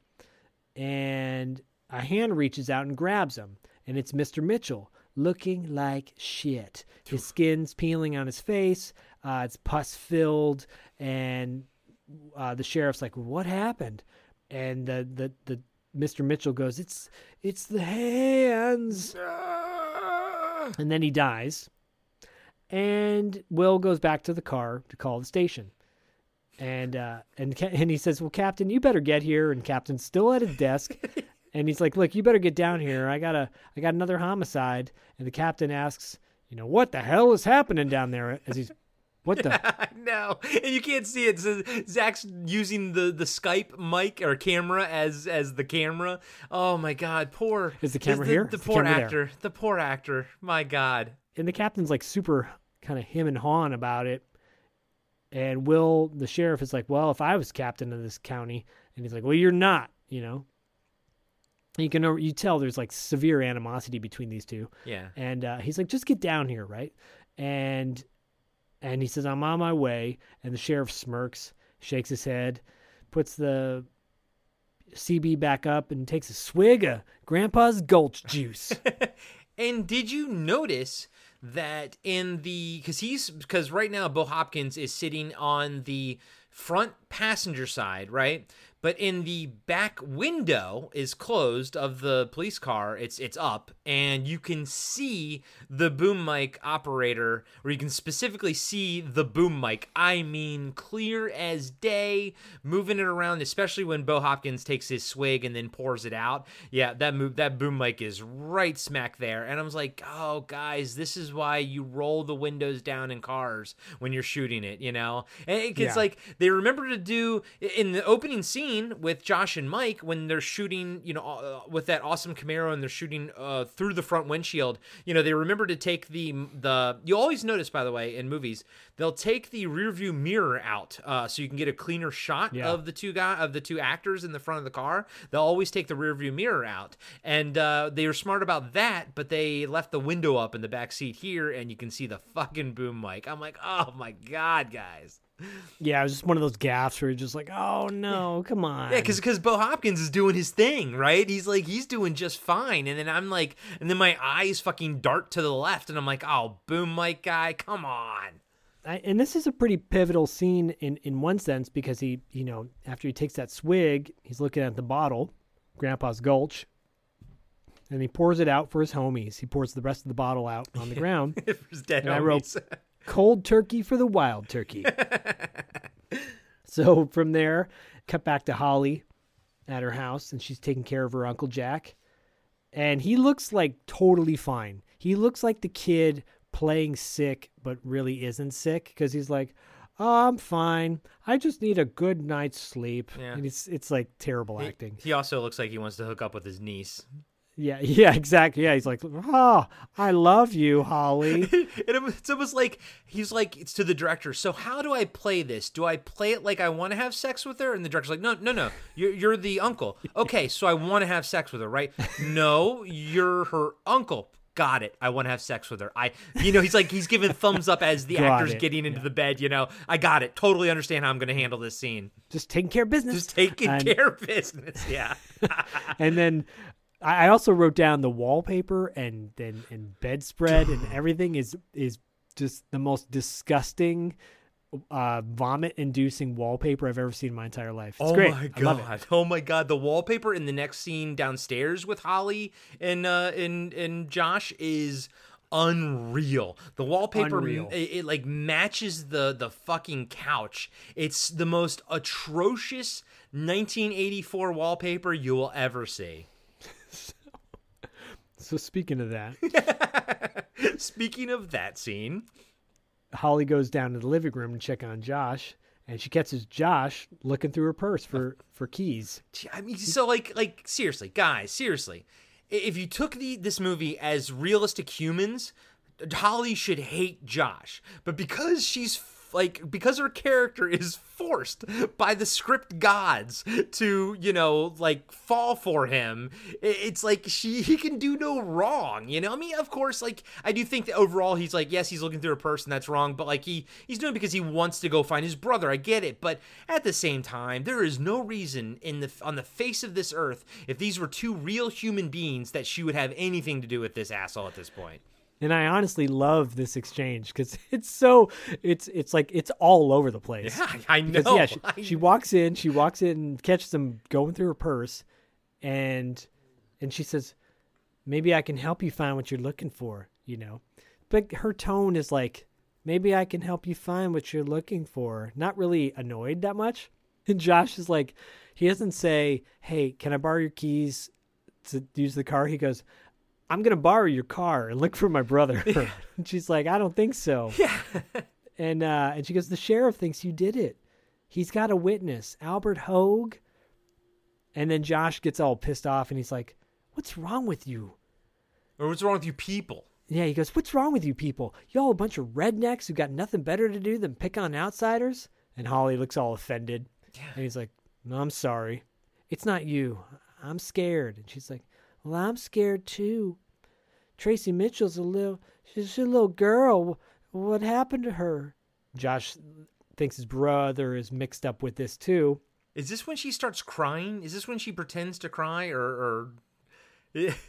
And a hand reaches out and grabs him. And it's Mister Mitchell looking like shit. His skin's peeling on his face. Uh, it's pus filled. And uh, the sheriff's like, "What happened?" And the, the, the, Mister Mitchell goes, it's it's the hands. Ah! And then he dies. And Will goes back to the car to call the station. And uh, and and he says, "Well, Captain, you better get here." And Captain's still at his desk. And he's like, "Look, you better get down here. I got a, I got another homicide." And the captain asks, you know, "What the hell is happening down there?" As he's What the? Yeah, no, and you can't see it. So Zach's using the, the Skype mic or camera as as the camera. Oh my God, poor. Is the camera is the, here? The, the poor the actor. There? The poor actor. My God. And the captain's like super kind of him and hawing about it. And Will, the sheriff, is like, "Well, if I was captain of this county," and he's like, "Well, you're not," you know. You can you tell there's like severe animosity between these two. Yeah. And uh, he's like, "Just get down here, right?" And. And he says, "I'm on my way." And the sheriff smirks, shakes his head, puts the C B back up, and takes a swig of Grandpa's Gulch juice. And did you notice that in the – because he's because right now Bo Hopkins is sitting on the front passenger side, right? But in the back window is closed of the police car. It's it's up, and you can see the boom mic operator, or you can specifically see the boom mic. I mean, clear as day, moving it around, especially when Bo Hopkins takes his swig and then pours it out. Yeah, that move, that boom mic is right smack there. And I was like, oh, guys, this is why you roll the windows down in cars when you're shooting it, you know? And it's yeah. like they remember to do in the opening scene with Josh and Mike when they're shooting, you know, uh, with that awesome Camaro, and they're shooting uh, through the front windshield. You know, they remember to take the the. You always notice, by the way, in movies, they'll take the rearview mirror out uh, so you can get a cleaner shot yeah. of the two guy of the two actors in the front of the car. They'll always take the rearview mirror out, and uh, they were smart about that, but they left the window up in the back seat here, and you can see the fucking boom mic. I'm like, oh my God, guys. Yeah, it was just one of those gaffes where you're just like, oh, no, come on. Yeah, because Bo Hopkins is doing his thing, right? He's like, he's doing just fine. And then I'm like, and then my eyes fucking dart to the left, and I'm like, oh, boom mic guy, come on. I, and this is a pretty pivotal scene in, in one sense because he, you know, after he takes that swig, he's looking at the bottle, Grandpa's Gulch, and he pours it out for his homies. He pours the rest of the bottle out on the ground. For his dead and homies. I wrote, cold turkey for the wild turkey. So from there, cut back to Holly at her house, and she's taking care of her Uncle Jack. And he looks like totally fine. He looks like the kid playing sick but really isn't sick because he's like, oh, I'm fine. I just need a good night's sleep. Yeah. And it's, it's like terrible he, acting. He also looks like he wants to hook up with his niece. Yeah, yeah, exactly. Yeah, he's like, oh, I love you, Holly. And it's almost like, he's like, it's to the director, so how do I play this? Do I play it like I want to have sex with her? And the director's like, no, no, no, you're, you're the uncle. Okay, so I want to have sex with her, right? No, you're her uncle. Got it. I want to have sex with her. I, you know, he's like, he's giving thumbs up as the actor's it. getting into yeah. the bed, you know. I got it. Totally understand how I'm going to handle this scene. Just taking care of business. Just taking and... care of business, yeah. And then... I also wrote down the wallpaper and then and, and bedspread and everything is is just the most disgusting, uh, vomit-inducing wallpaper I've ever seen in my entire life. It's oh great. My God. I love it. Oh my God! The wallpaper in the next scene downstairs with Holly and uh, and and Josh is unreal. The wallpaper unreal. It, it like matches the the fucking couch. It's the most atrocious nineteen eighty-four wallpaper you will ever see. So speaking of that, speaking of that scene, Holly goes down to the living room to check on Josh, and she catches Josh looking through her purse for, for keys. I mean, so like, like seriously, guys, seriously, if you took the this movie as realistic humans, Holly should hate Josh, but because she's like, because her character is forced by the script gods to, you know, like, fall for him, it's like she he can do no wrong, you know? I mean, of course, like, I do think that overall he's like, yes, he's looking through a purse and that's wrong, but, like, he, he's doing it because he wants to go find his brother. I get it, but at the same time, there is no reason in the on the face of this earth, if these were two real human beings, that she would have anything to do with this asshole at this point. And I honestly love this exchange because it's so, it's it's like, it's all over the place. Yeah, I know. Because, yeah, she, I... she walks in, she walks in and catches him going through her purse, and and she says, maybe I can help you find what you're looking for, you know. But her tone is like, maybe I can help you find what you're looking for. Not really annoyed that much. And Josh is like, he doesn't say, hey, can I borrow your keys to use the car? He goes, I'm going to borrow your car and look for my brother. Yeah. And she's like, I don't think so. Yeah. And uh, and she goes, the sheriff thinks you did it. He's got a witness, Albert Hogue. And then Josh gets all pissed off and he's like, what's wrong with you? Or what's wrong with you people? Yeah, he goes, what's wrong with you people? Y'all a bunch of rednecks who got nothing better to do than pick on outsiders? And Holly looks all offended. Yeah. And he's like, no, I'm sorry. It's not you. I'm scared. And she's like, well, I'm scared too. Tracy Mitchell's a little, she's a little girl. What happened to her? Josh thinks his brother is mixed up with this too. Is this when she starts crying? Is this when she pretends to cry or... or...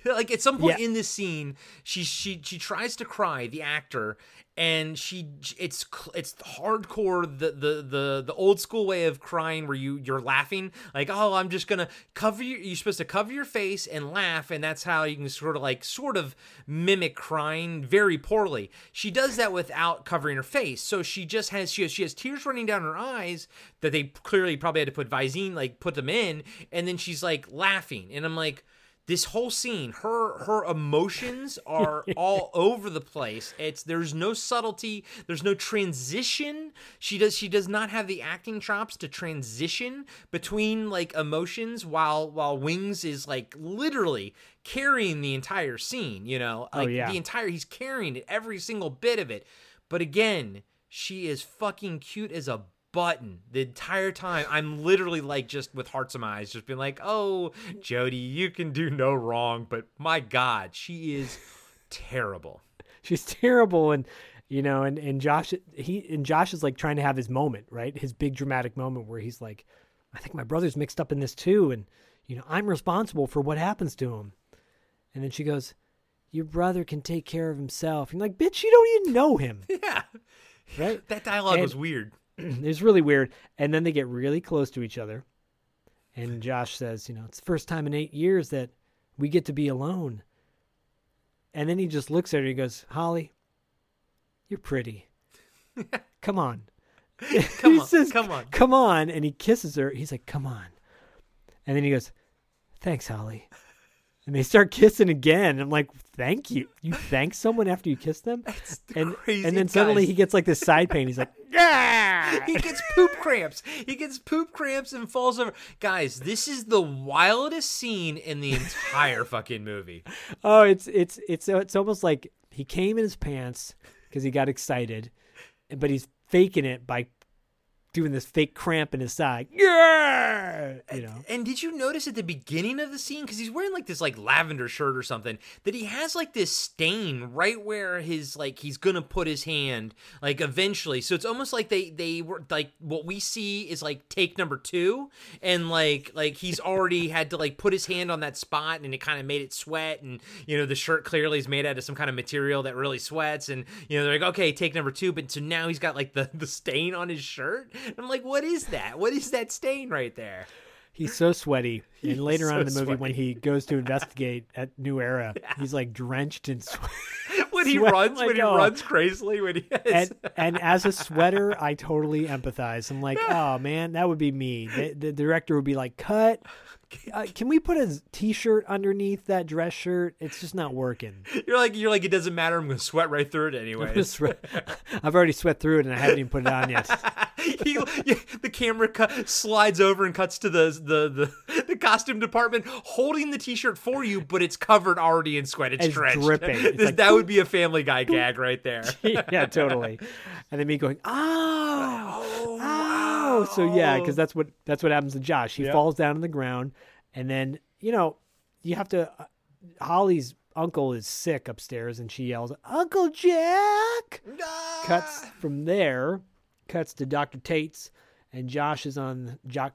like at some point yeah. in this scene, she she she tries to cry, the actor, and she it's it's hardcore the the the, the old school way of crying where you you're laughing, like, oh, I'm just gonna cover you you're supposed to cover your face and laugh, and that's how you can sort of like sort of mimic crying very poorly. She does that without covering her face, so she just has she has, she has tears running down her eyes that they clearly probably had to put Visine like put them in, and then she's like laughing, and I'm like, this whole scene, her her emotions are all over the place. It's there's no subtlety, there's no transition. She does she does not have the acting chops to transition between like emotions while while Wings is like literally carrying the entire scene, you know? Like oh, yeah. the entire he's carrying it, every single bit of it. But again, she is fucking cute as a button the entire time. I'm literally like just with hearts in my eyes just being like, oh, Jodi, you can do no wrong, but my God, she is terrible. She's terrible. And you know, and and Josh he and Josh is like trying to have his moment, right? His big dramatic moment where he's like, I think my brother's mixed up in this too, and you know, I'm responsible for what happens to him. And then she goes, your brother can take care of himself. And you're like, bitch, you don't even know him. Yeah, right. That dialogue and, was weird. It's really weird. And then they get really close to each other. And Josh says, you know, it's the first time in eight years that we get to be alone. And then he just looks at her and he goes, Holly, you're pretty. Come on. Come he on. Says, come on. Come on. And he kisses her. He's like, come on. And then he goes, thanks, Holly. and they start kissing again. And I'm like, thank you. You thank someone after you kiss them? It's and, crazy. And then guys. Suddenly he gets like this side pain. He's like, yeah. He gets poop cramps. He gets poop cramps and falls over. Guys, this is the wildest scene in the entire fucking movie. Oh, it's it's it's it's almost like he came in his pants because he got excited, but he's faking it by doing this fake cramp in his side. Yeah, you know. And, and did you notice at the beginning of the scene, because he's wearing like this like lavender shirt or something, that he has like this stain right where his like he's gonna put his hand like eventually. So it's almost like they they were like what we see is like take number two, and like like he's already had to like put his hand on that spot, and it kind of made it sweat, and you know the shirt clearly is made out of some kind of material that really sweats, and you know they're like okay take number two, but so now he's got like the the stain on his shirt. I'm like, what is that? What is that stain right there? He's so sweaty. And he's later so on in the movie, sweaty. When he goes to investigate at New Era, yeah. he's like drenched in sweat. When he sweat, runs, like, when he oh. runs crazily, when he is. And, and as a sweater, I totally empathize. I'm like, yeah. oh man, that would be me. The, the director would be like, cut. Uh, can we put a t-shirt underneath that dress shirt? It's just not working. You're like, you're like, it doesn't matter. I'm going to sweat right through it anyway. I've already sweat through it and I haven't even put it on yet. he, yeah, the camera cut, slides over and cuts to the, the the the costume department holding the t-shirt for you, but it's covered already in sweat. It's, it's drenched. Dripping. It's this, like, that would be a Family Guy gag right there. Yeah, totally. And then me going, oh, oh, wow. So yeah, because that's what that's what happens to Josh. He yep. falls down on the ground. And then, you know, you have to, uh, Holly's uncle is sick upstairs and she yells, Uncle Jack! Ah! Cuts from there, cuts to Doctor Tate's, and Josh is on joc-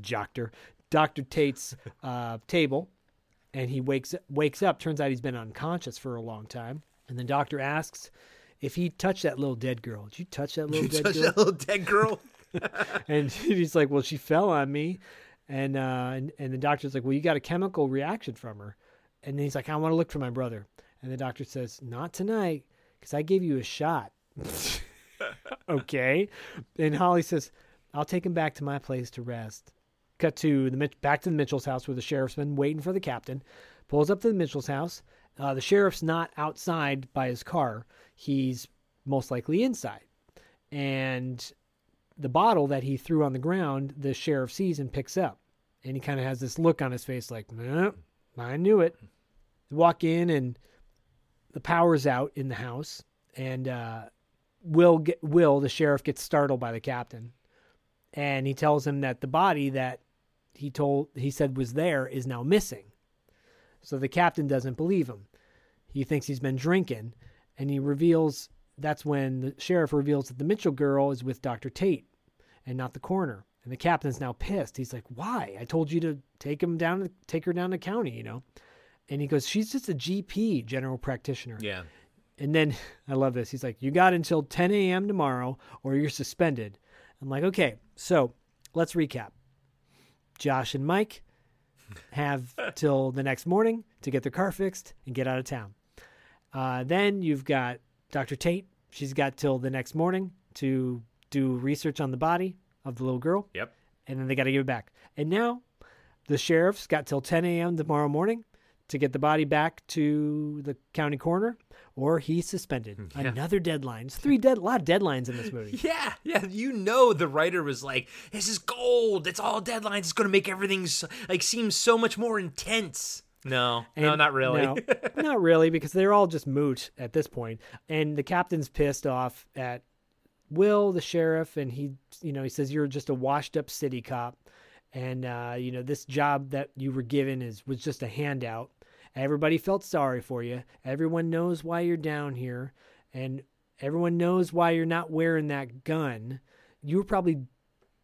doctor, Doctor Tate's uh, table, and he wakes, wakes up. Turns out he's been unconscious for a long time. And the doctor asks if he touched that little dead girl. Did you touch that little, you dead, touch girl? That little dead girl? And he's like, well, she fell on me. And, uh, and and the doctor's like, well, you got a chemical reaction from her. And then he's like, I want to look for my brother. And the doctor says, not tonight, because I gave you a shot. Okay. And Holly says, I'll take him back to my place to rest. Cut to the back to the Mitchell's house where the sheriff's been waiting for the captain. Pulls up to the Mitchell's house. Uh, the sheriff's not outside by his car. He's most likely inside. And the bottle that he threw on the ground, the sheriff sees and picks up. And he kind of has this look on his face like, nope, I knew it. They walk in and the power's out in the house. And uh, Will, get, Will, the sheriff, gets startled by the captain. And he tells him that the body that he told, he said was there is now missing. So the captain doesn't believe him. He thinks he's been drinking. And he reveals... That's when the sheriff reveals that the Mitchell girl is with Doctor Tate and not the coroner. And the captain's now pissed. He's like, why? I told you to take him down, to, take her down to county, you know? And he goes, she's just a G P, general practitioner. Yeah. And then I love this. He's like, you got until ten a.m. tomorrow or you're suspended. I'm like, okay, so let's recap. Josh and Mike have till the next morning to get their car fixed and get out of town. Uh, then you've got Doctor Tate, she's got till the next morning to do research on the body of the little girl. Yep. And then they got to give it back. And now the sheriff's got till ten a.m. tomorrow morning to get the body back to the county coroner, or he's suspended. Yeah. Another deadline. It's three dead, a lot of deadlines in this movie. Yeah, yeah. You know, the writer was like, "This is gold. It's all deadlines. It's going to make everything like seem so much more intense." No, and no, not really. No, not really, because they're all just moot at this point. And the captain's pissed off at Will, the sheriff, and he, you know, he says, you're just a washed up city cop. And, uh, you know, this job that you were given is was just a handout. Everybody felt sorry for you. Everyone knows why you're down here. And everyone knows why you're not wearing that gun. You were probably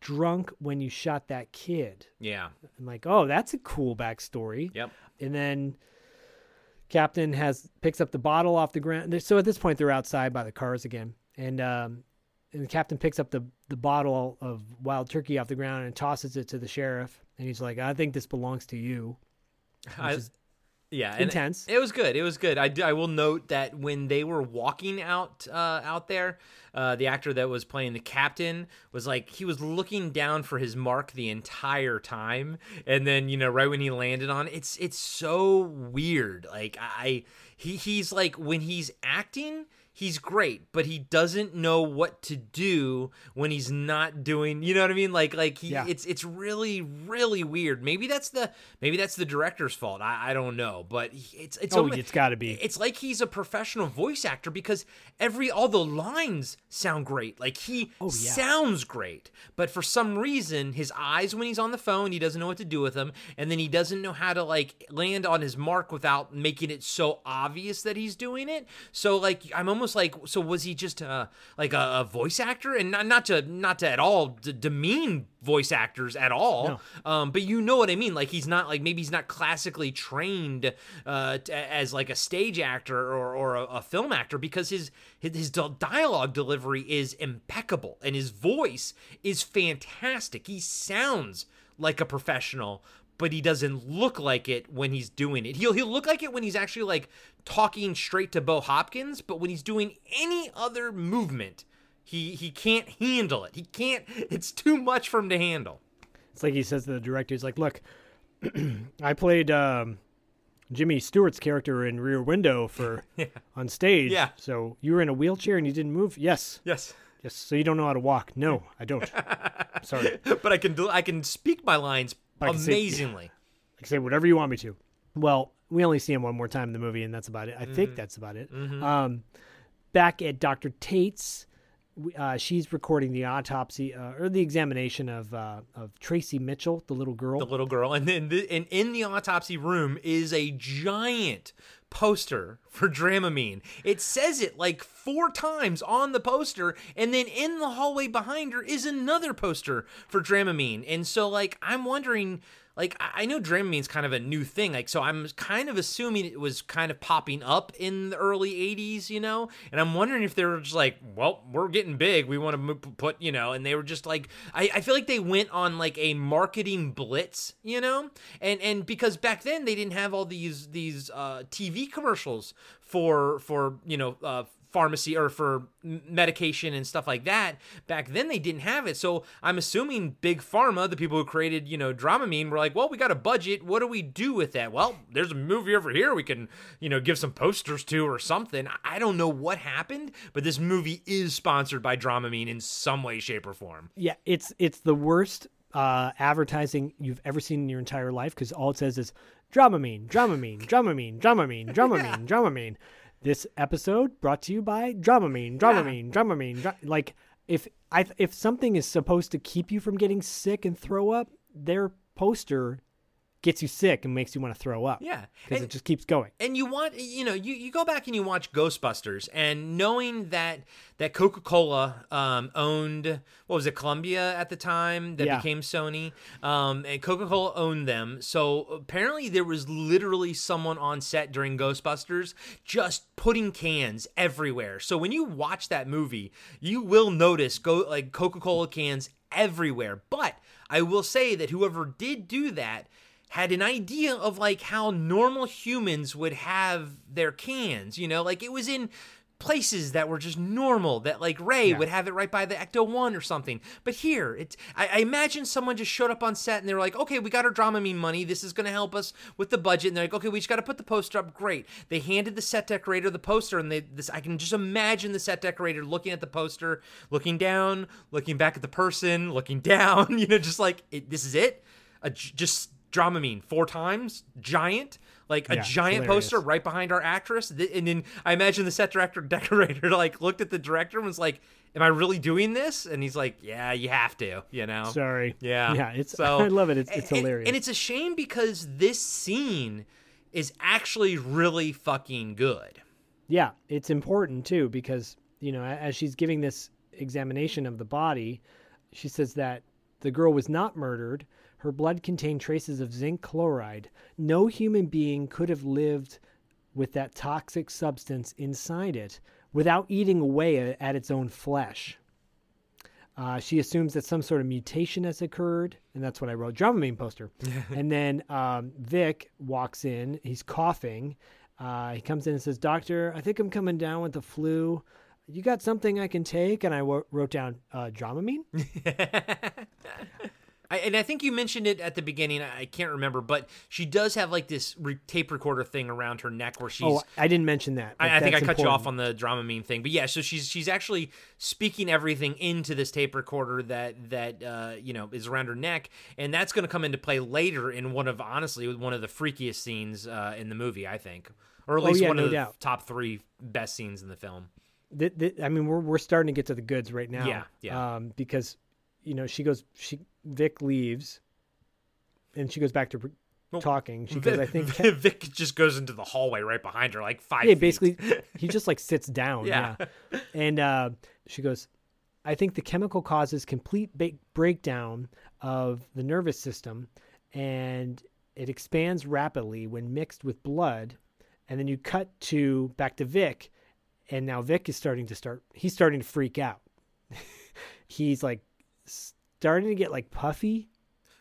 drunk when you shot that kid. Yeah. I'm like, oh, that's a cool backstory. Yep. And then Captain has picks up the bottle off the ground. So at this point, they're outside by the cars again. And um, and the Captain picks up the, the bottle of wild turkey off the ground and tosses it to the sheriff. And he's like, I think this belongs to you. I, is, Yeah, intense. It, it was good. It was good. I, do, I will note that when they were walking out uh, out there, uh, the actor that was playing the captain was like, he was looking down for his mark the entire time, and then, you know, right when he landed on, it's it's so weird. Like I, he he's like, when he's acting, he's great, but he doesn't know what to do when he's not doing, you know what I mean? Like, like he, yeah. it's, it's really, really weird. Maybe that's the, maybe that's the director's fault. I, I don't know, but it's, it's, oh, almost, it's gotta be, it's like he's a professional voice actor, because every, all the lines sound great. Like he oh, yeah. sounds great, but for some reason his eyes, when he's on the phone, he doesn't know what to do with them. And then he doesn't know how to like land on his mark without making it so obvious that he's doing it. So like, I'm almost like, so was he just uh like a, a voice actor? And not, not to not to at all d- demean voice actors at all, no. um but you know what I mean, like he's not like, maybe he's not classically trained uh t- as like a stage actor or or a, a film actor, because his, his his dialogue delivery is impeccable and his voice is fantastic. He sounds like a professional, but he doesn't look like it when he's doing it. He'll he'll look like it when he's actually like talking straight to Bo Hopkins, but when he's doing any other movement, he he can't handle it. He can't. It's too much for him to handle. It's like he says to the director, he's like, "Look, I played um, Jimmy Stewart's character in Rear Window for yeah. on stage. Yeah. So you were in a wheelchair and you didn't move. Yes. Yes." Yes. So you don't know how to walk. No, I don't. I'm sorry, but I can do, I can speak my lines. I amazingly. Say, I can say whatever you want me to. Well, we only see him one more time in the movie, and that's about it. I mm-hmm. think that's about it. Mm-hmm. Um, back at Doctor Tate's, uh, she's recording the autopsy uh, or the examination of uh, of Tracy Mitchell, the little girl. The little girl. And then the, and in the autopsy room is a giant poster for Dramamine. It says it like four times on the poster, and then in the hallway behind her is another poster for Dramamine. And so like, I'm wondering, like, I know Dramamine's kind of a new thing, like, so I'm kind of assuming it was kind of popping up in the early eighties, you know, and I'm wondering if they were just like, well, we're getting big, we want to put, you know, and they were just like, I, I feel like they went on like a marketing blitz, you know, and and because back then they didn't have all these these uh, T V commercials for for you know uh, pharmacy or for medication and stuff like that. Back then they didn't have it. So I'm assuming Big Pharma, the people who created, you know, Dramamine, were like, well, we got a budget. What do we do with that? Well, there's a movie over here we can, you know, give some posters to or something. I don't know what happened, but this movie is sponsored by Dramamine in some way, shape, or form. Yeah, it's it's the worst uh, advertising you've ever seen in your entire life, because all it says is Dramamine, Dramamine, Dramamine, Dramamine, Dramamine, yeah. Dramamine. This episode brought to you by Dramamine, Dramamine, yeah. Dramamine. Dra- like, if I if something is supposed to keep you from getting sick and throw up, their poster gets you sick and makes you want to throw up. Yeah. Because it just keeps going. And you want, you know, you, you go back and you watch Ghostbusters, and knowing that that Coca-Cola um, owned, what was it, Columbia at the time that yeah. became Sony, um, and Coca-Cola owned them. So apparently there was literally someone on set during Ghostbusters just putting cans everywhere. So when you watch that movie, you will notice go like Coca-Cola cans everywhere. But I will say that whoever did do that had an idea of like how normal humans would have their cans, you know, like it was in places that were just normal, that like Ray yeah. would have it right by the Ecto one or something. But here, it's, I, I imagine someone just showed up on set and they were like, okay, we got our Dramamine money, this is going to help us with the budget. And they're like, okay, we just got to put the poster up. Great. They handed the set decorator the poster, and they, this, I can just imagine the set decorator looking at the poster, looking down, looking back at the person, looking down, you know, just like, it, this is it. A, just Dramamine four times, giant, like yeah, a giant hilarious. Poster right behind our actress. And then I imagine the set director decorator like looked at the director and was like, am I really doing this? And he's like, yeah, you have to, you know? Sorry. Yeah. Yeah. It's, so, I love it. It's, it's and, hilarious. And it's a shame, because this scene is actually really fucking good. Yeah. It's important too, because, you know, as she's giving this examination of the body, she says that the girl was not murdered. Her blood contained traces of zinc chloride. No human being could have lived with that toxic substance inside it without eating away at its own flesh. Uh, she assumes that some sort of mutation has occurred, and that's what I wrote, Dramamine poster. And then um, Vic walks in. He's coughing. Uh, he comes in and says, "Doctor, I think I'm coming down with the flu. You got something I can take?" And I w- wrote down uh, Dramamine. I, and I think you mentioned it at the beginning. I can't remember, but she does have like this re- tape recorder thing around her neck where she's. Oh, I didn't mention that. I, I think I important. cut you off on the Dramamine thing, but yeah. So she's she's actually speaking everything into this tape recorder that that uh, you know is around her neck, and that's going to come into play later in one of honestly one of the freakiest scenes uh, in the movie, I think, or at least oh, yeah, one no of the doubt. top three best scenes in the film. The, the, I mean, we're we're starting to get to the goods right now. Yeah, yeah. Um, because you know she goes she. Vic leaves, and she goes back to talking. She goes, I think Vic just goes into the hallway right behind her, like five. Yeah, feet. Basically, he just like sits down. Yeah, yeah. And uh, she goes, I think the chemical causes complete ba- breakdown of the nervous system, and it expands rapidly when mixed with blood. And then you cut to back to Vic, and now Vic is starting to start. He's starting to freak out. He's like. St- Starting to get like puffy,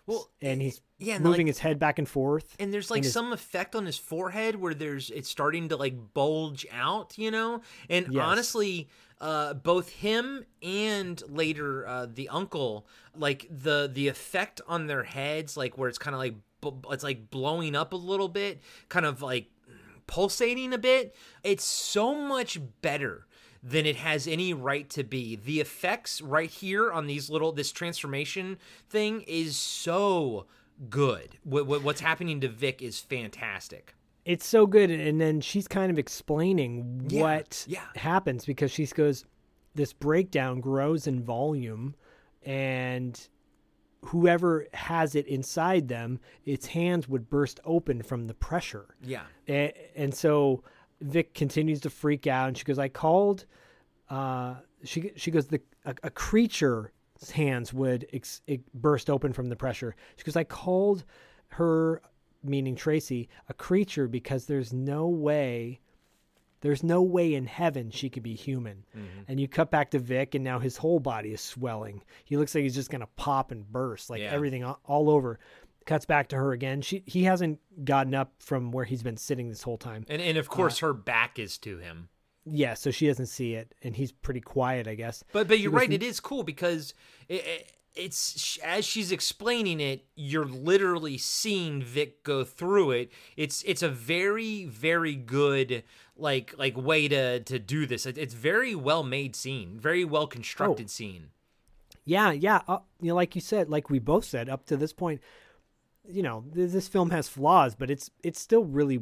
well, and he's yeah, and moving like, his head back and forth. And there's like and his, some effect on his forehead where there's it's starting to like bulge out, you know. And yes. honestly, uh, both him and later uh, the uncle, like the the effect on their heads, like where it's kind of like bu- it's like blowing up a little bit, kind of like pulsating a bit. It's so much better than it has any right to be. The effects right here on these little, this transformation thing is so good. What, what, what's happening to Vic is fantastic. It's so good. And then she's kind of explaining yeah, what yeah. happens because she goes, this breakdown grows in volume and whoever has it inside them, its hands would burst open from the pressure. Yeah. And, and so... Vic continues to freak out, and she goes, I called, uh, she she goes, the a, a creature's hands would ex, burst open from the pressure. She goes, I called her, meaning Tracy, a creature because there's no way, there's no way in heaven she could be human. Mm-hmm. And you cut back to Vic, and now his whole body is swelling. He looks like he's just going to pop and burst, like yeah. everything all, all over. Cuts back to her again. She he hasn't gotten up from where he's been sitting this whole time. And and of course uh, her back is to him. Yeah, so she doesn't see it, and he's pretty quiet, I guess. But but you're right. It is cool because it, it, it's as she's explaining it, you're literally seeing Vic go through it. It's it's a very very good like like way to to do this. It, it's very well made scene, very well constructed oh. scene. Yeah, yeah. Uh, you know, like you said, like we both said up to this point. You know, this film has flaws, but it's it's still really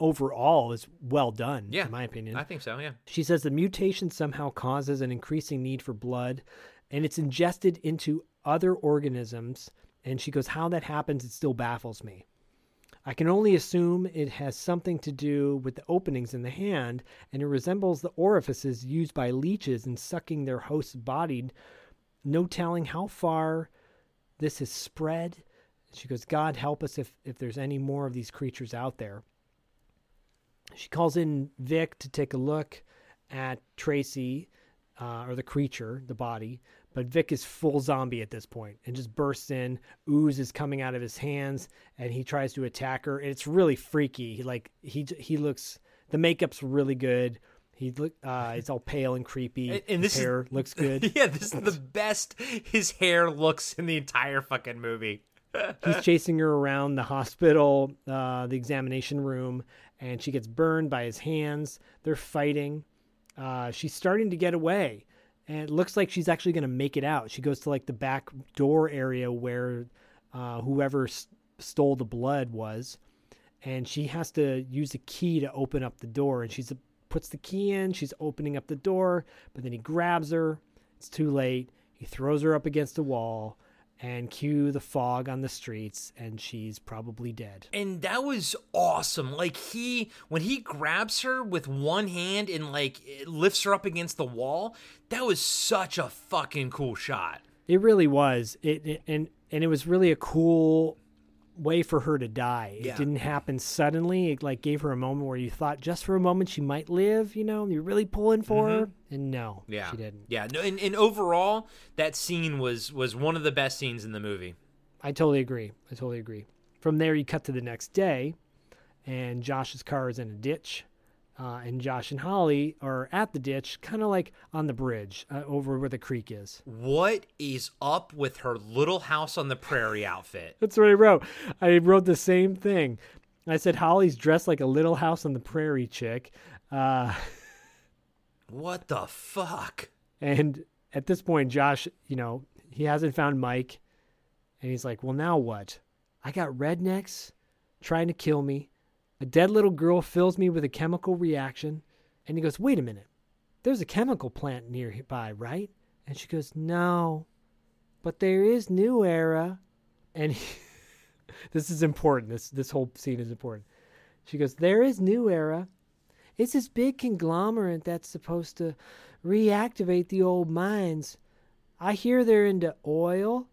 overall is well done, yeah, in my opinion. I think so, yeah. She says the mutation somehow causes an increasing need for blood, and it's ingested into other organisms. And she goes, how that happens, it still baffles me. I can only assume it has something to do with the openings in the hand, and it resembles the orifices used by leeches in sucking their host's body. No telling how far this has spread. She goes, God help us if, if there's any more of these creatures out there. She calls in Vic to take a look at Tracy, uh, or the creature, the body. But Vic is full zombie at this point and just bursts in. Ooze is coming out of his hands, and he tries to attack her. It's really freaky. Like he he looks, the makeup's really good. He look, uh, it's all pale and creepy. And, and his this hair is, looks good. Yeah, this is the best his hair looks in the entire fucking movie. He's chasing her around the hospital, uh, the examination room, and she gets burned by his hands. They're fighting. Uh, she's starting to get away, and it looks like she's actually going to make it out. She goes to like the back door area where uh, whoever s- stole the blood was, and she has to use a key to open up the door. And she puts the key in. She's opening up the door, but then he grabs her. It's too late. He throws her up against the wall. And cue the fog on the streets, and she's probably dead. And that was awesome. Like, he, when he grabs her with one hand and, like, lifts her up against the wall, that was such a fucking cool shot. It really was. It, it and and it was really a cool way for her to die. It yeah. didn't happen suddenly. It like gave her a moment where you thought just for a moment she might live, you know, and you're really pulling for mm-hmm. her. And no, yeah. she didn't. Yeah. No, and, and overall, that scene was, was one of the best scenes in the movie. I totally agree. I totally agree. From there, you cut to the next day, and Josh's car is in a ditch. Uh, and Josh and Holly are at the ditch, kind of like on the bridge uh, over where the creek is. What is up with her little house on the prairie outfit? That's what I wrote. I wrote the same thing. I said, Holly's dressed like a little house on the prairie chick. Uh, what the fuck? And at this point, Josh, you know, he hasn't found Mike. And he's like, well, now what? I got rednecks trying to kill me. A dead little girl fills me with a chemical reaction. And he goes, wait a minute. There's a chemical plant nearby, right? And she goes, no, but there is New Era. And he, this is important. This this whole scene is important. She goes, there is New Era. It's this big conglomerate that's supposed to reactivate the old mines. I hear they're into oil,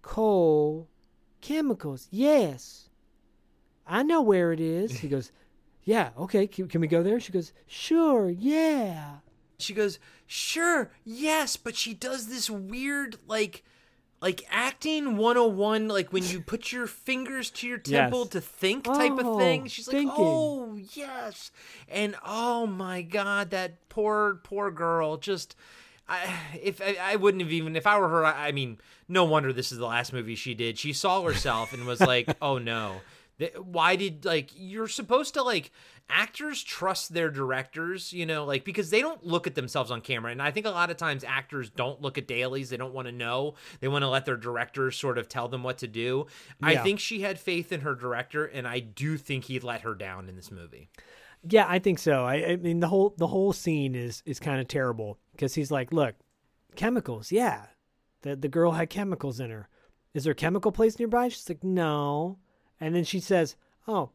coal, chemicals. Yes. I know where it is. He goes, yeah, okay, can, can we go there? She goes, sure, yeah. She goes, sure, yes, but she does this weird, like, like acting one oh one, like when you put your fingers to your temple yes. to think type oh, of thing. She's thinking. Like, oh, yes. And, oh, my God, that poor, poor girl just... I, if I, I wouldn't have even if I were her, I, I mean, no wonder this is the last movie she did. She saw herself and was like, oh, no, Th- why did like you're supposed to like actors trust their directors, you know, like because they don't look at themselves on camera. And I think a lot of times actors don't look at dailies. They don't want to know. They want to let their directors sort of tell them what to do. Yeah. I think she had faith in her director, and I do think he let her down in this movie. Yeah, I think so. I, I mean, the whole the whole scene is is kind of terrible because he's like, look, chemicals. Yeah, the the girl had chemicals in her. Is there a chemical place nearby? She's like, no. And then she says, oh,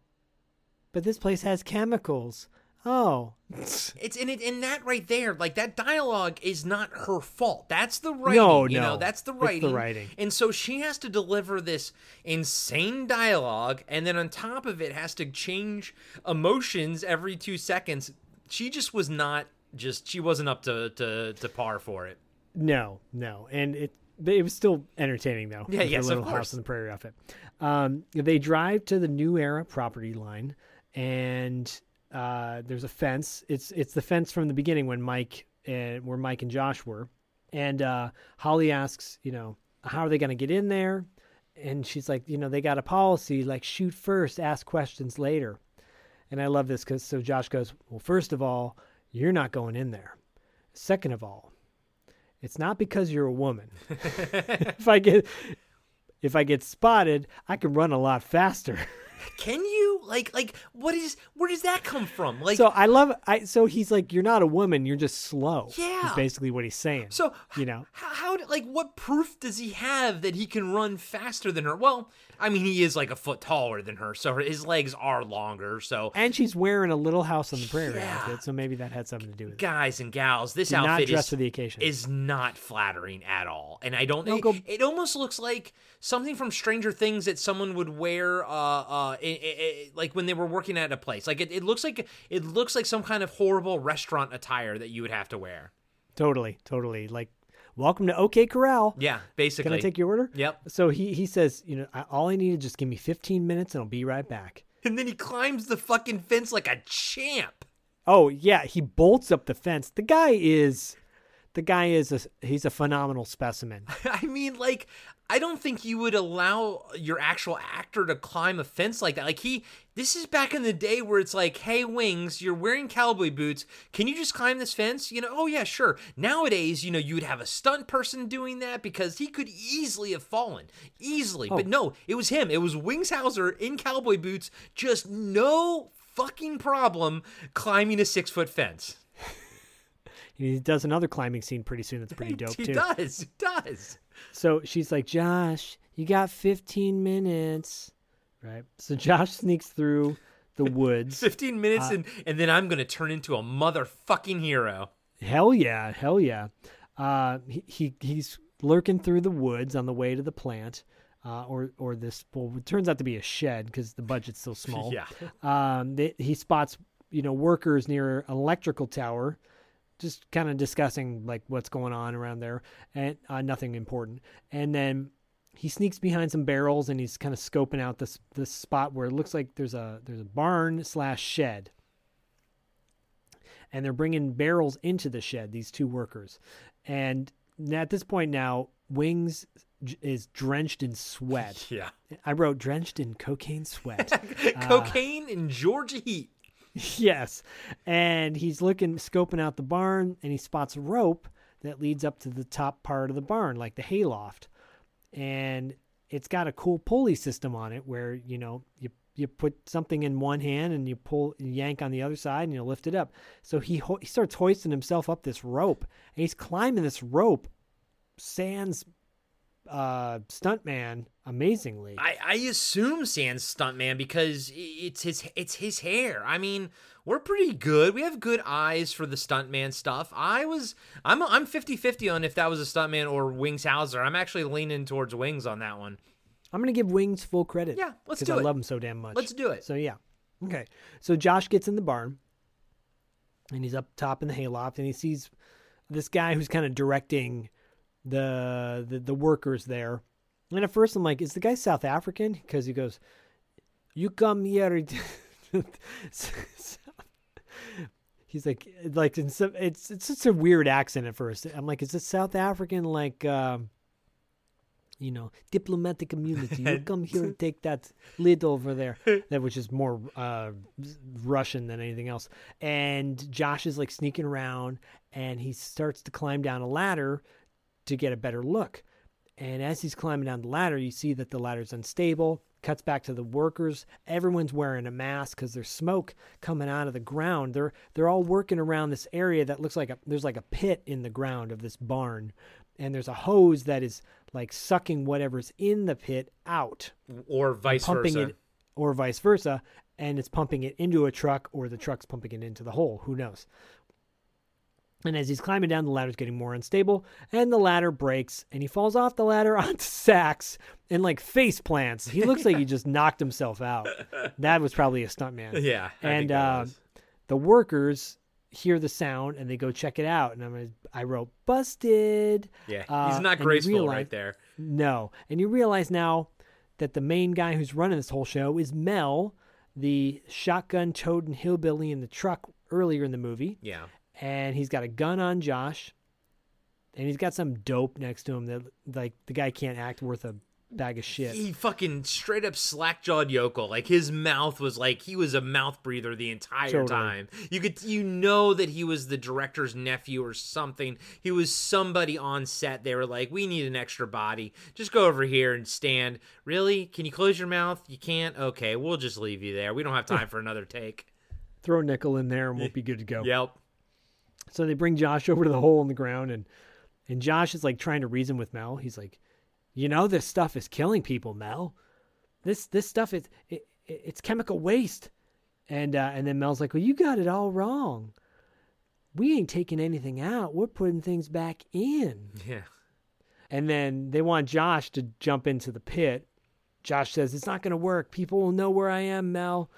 but this place has chemicals. Oh, it's in it in that right there. Like that dialogue is not her fault. That's the writing. No, no, you know, that's the writing. It's the writing. And so she has to deliver this insane dialogue, and then on top of it has to change emotions every two seconds. She just was not just she wasn't up to to, to par for it. No, no, and it it was still entertaining though. Yeah, yes, of course. House on the prairie outfit. Um, they drive to the New Era property line, and. Uh, there's a fence. It's it's the fence from the beginning when Mike and where Mike and Josh were, and uh, Holly asks, you know, how are they going to get in there? And she's like, you know, they got a policy like shoot first, ask questions later. And I love this because so Josh goes, well, first of all, you're not going in there. Second of all, it's not because you're a woman. if I get if I get spotted, I can run a lot faster. Can you like like what is where does that come from? Like so I love I so he's like you're not a woman, you're just slow. Yeah, is basically what he's saying. So you know how, how like what proof does he have that he can run faster than her? Well, I mean he is like a foot taller than her, so her, his legs are longer. So and she's wearing a little house on the prairie yeah. outfit, so maybe that had something to do with it. Guys and gals, this You're outfit not dressed is, for the occasion. Is not flattering at all, and I don't. No, it, go... it almost looks like something from Stranger Things that someone would wear. Uh, uh, It, it, it, like when they were working at a place, like it, it looks like it looks like some kind of horrible restaurant attire that you would have to wear. Totally, totally. Like, welcome to OK Corral. Yeah, basically. Can I take your order? Yep. So he he says, you know, all I need is just give me fifteen minutes and I'll be right back. And then he climbs the fucking fence like a champ. Oh yeah, he bolts up the fence. The guy is, the guy is a, he's a phenomenal specimen. I mean, like. I don't think you would allow your actual actor to climb a fence like that. Like he, this is back in the day where it's like, hey, Wings, you're wearing cowboy boots. Can you just climb this fence? You know, oh yeah, sure. Nowadays, you know, you would have a stunt person doing that because he could easily have fallen, easily. Oh. But no, it was him. It was Wings Hauser in cowboy boots, just no fucking problem climbing a six foot fence. He does another climbing scene pretty soon that's pretty dope, too. He does. He does. So she's like, Josh, you got fifteen minutes. Right? So Josh sneaks through the woods. fifteen minutes, uh, and, and then I'm going to turn into a motherfucking hero. Hell yeah. Hell yeah. Uh, he, he He's lurking through the woods on the way to the plant. uh, or or this well, it turns out to be a shed because the budget's still small. yeah, um, they, he spots you know workers near electrical tower, just kind of discussing like what's going on around there, and uh, nothing important. And then he sneaks behind some barrels and he's kind of scoping out this this spot where it looks like there's a there's a barn slash shed. And they're bringing barrels into the shed, these two workers. And at this point now, Wings is drenched in sweat. Yeah. I wrote drenched in cocaine sweat. Cocaine uh, in Georgia heat. Yes. And he's looking, scoping out the barn, and he spots a rope that leads up to the top part of the barn, like the hayloft. And it's got a cool pulley system on it where, you know, you You put something in one hand and you pull, you yank on the other side, and you lift it up. So he ho- he starts hoisting himself up this rope, and he's climbing this rope. Sans uh, stuntman, amazingly. I, I assume Sans stuntman because it's his it's his hair. I mean, we're pretty good. We have good eyes for the stuntman stuff. I was I'm I'm fifty-fifty on if that was a stuntman or Wings Hauser. I'm actually leaning towards Wings on that one. I'm going to give Wings full credit. Yeah, let's do it. Because I love him so damn much. Let's do it. So, yeah. Okay. So, Josh gets in the barn, and he's up top in the hayloft, and he sees this guy who's kind of directing the, the the workers there. And at first, I'm like, is the guy South African? Because he goes, you come here. He's like, like it's, it's it's just a weird accent at first. I'm like, is this South African, like... Um, you know, diplomatic immunity. You come here and take that lid over there, that which is more uh, Russian than anything else. And Josh is like sneaking around, and he starts to climb down a ladder to get a better look. And as he's climbing down the ladder, you see that the ladder's unstable. Cuts back to the workers. Everyone's wearing a mask because there's smoke coming out of the ground. They're they're all working around this area that looks like a, there's like a pit in the ground of this barn. And there's a hose that is like sucking whatever's in the pit out, or vice versa, it, or vice versa, and it's pumping it into a truck, or the truck's pumping it into the hole. Who knows? And as he's climbing down, the ladder's getting more unstable, and the ladder breaks, and he falls off the ladder onto sacks and like face plants. He looks like he just knocked himself out. That was probably a stuntman. Yeah, I and uh, the workers hear the sound and they go check it out, and I'm gonna, I wrote busted. Yeah, he's uh, not graceful realize, right there. No, and you realize now that the main guy who's running this whole show is Mel, the shotgun toting hillbilly in the truck earlier in the movie. Yeah, and he's got a gun on Josh, and he's got some dope next to him that like the guy can't act worth a bag of shit. He fucking straight up slack jawed yokel. Like his mouth was like he was a mouth breather the entire totally. time. You could you know that he was the director's nephew or something. He was somebody on set. They were like, we need an extra body. Just go over here and stand. Really? Can you close your mouth? You can't? Okay, we'll just leave you there. We don't have time for another take. Throw a nickel in there and we'll be good to go. Yep. So they bring Josh over to the hole in the ground, and and Josh is like trying to reason with Mel. He's like, you know, this stuff is killing people, Mel. This this stuff is it, it, it's chemical waste, and uh, and then Mel's like, "Well, you got it all wrong. We ain't taking anything out. We're putting things back in." Yeah. And then they want Josh to jump into the pit. Josh says, "It's not going to work. People will know where I am, Mel."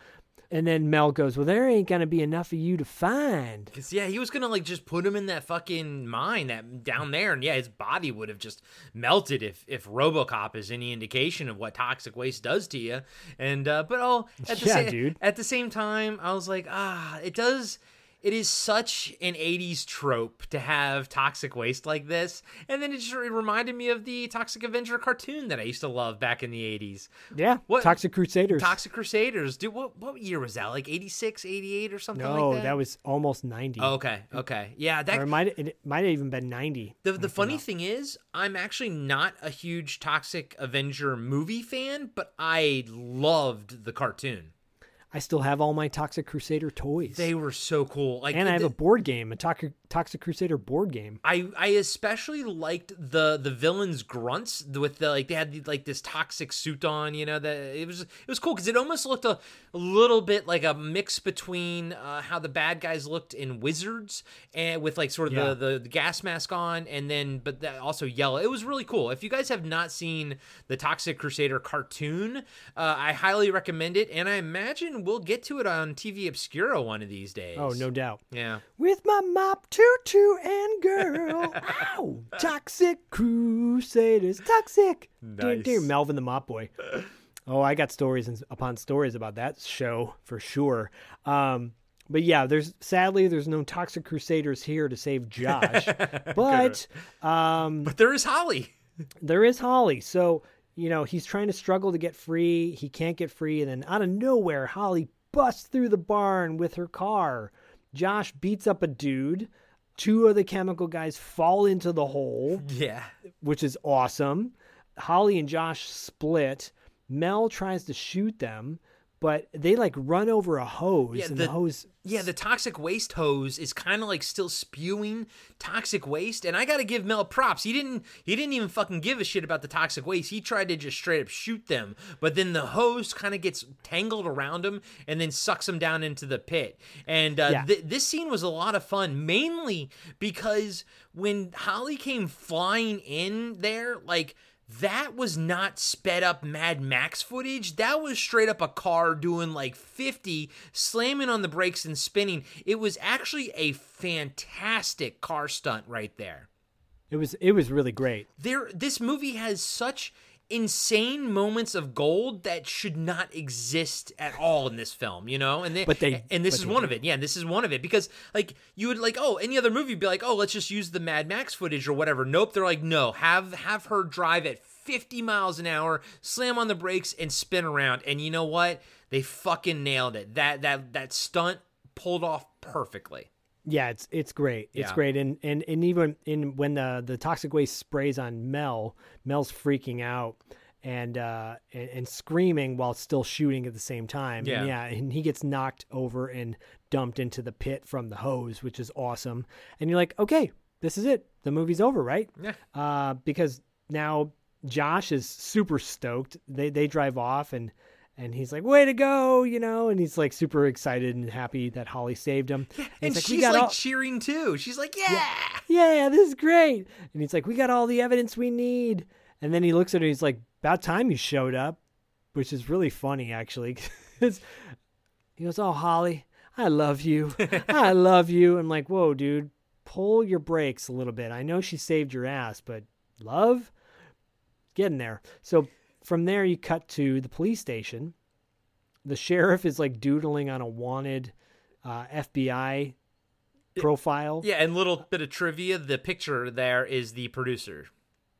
And then Mel goes, well, there ain't going to be enough of you to find. Cause yeah, he was going to like just put him in that fucking mine that down there. And yeah, his body would have just melted if, if RoboCop is any indication of what toxic waste does to you. And, uh, but oh, at the, yeah, sa- dude. at the same time, I was like, ah, it does... It is such an eighties trope to have toxic waste like this. And then it just it reminded me of the Toxic Avenger cartoon that I used to love back in the eighties. Yeah, what, Toxic Crusaders. Toxic Crusaders. Dude, what, what year was that? Like eighty-six, eighty-eight or something no, like that? No, that was almost ninety. Oh, okay, okay. Yeah, that or it might it might have even been ninety. The, the funny thing is, I'm actually not a huge Toxic Avenger movie fan, but I loved the cartoon. I still have all my Toxic Crusader toys. They were so cool. Like, and I have the, a board game, a Toxic, Toxic Crusader board game. I, I especially liked the the villains' grunts with the, like, they had like this toxic suit on, you know, that it was, it was cool because it almost looked a, a little bit like a mix between uh, how the bad guys looked in Wizards and with like sort of yeah. the, the, the gas mask on, and then but that also yellow. It was really cool. If you guys have not seen the Toxic Crusader cartoon, uh, I highly recommend it, and I imagine we'll get to it on T V Obscura one of these days. Oh, no doubt. Yeah. With my mop, tutu, and girl. Ow. Toxic Crusaders. Toxic. Nice. Dear Melvin the Mop Boy. Oh, I got stories and upon stories about that show for sure. Um, but yeah, there's sadly, there's no Toxic Crusaders here to save Josh. But, um, but there is Holly. There is Holly. So, you know, he's trying to struggle to get free. He can't get free. And then out of nowhere, Holly busts through the barn with her car. Josh beats up a dude. Two of the chemical guys fall into the hole. Yeah. Which is awesome. Holly and Josh split. Mel tries to shoot them, but they like run over a hose. Yeah, and the, the hose. Yeah, the toxic waste hose is kind of like still spewing toxic waste. And I got to give Mel props. He didn't he didn't even fucking give a shit about the toxic waste. He tried to just straight up shoot them. But then the hose kind of gets tangled around him and then sucks him down into the pit. And uh, yeah. th- this scene was a lot of fun, mainly because when Holly came flying in there, like, that was not sped up Mad Max footage. That was straight up a car doing like fifty, slamming on the brakes and spinning. It was actually a fantastic car stunt right there. It was it was really great. There, this movie has such insane moments of gold that should not exist at all in this film, you know? And they, but they and this but is one do. of it. Yeah, this is one of it. Because like you would like, oh, any other movie would be like, oh, let's just use the Mad Max footage or whatever. Nope. They're like, no, have have her drive at fifty miles an hour, slam on the brakes, and spin around. And you know what? They fucking nailed it. That that that stunt pulled off perfectly. Yeah, it's it's great. It's yeah. great. And, and and even in when the, the toxic waste sprays on Mel, Mel's freaking out and uh and, and screaming while still shooting at the same time. Yeah. And yeah, and he gets knocked over and dumped into the pit from the hose, which is awesome. And you're like, okay, this is it. The movie's over, right? Yeah. Uh, because now Josh is super stoked. They they drive off and And he's like, way to go, you know, and he's like super excited and happy that Holly saved him. Yeah, and, and like, she's like all... cheering, too. She's like, yeah. yeah, yeah, this is great. And he's like, we got all the evidence we need. And then he looks at her. He's like, about time you showed up, which is really funny, actually. He goes, oh, Holly, I love you. I love you. I'm like, whoa, dude, pull your brakes a little bit. I know she saved your ass, but love? Get in there. So from there, you cut to the police station. The sheriff is like doodling on a wanted uh, F B I profile. Yeah, and little bit of trivia: the picture there is the producer.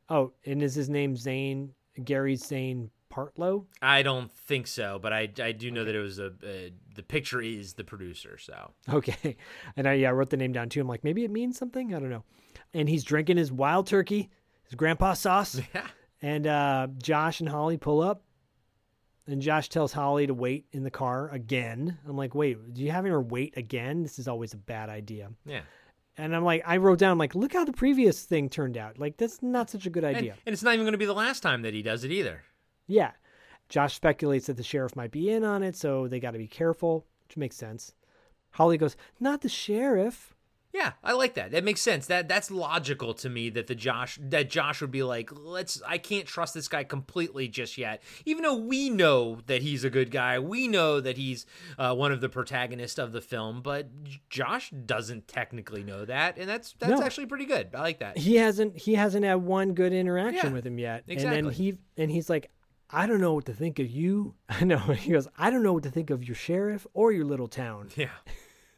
Oh, and is his name Zane Gary Zane Partlow? I don't think so, but I, I do know okay. that it was a, a the picture is the producer. So okay, and I yeah I wrote the name down too. I'm like, maybe it means something. I don't know. And he's drinking his wild turkey, his grandpa sauce. Yeah. And uh, Josh and Holly pull up, and Josh tells Holly to wait in the car again. I'm like, wait, do you having her wait again? This is always a bad idea. Yeah. And I'm like, I wrote down, like, look how the previous thing turned out. Like, that's not such a good idea. And, and it's not even going to be the last time that he does it either. Yeah. Josh speculates that the sheriff might be in on it, so they got to be careful, which makes sense. Holly goes, not the sheriff. Yeah, I like that. That makes sense. That that's logical to me that the Josh that Josh would be like, let's I can't trust this guy completely just yet. Even though we know that he's a good guy, we know that he's uh, one of the protagonists of the film, but Josh doesn't technically know that, and that's that's no. actually pretty good. I like that. He hasn't he hasn't had one good interaction yeah, with him yet. Exactly. And then he and he's like, I don't know what to think of you. I know. He goes, I don't know what to think of your sheriff or your little town. Yeah.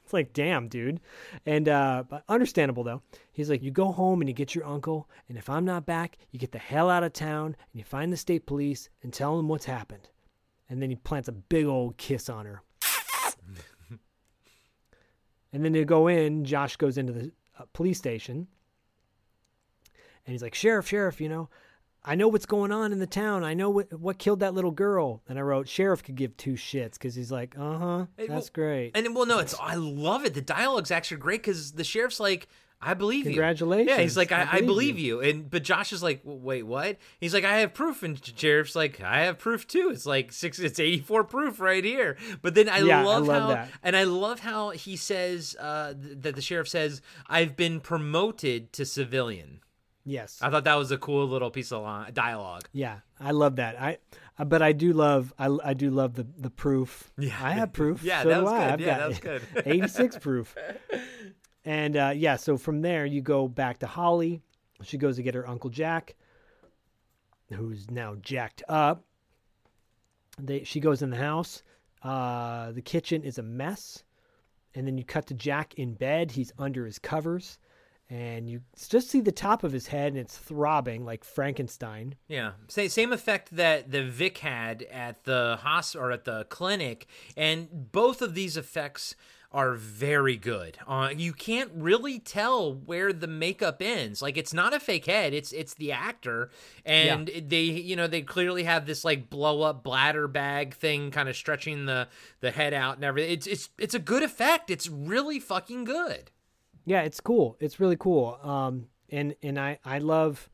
It's like, damn, dude. And uh, understandable, though. He's like, you go home and you get your uncle, and if I'm not back, you get the hell out of town, and you find the state police and tell them what's happened. And then he plants a big old kiss on her. And then they go in. Josh goes into the uh, police station, and he's like, Sheriff, Sheriff, you know, I know what's going on in the town. I know what what killed that little girl. And I wrote, Sheriff could give two shits, because he's like, uh-huh, hey, that's well, great. And then, well, no, it's I love it. The dialogue's actually great, because the sheriff's like, I believe you. Congratulations. Yeah, he's like, I, I, believe, I believe you. And But Josh is like, wait, what? He's like, I have proof. And Sheriff's like, I have proof, too. It's like six. It's eighty-four proof right here. But then I yeah, love, I love how, that. And I love how he says, uh, th- that the sheriff says, I've been promoted to civilian. Yes. I thought that was a cool little piece of dialogue. Yeah, I love that. I, but I do love, I, I do love the, the proof. Yeah. I have proof. Yeah, so that was good. Yeah, that was good. eighty-six proof. And uh, yeah, so from there you go back to Holly. She goes to get her Uncle Jack, who's now jacked up. They, she goes in the house. Uh, the kitchen is a mess. And then you cut to Jack in bed. He's under his covers. And you just see the top of his head, and it's throbbing like Frankenstein. Yeah, same effect that the Vic had at the hospital or at the clinic, and both of these effects are very good. Uh, you can't really tell where the makeup ends. Like, it's not a fake head. It's it's the actor, and yeah. they you know they clearly have this like blow up bladder bag thing, kind of stretching the the head out and everything. It's it's it's a good effect. It's really fucking good. Yeah, it's cool. It's really cool. Um, and and I I love,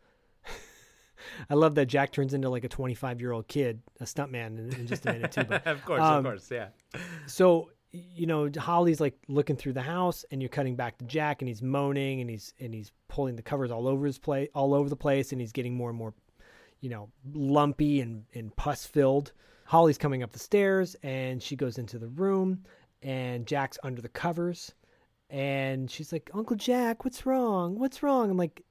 I love that Jack turns into like a twenty-five year old kid, a stuntman in, in just a minute too. But, of course, um, of course, yeah. So. You know, Holly's like looking through the house, and you're cutting back to Jack, and he's moaning, and he's and he's pulling the covers all over his place, all over the place, and he's getting more and more, you know, lumpy and and pus filled. Holly's coming up the stairs, and she goes into the room, and Jack's under the covers, and she's like, "Uncle Jack, what's wrong? What's wrong?" I'm like,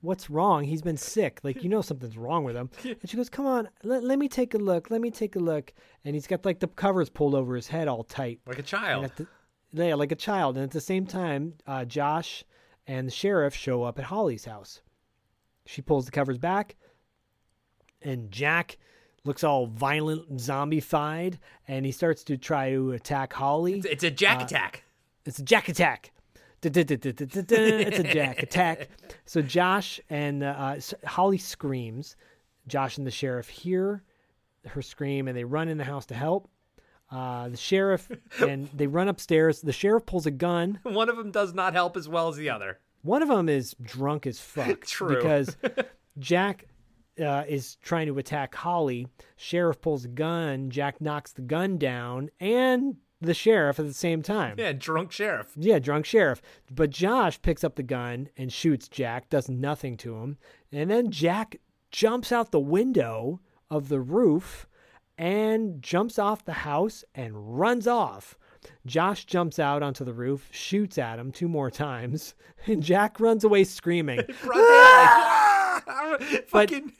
"What's wrong? He's been sick. Like, you know, something's wrong with him." And she goes, "Come on, let, let me take a look. Let me take a look." And he's got like the covers pulled over his head all tight. Like a child. The, yeah, like a child. And at the same time, uh, Josh and the sheriff show up at Holly's house. She pulls the covers back, and Jack looks all violent, zombie-fied, and he starts to try to attack Holly. It's, it's a Jack uh, attack. It's a Jack attack. It's a Jack attack. So Josh and uh, Holly screams. Josh and the sheriff hear her scream, and they run in the house to help. Uh, the sheriff and they run upstairs. The sheriff pulls a gun. One of them does not help as well as the other. One of them is drunk as fuck. True. Because Jack uh, is trying to attack Holly. Sheriff pulls a gun. Jack knocks the gun down, and the sheriff at the same time. Yeah, drunk sheriff. Yeah, drunk sheriff. But Josh picks up the gun and shoots Jack, does nothing to him. And then Jack jumps out the window of the roof and jumps off the house and runs off. Josh jumps out onto the roof, shoots at him two more times, and Jack runs away screaming. Fucking...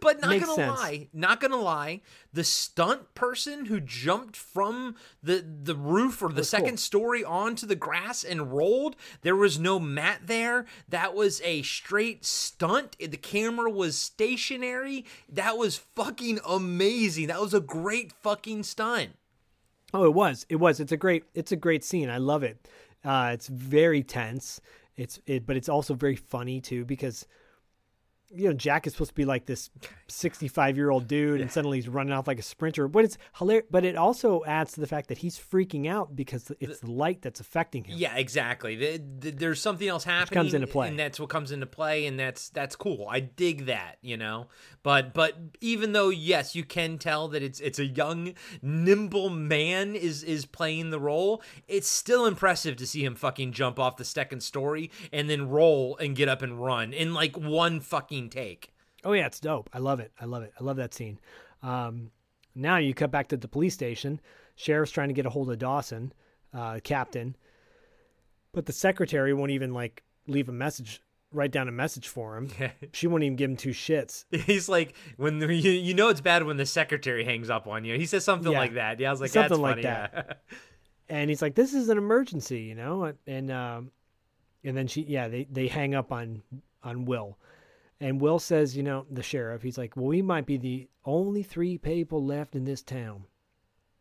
But not Makes gonna sense. lie, not gonna lie, the stunt person who jumped from the, the roof or the That's second cool. story onto the grass and rolled, there was no mat there. That was a straight stunt. The camera was stationary. That was fucking amazing. That was a great fucking stunt. Oh, it was. It was. It's a great. It's a great scene. I love it. Uh, it's very tense. It's it, but it's also very funny too, because, you know, Jack is supposed to be like this sixty-five year old dude, and suddenly he's running off like a sprinter. But it's hilarious. But it also adds to the fact that he's freaking out because it's the light that's affecting him. Yeah, exactly. The, the, there's something else happening. Which comes into play, and that's what comes into play, and that's that's cool. I dig that, you know. But but even though, yes, you can tell that it's it's a young, nimble man is is playing the role, it's still impressive to see him fucking jump off the second story and then roll and get up and run in like one fucking take. Oh yeah, it's dope. I love it. I love it. I love that scene. Um, now you cut back to the police station. Sheriff's trying to get a hold of Dawson, uh, captain, but the secretary won't even like leave a message, write down a message for him. Yeah. She won't even give him two shits. He's like, when the, you, you know, it's bad when the secretary hangs up on you. He says something yeah. like that. Yeah. I was like, something that's like funny. That. Yeah. And he's like, this is an emergency, you know? And, um, and then she, yeah, they, they hang up on, on Will. And Will says, you know, the sheriff, he's like, well, we might be the only three people left in this town.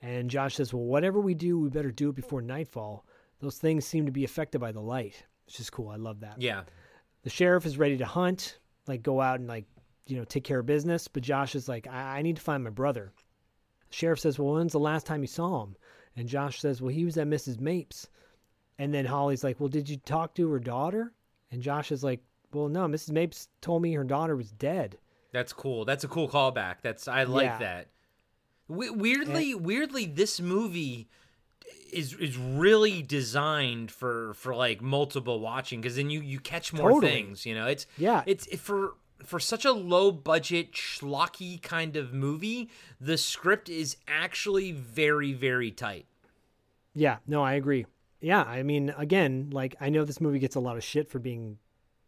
And Josh says, well, whatever we do, we better do it before nightfall. Those things seem to be affected by the light, which is cool. I love that. Yeah. The sheriff is ready to hunt, like go out and like you know, take care of business. But Josh is like, I, I need to find my brother. The sheriff says, well, when's the last time you saw him? And Josh says, well, he was at Missus Mapes. And then Holly's like, well, did you talk to her daughter? And Josh is like, well, no, Missus Mapes told me her daughter was dead. That's cool. That's a cool callback. That's I like yeah. that. We- weirdly, and- weirdly, this movie is is really designed for, for like multiple watching, because then you, you catch more totally. things. You know, it's yeah, it's it, for for such a low budget schlocky kind of movie. The script is actually very very tight. Yeah, no, I agree. Yeah, I mean, again, like I know this movie gets a lot of shit for being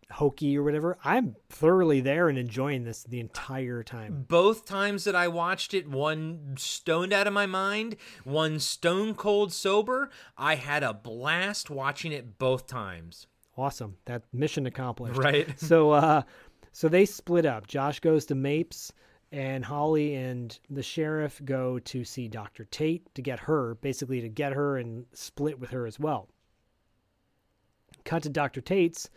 hokey or whatever. I'm thoroughly there and enjoying this the entire time. Both times that I watched it, one stoned out of my mind, one stone cold sober. I had a blast watching it both times. Awesome. That mission accomplished. Right. So, uh, so they split up. Josh goes to Mapes and Holly and the sheriff go to see Doctor Tate to get her, basically to get her and split with her as well. Cut to Doctor Tate's.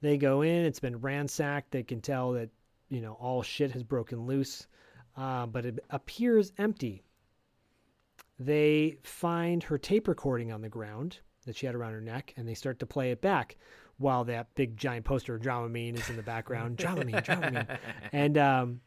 They go in. It's been ransacked. They can tell that, you know, all shit has broken loose, uh, but it appears empty. They find her tape recording on the ground that she had around her neck, and they start to play it back while that big giant poster of Dramamine is in the background. Dramamine, Dramamine. And um,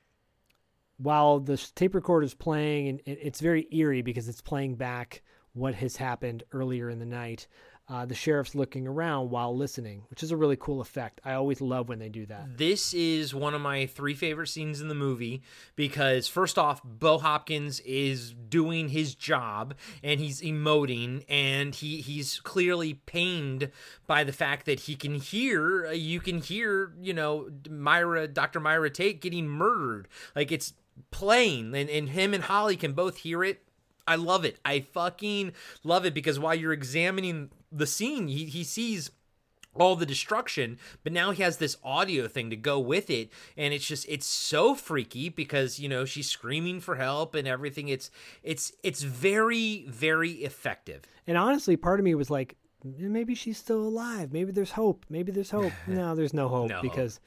while the tape recorder is playing, and it's very eerie because it's playing back what has happened earlier in the night. Uh, the sheriff's looking around while listening, which is a really cool effect. I always love when they do that. This is one of my three favorite scenes in the movie because, first off, Bo Hopkins is doing his job and he's emoting, and he, he's clearly pained by the fact that he can hear, you can hear, you know, Myra, Doctor Myra Tate getting murdered. Like, it's plain, and, and him and Holly can both hear it. I love it. I fucking love it because while you're examining the scene, he, he sees all the destruction, but now he has this audio thing to go with it, and it's just, it's so freaky because, you know, she's screaming for help and everything. It's it's it's very, very effective. And honestly, part of me was like, maybe she's still alive. Maybe there's hope. Maybe there's hope. No, there's no hope no. because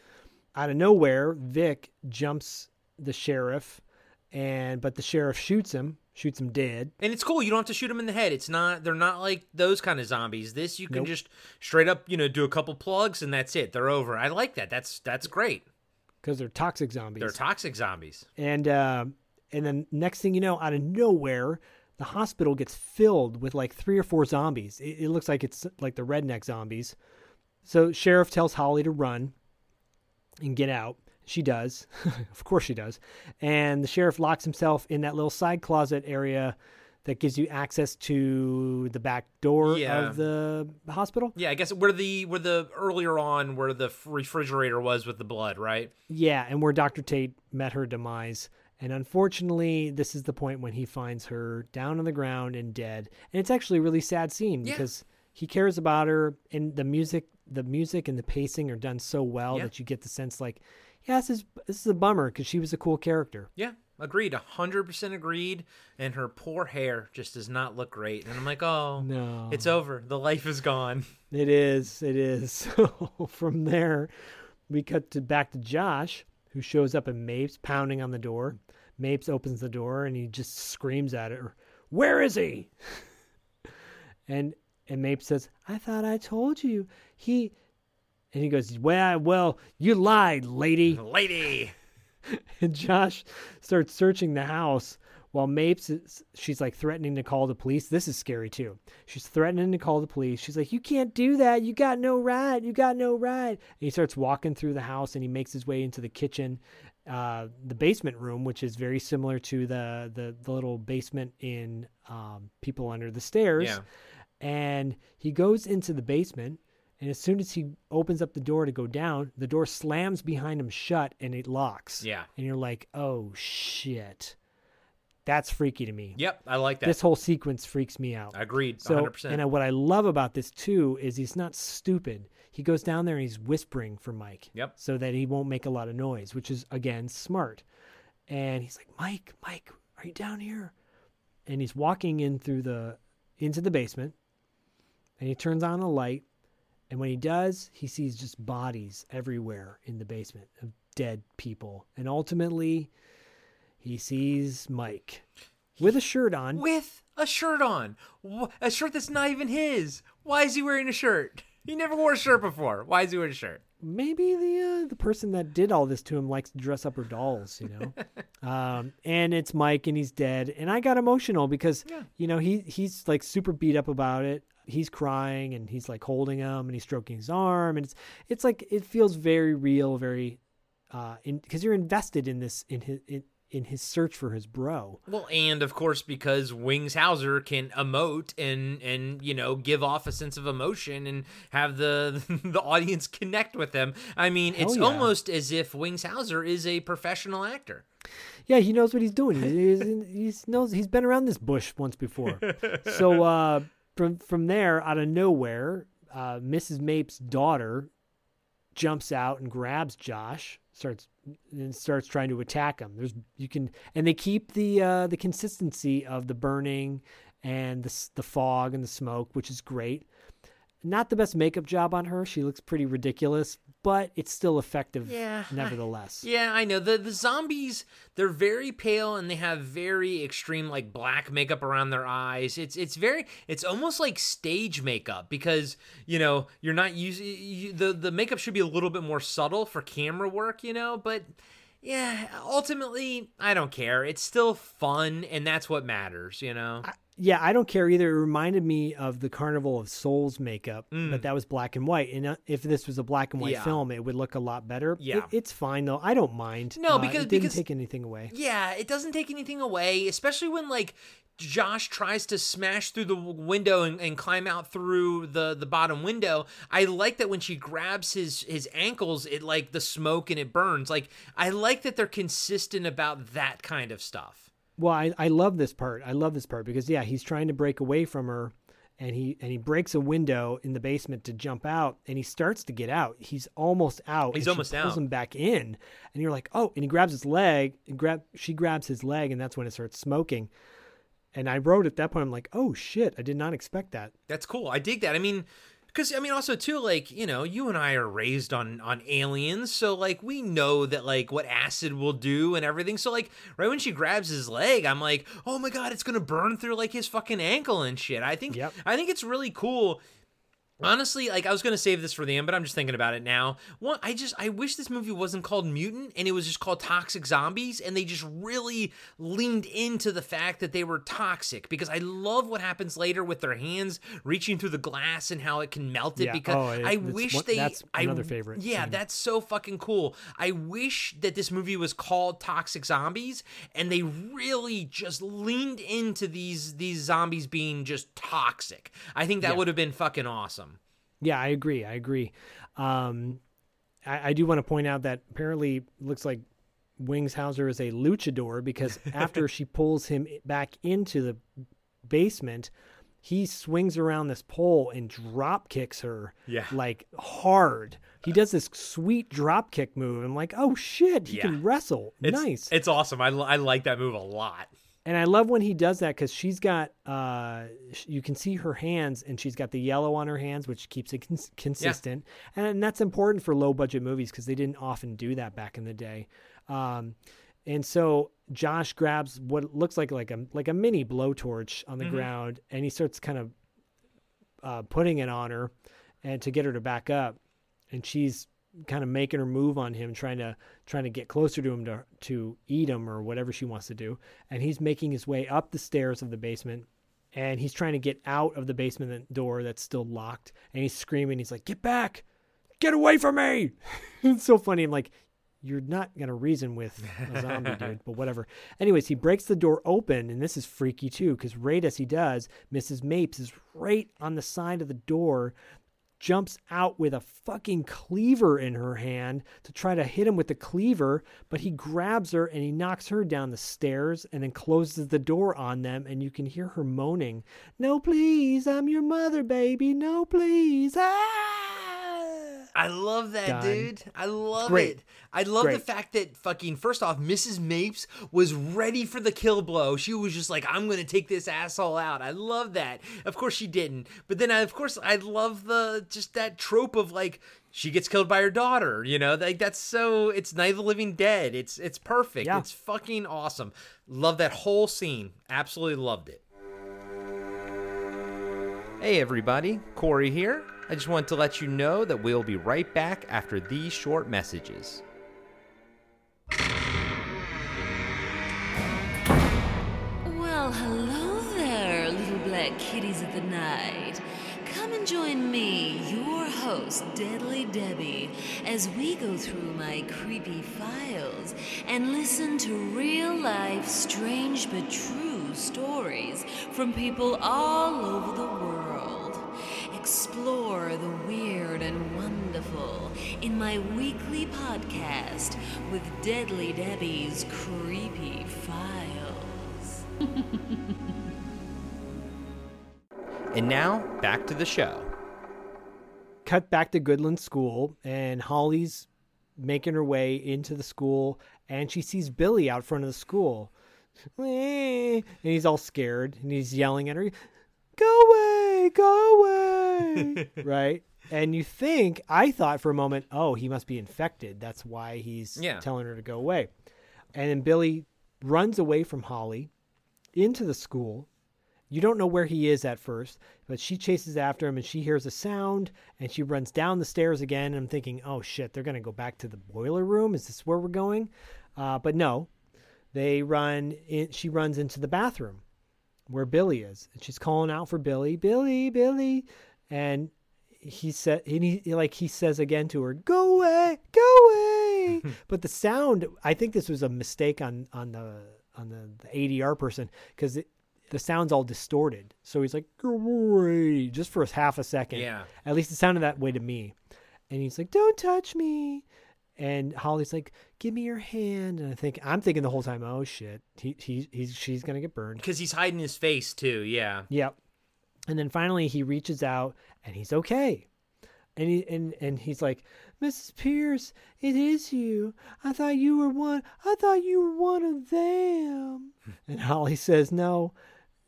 out of nowhere, Vic jumps the sheriff, and but the sheriff shoots him. Shoots him dead. And it's cool. You don't have to shoot him in the head. It's not, they're not like those kind of zombies. This, you can nope. just straight up, you know, do a couple plugs and that's it. They're over. I like that. That's, that's great. Cause they're toxic zombies. They're toxic zombies. And, uh, and then next thing you know, out of nowhere, the hospital gets filled with like three or four zombies. It, it looks like it's like the redneck zombies. So sheriff tells Holly to run and get out. She does. Of course she does. And the sheriff locks himself in that little side closet area that gives you access to the back door yeah. of the hospital. Yeah, I guess where the where the earlier on where the refrigerator was with the blood, right? Yeah, and where Doctor Tate met her demise. And unfortunately, this is the point when he finds her down on the ground and dead. And it's actually a really sad scene yeah. because he cares about her, and the music, the music and the pacing are done so well yeah. that you get the sense like, yeah, this is, this is a bummer because she was a cool character. Yeah, agreed. one hundred percent agreed. And her poor hair just does not look great. And I'm like, oh, no, it's over. The life is gone. It is. It is. So from there, we cut to back to Josh, who shows up in Mapes, pounding on the door. Mapes opens the door, and he just screams at her, "Where is he?" And and Mapes says, "I thought I told you. He..." And he goes, well, well, you lied, lady. Lady. And Josh starts searching the house while Mapes, is, she's like threatening to call the police. This is scary too. She's threatening to call the police. She's like, you can't do that. You got no right. You got no right. And he starts walking through the house and he makes his way into the kitchen, uh, the basement room, which is very similar to the, the, the little basement in um, People Under the Stairs. Yeah. And he goes into the basement. And as soon as he opens up the door to go down, the door slams behind him shut and it locks. Yeah. And you're like, oh, shit. That's freaky to me. Yep, I like that. This whole sequence freaks me out. Agreed, so, one hundred percent. And what I love about this, too, is he's not stupid. He goes down there and he's whispering for Mike. Yep. So that he won't make a lot of noise, which is, again, smart. And he's like, Mike, Mike, are you down here? And he's walking in through the into the basement, and he turns on a light. And when he does, he sees just bodies everywhere in the basement of dead people. And ultimately, he sees Mike with a shirt on. With a shirt on. A shirt that's not even his. Why is he wearing a shirt? He never wore a shirt before. Why is he wearing a shirt? Maybe the uh, the person that did all this to him likes to dress up her dolls, you know. um, and it's Mike, and he's dead. And I got emotional because, yeah. you know, he he's like super beat up about it. He's crying, and he's like holding him, and he's stroking his arm, and it's it's like it feels very real, very uh, because you're invested in this in his in, in his search for his bro. Well, and of course, because Wings Hauser can emote and and you know give off a sense of emotion and have the the audience connect with him. I mean, Hell it's yeah. almost as if Wings Hauser is a professional actor. Yeah, he knows what he's doing. He's, he's knows he's been around this bush once before. So. Uh, From from there, out of nowhere, uh, Missus Mapes' daughter jumps out and grabs Josh, starts and starts trying to attack him. There's you can and they keep the uh, the consistency of the burning and the the fog and the smoke, which is great. Not the best makeup job on her. She looks pretty ridiculous, but it's still effective yeah, nevertheless. I, yeah, I know. The the zombies, they're very pale and they have very extreme like black makeup around their eyes. It's it's very it's almost like stage makeup because, you know, you're not using you, the the makeup should be a little bit more subtle for camera work, you know, but yeah, ultimately, I don't care. It's still fun and that's what matters, you know. I, Yeah, I don't care either. It reminded me of the Carnival of Souls makeup, mm. but that was black and white. And if this was a black and white yeah. film, it would look a lot better. Yeah. It, it's fine, though. I don't mind. No, because... Uh, it didn't because, take anything away. Yeah, it doesn't take anything away, especially when, like... Josh tries to smash through the window and, and climb out through the, the bottom window. I like that when she grabs his, his ankles, it like the smoke and it burns. Like, I like that they're consistent about that kind of stuff. Well, I, I love this part. I love this part because, yeah, he's trying to break away from her, and he and he breaks a window in the basement to jump out, and he starts to get out. He's almost out. He's almost out. She pulls him back in, and you're like, oh, and he grabs his leg, and grab she grabs his leg, and that's when it starts smoking. And I wrote at that point, I'm like, oh, shit, I did not expect that. That's cool. I dig that. I mean... Because, I mean, also, too, like, you know, you and I are raised on, on aliens, so, like, we know that, like, what acid will do and everything. So, like, right when she grabs his leg, I'm like, oh, my God, it's going to burn through, like, his fucking ankle and shit. I think, yep. I think it's really cool. Honestly, like, I was going to save this for the end, but I'm just thinking about it now. One, I just, I wish this movie wasn't called Mutant, and it was just called Toxic Zombies, and they just really leaned into the fact that they were toxic, because I love what happens later with their hands reaching through the glass and how it can melt it, yeah. because oh, it, I wish one, they... That's I, another favorite. Yeah, scene. That's so fucking cool. I wish that this movie was called Toxic Zombies, and they really just leaned into these, these zombies being just toxic. I think that yeah. would have been fucking awesome. Yeah, I agree. I agree. Um, I, I do want to point out that apparently looks like Wings Hauser is a luchador because after she pulls him back into the basement, he swings around this pole and drop kicks her yeah. like hard. He does this sweet drop kick move. I'm like, oh, shit, he yeah. can wrestle. It's, nice. It's awesome. I, I like that move a lot. And I love when he does that because she's got, uh, you can see her hands and she's got the yellow on her hands, which keeps it cons- consistent. Yeah. And that's important for low budget movies because they didn't often do that back in the day. Um, and so Josh grabs what looks like like a like a mini blowtorch on the mm-hmm. ground, and he starts kind of uh, putting it on her and to get her to back up. And she's kind of making her move on him, trying to trying to get closer to him to to eat him or whatever she wants to do. And he's making his way up the stairs of the basement, and he's trying to get out of the basement door that's still locked. And he's screaming. He's like, "Get back! Get away from me!" It's so funny. I'm like, you're not going to reason with a zombie, dude, but whatever. Anyways, he breaks the door open, and this is freaky, too, because right as he does, Missus Mapes is right on the side of the door, jumps out with a fucking cleaver in her hand to try to hit him with the cleaver, but he grabs her and he knocks her down the stairs and then closes the door on them, and you can hear her moaning, "No, please, I'm your mother, baby, no, please, ah!" I love that, Done. dude. I love Great. it. I love Great. the fact that fucking, first off, Missus Mapes was ready for the kill blow. She was just like, I'm going to take this asshole out. I love that. Of course she didn't. But then, I, of course, I love the just that trope of like, she gets killed by her daughter, you know, like that's so, it's Night of the Living Dead. It's, it's perfect. Yeah. It's fucking awesome. Love that whole scene. Absolutely loved it. Hey everybody, Corey here. I just wanted to let you know that we'll be right back after these short messages. Well, hello there, little black kitties of the night. Come and join me, your host, Deadly Debbie, as we go through my creepy files and listen to real-life, strange but true stories from people all over the world. Explore the weird and wonderful in my weekly podcast with Deadly Debbie's Creepy Files. And now, back to the show. Cut back to Goodland School, and Holly's making her way into the school, and she sees Billy out front of the school. And he's all scared, and he's yelling at her, "Go away! Go away!" Right? And you think, I thought for a moment, oh, he must be infected. That's why he's yeah. telling her to go away. And then Billy runs away from Holly into the school. You don't know where he is at first, but she chases after him and she hears a sound and she runs down the stairs again. And I'm thinking, oh shit, they're going to go back to the boiler room. Is this where we're going? Uh, but no, they run in. She runs into the bathroom where Billy is. And she's calling out for Billy, Billy, Billy. And he said, and he, like he says again to her, "Go away, go away." But the sound, I think this was a mistake on, on the, on the, the A D R person. Cause it, the sound's all distorted. So he's like, "Great," just for half a second. Yeah. At least it sounded that way to me. And he's like, "Don't touch me." And Holly's like, "Give me your hand." And I think, I'm thinking the whole time, oh shit, he, he, he's, she's going to get burned. Cause he's hiding his face too. Yeah. Yep. And then finally he reaches out and he's okay. And he, and, and he's like, "Missus Pierce, it is you. I thought you were one. I thought you were one of them." And Holly says, "No."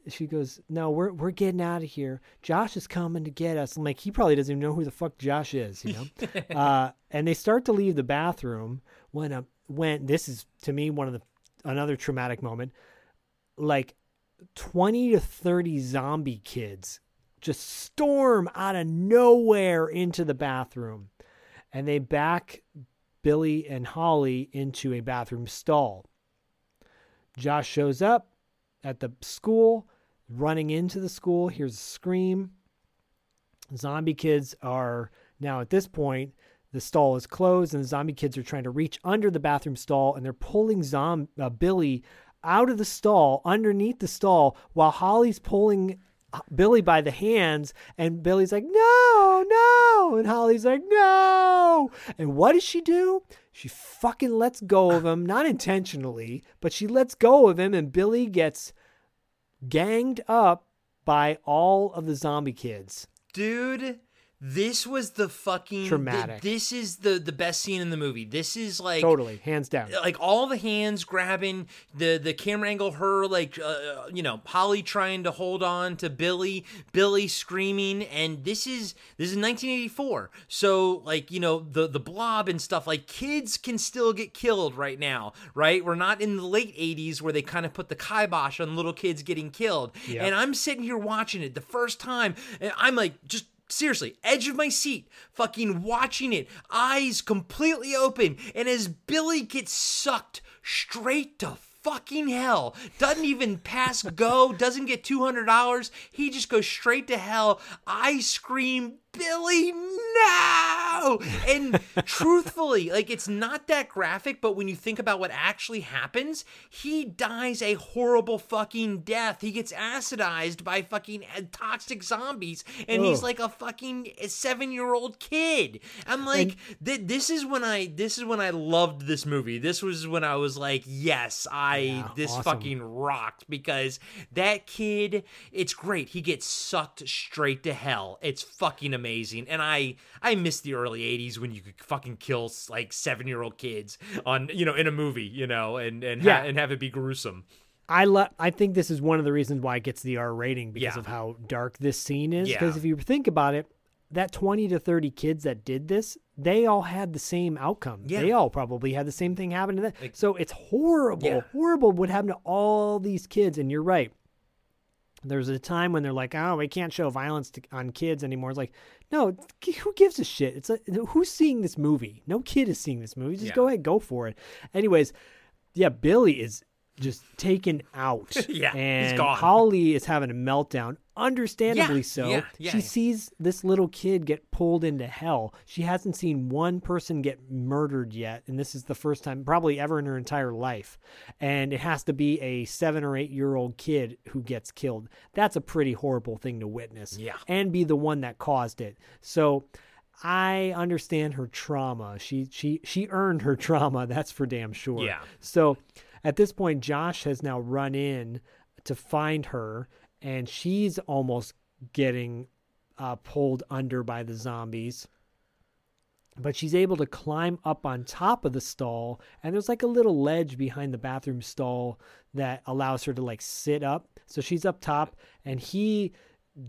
She goes, "No, we're we're getting out of here. Josh is coming to get us." I'm like, he probably doesn't even know who the fuck Josh is, you know? uh, and they start to leave the bathroom when a, when this is to me one of the another traumatic moment. Like twenty to thirty zombie kids just storm out of nowhere into the bathroom, and they back Billy and Holly into a bathroom stall. Josh shows up at the school. Running into the school, hears a scream. Zombie kids are now at this point, the stall is closed and the zombie kids are trying to reach under the bathroom stall, and they're pulling zomb- uh, Billy out of the stall, underneath the stall, while Holly's pulling Billy by the hands, and Billy's like, "No, no." And Holly's like, "No." And what does she do? She fucking lets go of him, not intentionally, but she lets go of him, and Billy gets ganged up by all of the zombie kids. Dude, this was the fucking traumatic. Th- this is the, the best scene in the movie. This is like totally hands down. Like all the hands grabbing, the the camera angle, her like uh, you know, Holly trying to hold on to Billy, Billy screaming, and this is this is nineteen eighty-four. So like, you know, the the blob and stuff, like kids can still get killed right now, right? We're not in the late eighties where they kind of put the kibosh on little kids getting killed. Yep. And I'm sitting here watching it the first time, and I'm like just seriously, edge of my seat, fucking watching it, eyes completely open, and as Billy gets sucked straight to fucking hell, doesn't even pass go, doesn't get two hundred dollars, he just goes straight to hell, I scream, "Billy, no!" And truthfully, like it's not that graphic, but when you think about what actually happens, he dies a horrible fucking death. He gets acidized by fucking toxic zombies, and Ugh. he's like a fucking seven-year-old kid. I'm like, and, th- this is when I, this is when I loved this movie. This was when I was like, yes, I yeah, this awesome. fucking rocked, because that kid, it's great. He gets sucked straight to hell. It's fucking amazing. Amazing. And I, I miss the early eighties when you could fucking kill like seven year old kids on, you know, in a movie, you know, and, and, yeah. ha- and have it be gruesome. I love, I think this is one of the reasons why it gets the R rating, because yeah. of how dark this scene is. Because yeah. if you think about it, that twenty to thirty kids that did this, they all had the same outcome. Yeah. They all probably had the same thing happen to them. Like, so it's horrible, yeah. horrible what happened to all these kids. And you're right. There's a time when they're like, oh, we can't show violence to, on kids anymore. It's like, no, who gives a shit? It's like, who's seeing this movie? No kid is seeing this movie. Just yeah. go ahead, go for it. Anyways, yeah, Billy is just taken out. yeah, and he's gone. Holly is having a meltdown. Understandably yeah, so. Yeah, yeah, she yeah. sees this little kid get pulled into hell. She hasn't seen one person get murdered yet, and this is the first time probably ever in her entire life. And it has to be a seven or eight year old kid who gets killed. That's a pretty horrible thing to witness. Yeah. And be the one that caused it. So I understand her trauma. She she she earned her trauma, that's for damn sure. Yeah. So at this point, Josh has now run in to find her. And she's almost getting uh, pulled under by the zombies. But she's able to climb up on top of the stall. And there's like a little ledge behind the bathroom stall that allows her to like sit up. So she's up top and he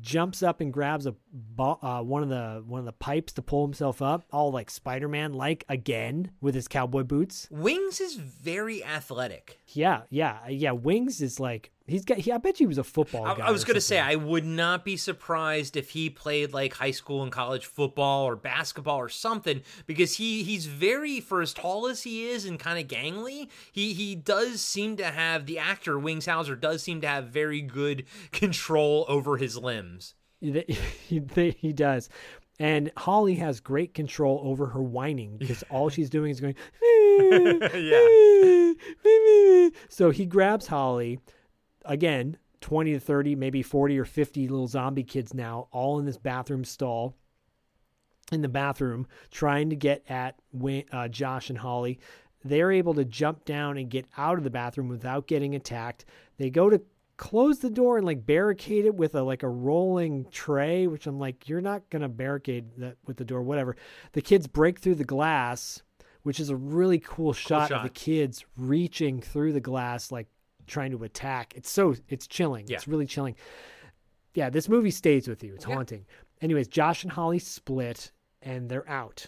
jumps up and grabs a uh, one of the one of the pipes to pull himself up, all like Spider-Man like again with his cowboy boots. Wings is very athletic. Yeah, yeah, yeah. Wings is like he's got. He, I bet he was a football. I, guy I was going to say I would not be surprised if he played like high school and college football or basketball or something, because he he's very, for as tall as he is and kind of gangly, he he does seem to have, the actor Wings Hauser does seem to have very good control over his limbs. He, he, he does. And Holly has great control over her whining because all she's doing is going, yeah. So he grabs Holly again, twenty to thirty, maybe forty or fifty little zombie kids now, all in this bathroom stall in the bathroom, trying to get at uh, Josh and Holly. They're able to jump down and get out of the bathroom without getting attacked. They go to close the door and like barricade it with a like a rolling tray, which I'm like, you're not gonna barricade that with the door, whatever. The kids break through the glass, which is a really cool shot, cool shot. of the kids reaching through the glass, like trying to attack. It's so it's chilling. Yeah. It's really chilling. Yeah, this movie stays with you. It's haunting. Yeah. Anyways, Josh and Holly split and they're out.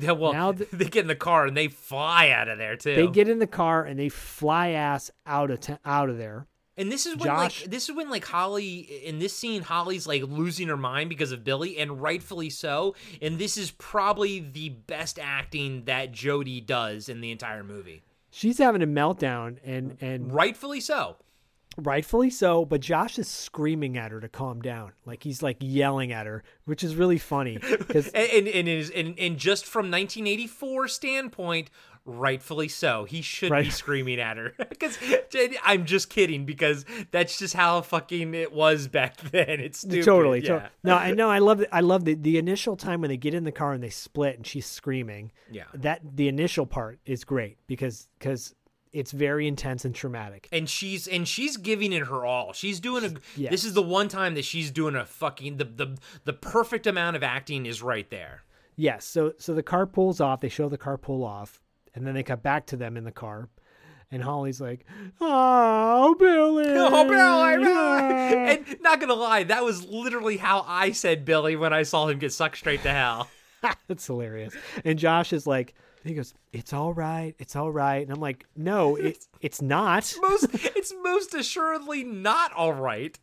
Well, now th- they get in the car and they fly out of there too. They get in the car and they fly ass out of t- out of there. And this is when Josh, like this is when like Holly in this scene, Holly's like losing her mind because of Billy, and rightfully so. And this is probably the best acting that Jodi does in the entire movie. She's having a meltdown, and and rightfully so. Rightfully so, but Josh is screaming at her to calm down. Like he's like yelling at her, which is really funny. and, and, and, is, and and just from nineteen eighty-four standpoint, rightfully so. He should right. be screaming at her. Because I'm just kidding, because that's just how fucking it was back then. It's stupid. Totally. Yeah. totally. No, I know. I love it. I love the, the initial time when they get in the car and they split and she's screaming. Yeah. That the initial part is great because because. It's very intense and traumatic, and she's and she's giving it her all. She's doing a. Yes. This is the one time that she's doing a fucking the the the perfect amount of acting is right there. Yes. Yeah, so so the car pulls off. They show the car pull off, and then they cut back to them in the car, and Holly's like, "Oh, Billy, oh Billy," yeah. And not gonna lie, that was literally how I said Billy when I saw him get sucked straight to hell. That's hilarious. And Josh is like. He goes, it's all right, it's all right. And I'm like, no, it, it's not. most, it's most assuredly not all right.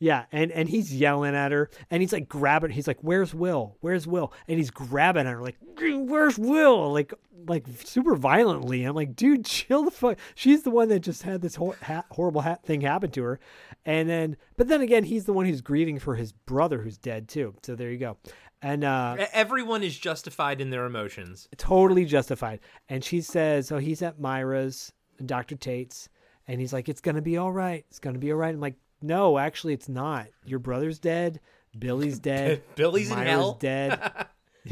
Yeah, and, and he's yelling at her, and he's like grabbing. He's like, where's Will? Where's Will? And he's grabbing at her like, where's Will? Like, like super violently. And I'm like, dude, chill the fuck. She's the one that just had this whole ha- horrible ha- thing happen to her. And then, but then again, he's the one who's grieving for his brother who's dead too. So there you go. And uh, everyone is justified in their emotions. Totally justified. And she says, oh, he's at Myra's, Doctor Tate's. And he's like, it's going to be all right. It's going to be all right. I'm like, no, actually, it's not. Your brother's dead. Billy's dead. Billy's Myra's in hell. dead.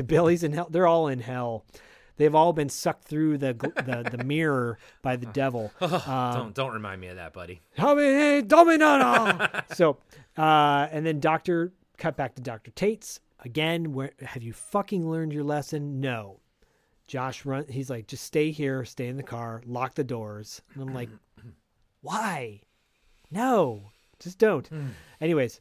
Billy's in hell. They're all in hell. They've all been sucked through the the, the mirror by the devil. Um, don't don't remind me of that, buddy. So, uh, and then Doctor, cut back to Doctor Tate's. Again, where have you fucking learned your lesson? No. Josh run. He's like, just stay here, stay in the car, lock the doors. And I'm like, why? No, just don't. Mm. Anyways,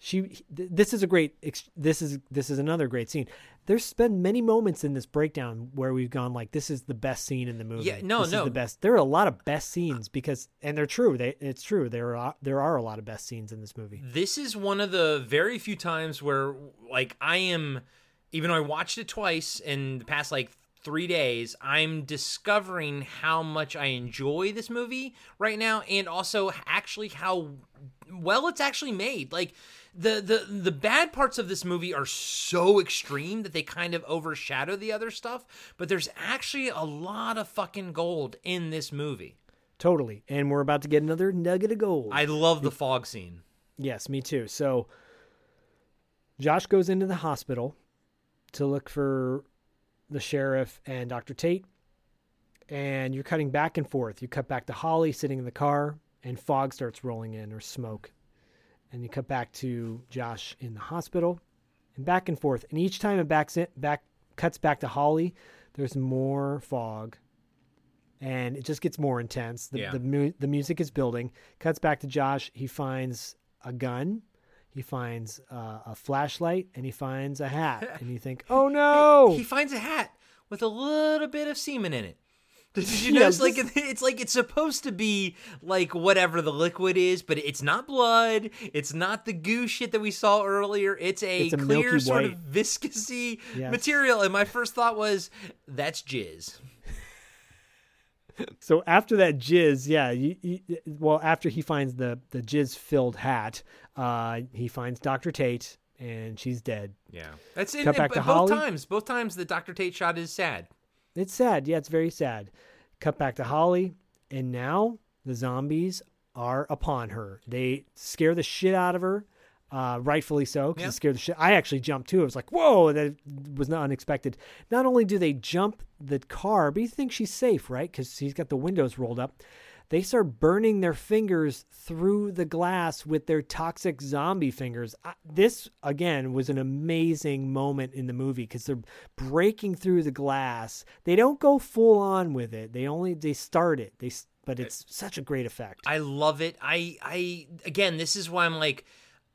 She. This is a great. This is this is another great scene. There's been many moments in this breakdown where we've gone like, this is the best scene in the movie. Yeah, no, this no, is the best. There are a lot of best scenes because, and they're true. They, it's true. There are there are a lot of best scenes in this movie. This is one of the very few times where, like, I am, even though I watched it twice in the past like three days, I'm discovering how much I enjoy this movie right now, and also actually how well it's actually made. Like. The, the the bad parts of this movie are so extreme that they kind of overshadow the other stuff, but there's actually a lot of fucking gold in this movie. Totally. And we're about to get another nugget of gold. I love the fog scene. Yes, me too. So Josh goes into the hospital to look for the sheriff and Doctor Tate, and you're cutting back and forth. You cut back to Holly sitting in the car, and fog starts rolling in, or smoke. And you cut back to Josh in the hospital, and back and forth. And each time it backs in, back cuts back to Holly, there's more fog, and it just gets more intense. The yeah. the, mu- the music is building. Cuts back to Josh. He finds a gun. He finds uh, a flashlight, and he finds a hat. And you think, oh no! He finds a hat with a little bit of semen in it. Did you notice, like, it's like it's supposed to be like whatever the liquid is, but it's not blood. It's not the goo shit that we saw earlier. It's a, it's a clear sort of viscousy yes. material. And my first thought was, that's jizz. So after that jizz, yeah, you, you, well, after he finds the, the jizz-filled hat, uh, he finds Doctor Tate, and she's dead. Yeah. That's it. Cut back to Holly. Both times, both times the Doctor Tate shot is sad. It's sad. Yeah, it's very sad. Cut back to Holly, and now the zombies are upon her. They scare the shit out of her, uh, rightfully so, because yeah. they scare the shit. I actually jumped, too. I was like, whoa, that was not unexpected. Not only do they jump the car, but you think she's safe, right? Because she's got the windows rolled up. They start burning their fingers through the glass with their toxic zombie fingers. I, this, again, was an amazing moment in the movie because they're breaking through the glass. They don't go full on with it. They only they start it. They but it's such a great effect. I love it. I I again, this is why I'm like,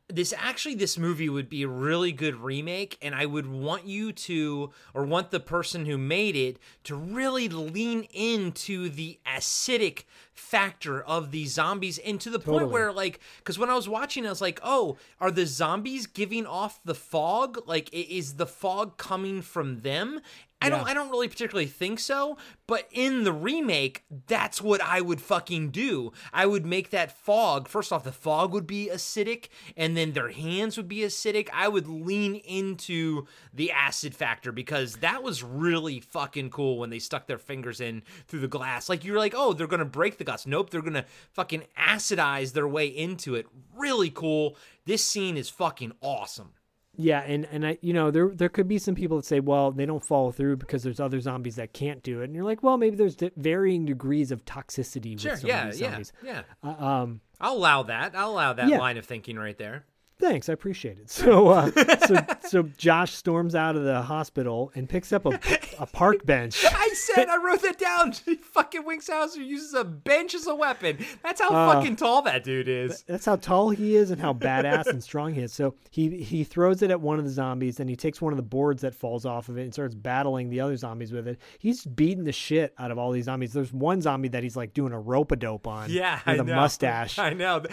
this actually, this movie would be a really good remake, and I would want you to, or want the person who made it to really lean into the acidic factor of the zombies, and to the totally. point where, like, because when I was watching, I was like, oh, are the zombies giving off the fog? Like, is the fog coming from them? I don't yeah. I don't really particularly think so, but in the remake, that's what I would fucking do. I would make that fog, first off, the fog would be acidic, and then their hands would be acidic. I would lean into the acid factor, because that was really fucking cool when they stuck their fingers in through the glass. Like, you're like, oh, they're going to break the glass. Nope, they're going to fucking acidize their way into it. Really cool. This scene is fucking awesome. Yeah, and, and I you know, there there could be some people that say, well, they don't follow through because there's other zombies that can't do it. And you're like, well, maybe there's varying degrees of toxicity with sure, some yeah, of these zombies. Yeah, yeah, uh, um, I'll allow that. I'll allow that yeah. line of thinking right there. Thanks, I appreciate it. So uh, so so Josh storms out of the hospital and picks up a, a park bench. I said, I wrote that down. Fucking Wings Hauser uses a bench as a weapon. That's how uh, fucking tall that dude is. That's how tall he is and how badass and strong he is. So he, he throws it at one of the zombies, and he takes one of the boards that falls off of it and starts battling the other zombies with it. He's beating the shit out of all these zombies. There's one zombie that he's like doing a rope-a-dope on. Yeah, with I a know. mustache. I know.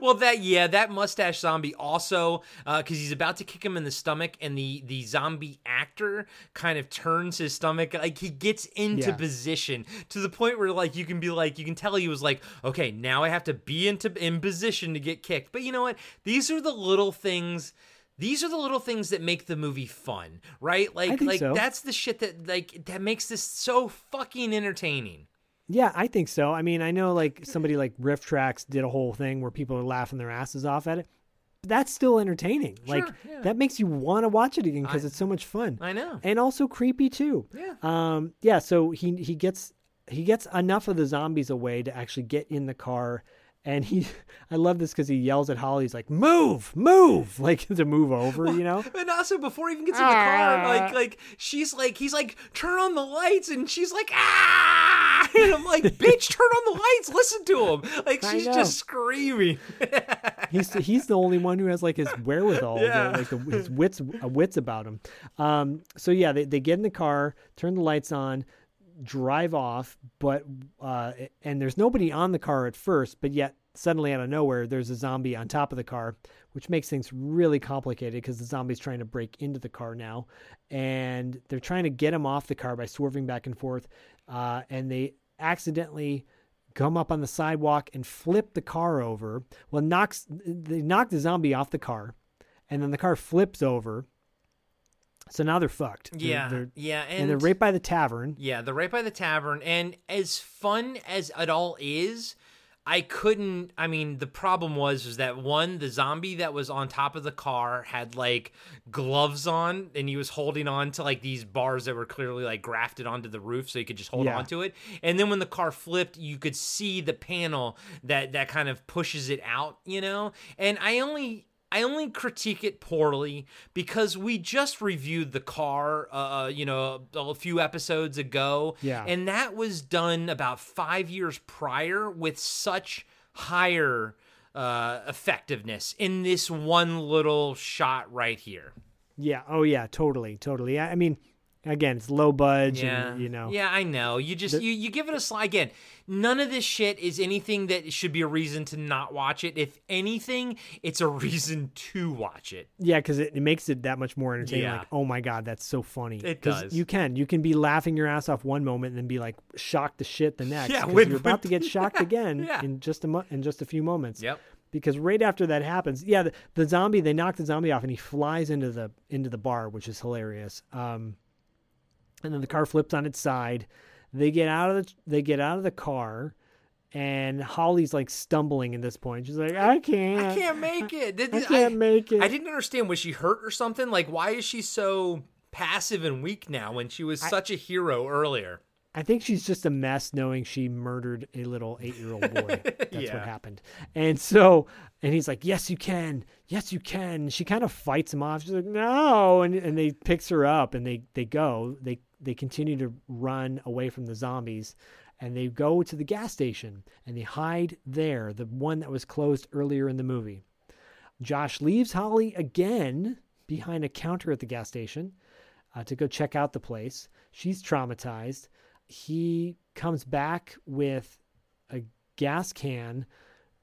Well, that, yeah, that mustache zombie also, uh, because he's about to kick him in the stomach, and the the zombie actor kind of turns his stomach, like he gets into yeah. position to the point where, like, you can be like, you can tell he was like, okay, now I have to be into in position to get kicked. But you know what? These are the little things. These are the little things that make the movie fun, right? Like, I think like so. That's the shit that like that makes this so fucking entertaining. Yeah, I think so. I mean, I know like somebody like Riff Trax did a whole thing where people are laughing their asses off at it. That's still entertaining. Sure, like yeah. that makes you want to watch it again because it's so much fun. I know. And also creepy too. Yeah. Um, yeah. So he, he gets, he gets enough of the zombies away to actually get in the car. And he, I love this because he yells at Holly. He's like, move, move, like to move over, well, you know? And also before he even gets in the car, like, like she's like, he's like, turn on the lights. And she's like, ah, and I'm like, bitch, turn on the lights. Listen to him. Like she's just screaming. he's he's the only one who has like his wherewithal, yeah. the, like the, his wits uh, wits about him. Um, so yeah, they they get in the car, turn the lights on, drive off, but uh, and there's nobody on the car at first, but yet suddenly out of nowhere there's a zombie on top of the car, which makes things really complicated because the zombie's trying to break into the car now, and they're trying to get him off the car by swerving back and forth, uh, and they accidentally come up on the sidewalk and flip the car over. Well, knocks they knock the zombie off the car, and then the car flips over. So now they're fucked. They're, yeah, they're, yeah, and, and they're right by the tavern. Yeah, they're right by the tavern. And as fun as it all is, I couldn't. I mean, the problem was is that one, the zombie that was on top of the car had like gloves on, and he was holding on to like these bars that were clearly like grafted onto the roof, so he could just hold yeah. on to it. And then when the car flipped, you could see the panel that that kind of pushes it out, you know. And I only. I only critique it poorly because we just reviewed the car, uh, you know, a, a few episodes ago. Yeah. And that was done about five years prior with such higher uh, effectiveness in this one little shot right here. Yeah. Oh, yeah. Totally. Totally. I, I mean, again, it's low budge. Yeah. And, you know. Yeah, I know. You just, the, you, you give it a slide. Again, none of this shit is anything that should be a reason to not watch it. If anything, it's a reason to watch it. Yeah, because it, it makes it that much more entertaining. Yeah. Like, oh my God, that's so funny. It does. You can. You can be laughing your ass off one moment and then be like shocked to shit the next. Yeah, when, you're about when, to get shocked yeah, again yeah. in just a mo- in just a few moments. Yep. Because right after that happens, yeah, the, the zombie, they knock the zombie off and he flies into the into the bar, which is hilarious. Um. And then the car flips on its side. They get out of the they get out of the car, and Holly's like stumbling at this point. She's like, "I can't, I can't make it. I, I can't I, make it." I didn't understand. Was she hurt or something? Like, why is she so passive and weak now when she was I, such a hero earlier? I think she's just a mess, knowing she murdered a little eight-year-old boy. That's yeah. what happened. And so, and he's like, "Yes, you can. Yes, you can." She kind of fights him off. She's like, "No," and and they picks her up, and they they go they. They continue to run away from the zombies, and they go to the gas station and they hide there, the one that was closed earlier in the movie. Josh leaves Holly again behind a counter at the gas station uh, to go check out the place. She's traumatized. He comes back with a gas can,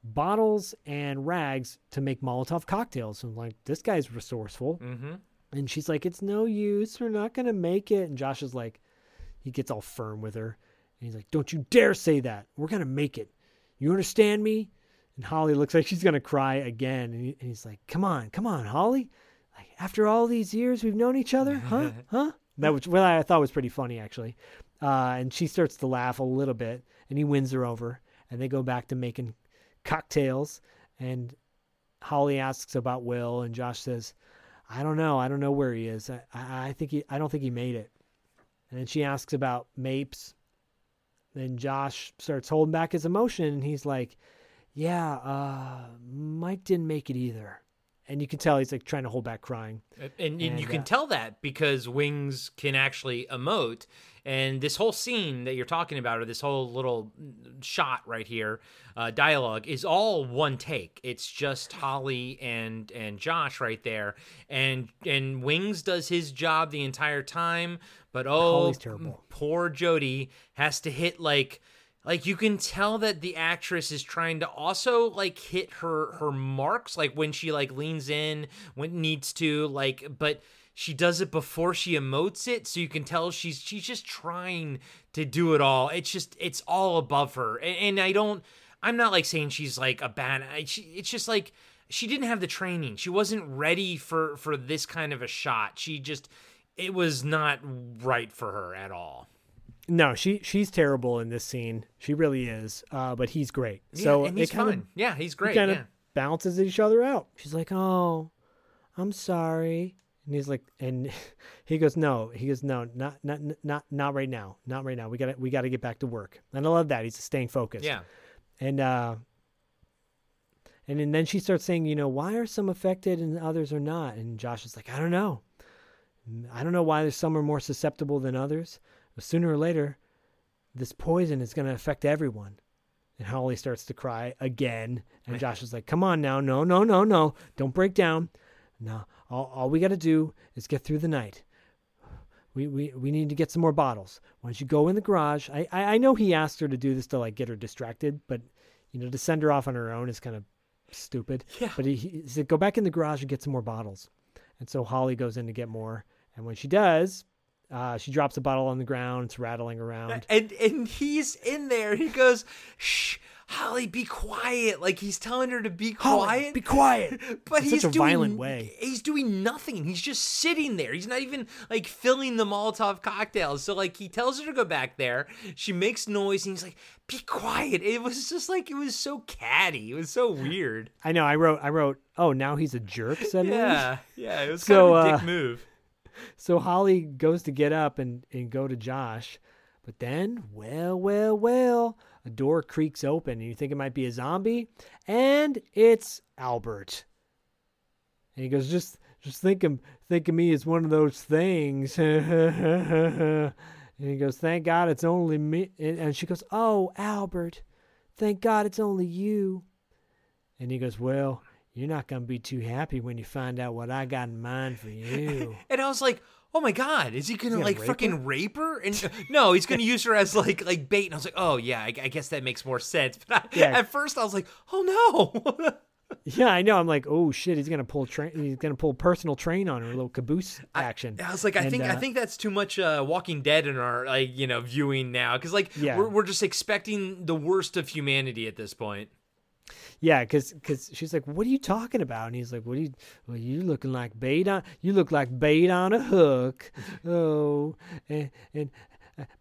bottles, and rags to make Molotov cocktails. And I'm like, this guy's resourceful. Mm-hmm. And she's like, it's no use. We're not going to make it. And Josh is like, he gets all firm with her. And he's like, don't you dare say that. We're going to make it. You understand me? And Holly looks like she's going to cry again. And, he, and he's like, come on, come on, Holly. Like, after all these years we've known each other? Huh? Huh? That which well, I thought was pretty funny, actually. Uh, and she starts to laugh a little bit. And he wins her over. And they go back to making cocktails. And Holly asks about Will. And Josh says, I don't know. I don't know where he is. I, I think he, I don't think he made it. And then she asks about Mapes. Then Josh starts holding back his emotion. And he's like, yeah, uh, Mike didn't make it either. And you can tell he's like trying to hold back crying. And, and, and you can uh, tell that because Wings can actually emote. And this whole scene that you're talking about, or this whole little shot right here, uh, dialogue, is all one take. It's just Holly and and Josh right there, and and Wings does his job the entire time. But oh, poor Jodi has to hit like like you can tell that the actress is trying to also like hit her her marks, like when she like leans in when needs to, like but. She does it before she emotes it, so you can tell she's she's just trying to do it all. It's just it's all above her, and, and I don't. I'm not like saying she's like a bad. She, it's just like she didn't have the training. She wasn't ready for for this kind of a shot. She just it was not right for her at all. No, she she's terrible in this scene. She really is. Uh, but he's great. Yeah, so and he's it kinda, fun. Yeah, he's great. It kind of yeah. balances each other out. She's like, oh, I'm sorry. And he's like, and he goes, no, he goes, no, not, not, not, not right now. Not right now. We gotta, we gotta get back to work. And I love that. He's staying focused. Yeah. And, uh, and, and then she starts saying, you know, why are some affected and others are not? And Josh is like, I don't know. I don't know why there's some are more susceptible than others. But sooner or later, this poison is going to affect everyone. And Holly starts to cry again. And Josh is like, come on now. No, no, no, no. Don't break down. No, all, all we got to do is get through the night. We, we we need to get some more bottles. Why don't you go in the garage? I, I, I know he asked her to do this to, like, get her distracted, but, you know, to send her off on her own is kind of stupid. Yeah. But he, he said, go back in the garage and get some more bottles. And so Holly goes in to get more. And when she does, uh, she drops a bottle on the ground. It's rattling around. And, and he's in there. He goes, shh. Holly, be quiet. Like, he's telling her to be quiet. Holly, be quiet. But in he's such a doing, violent way. He's doing nothing. He's just sitting there. He's not even, like, filling the Molotov cocktails. So, like, he tells her to go back there. She makes noise, and he's like, be quiet. It was just, like, it was so catty. It was so weird. I know. I wrote, I wrote, oh, now he's a jerk suddenly? Yeah. Yeah, it was so, kind of a dick uh, move. So Holly goes to get up and, and go to Josh. But then, well, well, well. A door creaks open, and you think it might be a zombie, and it's Albert. And he goes, just just think of, think of me as one of those things. And he goes, thank God it's only me. And she goes, oh, Albert, thank God it's only you. And he goes, well, you're not going to be too happy when you find out what I got in mind for you. And I was like, oh my God, is he going to, like, rape fucking her? rape her? And no, he's going to use her as, like, like bait. And I was like, oh yeah, I, I guess that makes more sense. But I, yeah. At first I was like, oh no. Yeah, I know. I'm like, oh shit, he's going to pull train. He's going to pull personal train on her, a little caboose action. I, I was like, I and, think uh, I think that's too much uh, Walking Dead in our, like, you know, viewing now. Because, like, yeah. we're, we're just expecting the worst of humanity at this point. Yeah, because because she's like, what are you talking about? And he's like, what are you? Well, you looking like bait on you look like bait on a hook. Oh, and and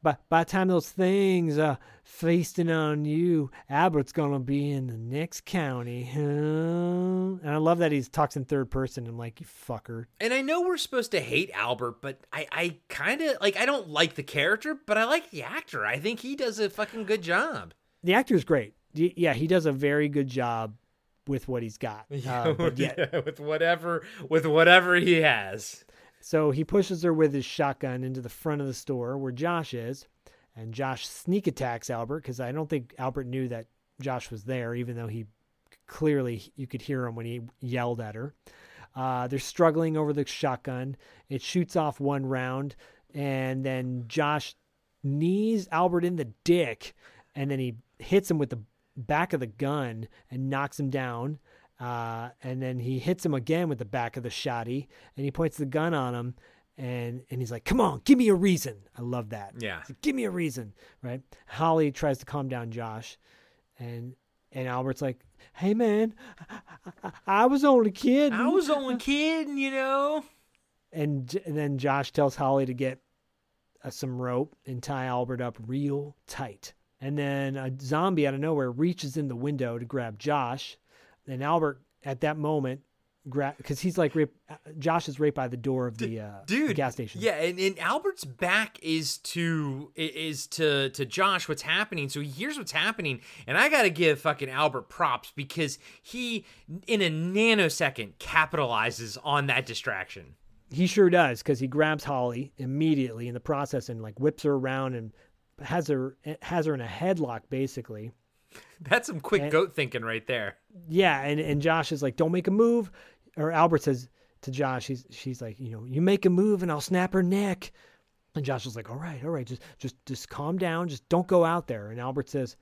by by the time those things are feasting on you, Albert's gonna be in the next county. Huh? And I love that he talks in third person. I'm like, you fucker. And I know we're supposed to hate Albert, but I I kind of like I don't like the character, but I like the actor. I think he does a fucking good job. The actor's great. Yeah, he does a very good job with what he's got. Uh, but yet, yeah, with whatever with whatever he has. So he pushes her with his shotgun into the front of the store where Josh is, and Josh sneak attacks Albert because I don't think Albert knew that Josh was there, even though he clearly you could hear him when he yelled at her. Uh, they're struggling over the shotgun. It shoots off one round, and then Josh knees Albert in the dick, and then he hits him with the back of the gun and knocks him down, uh and then he hits him again with the back of the shotty, and he points the gun on him, and and he's like, come on, give me a reason. I love that. Yeah, like, give me a reason, right? Holly tries to calm down Josh, and and Albert's like, hey man, I, I, I was only kidding I was only kidding you know. And, and then Josh tells Holly to get uh, some rope and tie Albert up real tight. And then a zombie out of nowhere reaches in the window to grab Josh. And Albert, at that moment, grab because he's like, rape, Josh is right by the door of the, uh, Dude, the gas station. Yeah, and, and Albert's back is to is to to Josh what's happening. So he hears what's happening. And I got to give fucking Albert props because he, in a nanosecond, capitalizes on that distraction. He sure does, because he grabs Holly immediately in the process and, like, whips her around and has her has her in a headlock, basically. That's some quick and, goat thinking right there. Yeah, and, and Josh is like, don't make a move. Or Albert says to Josh, he's, she's like, you know, you make a move and I'll snap her neck. And Josh is like, all right, all right, just just just calm down. Just don't go out there. And Albert says,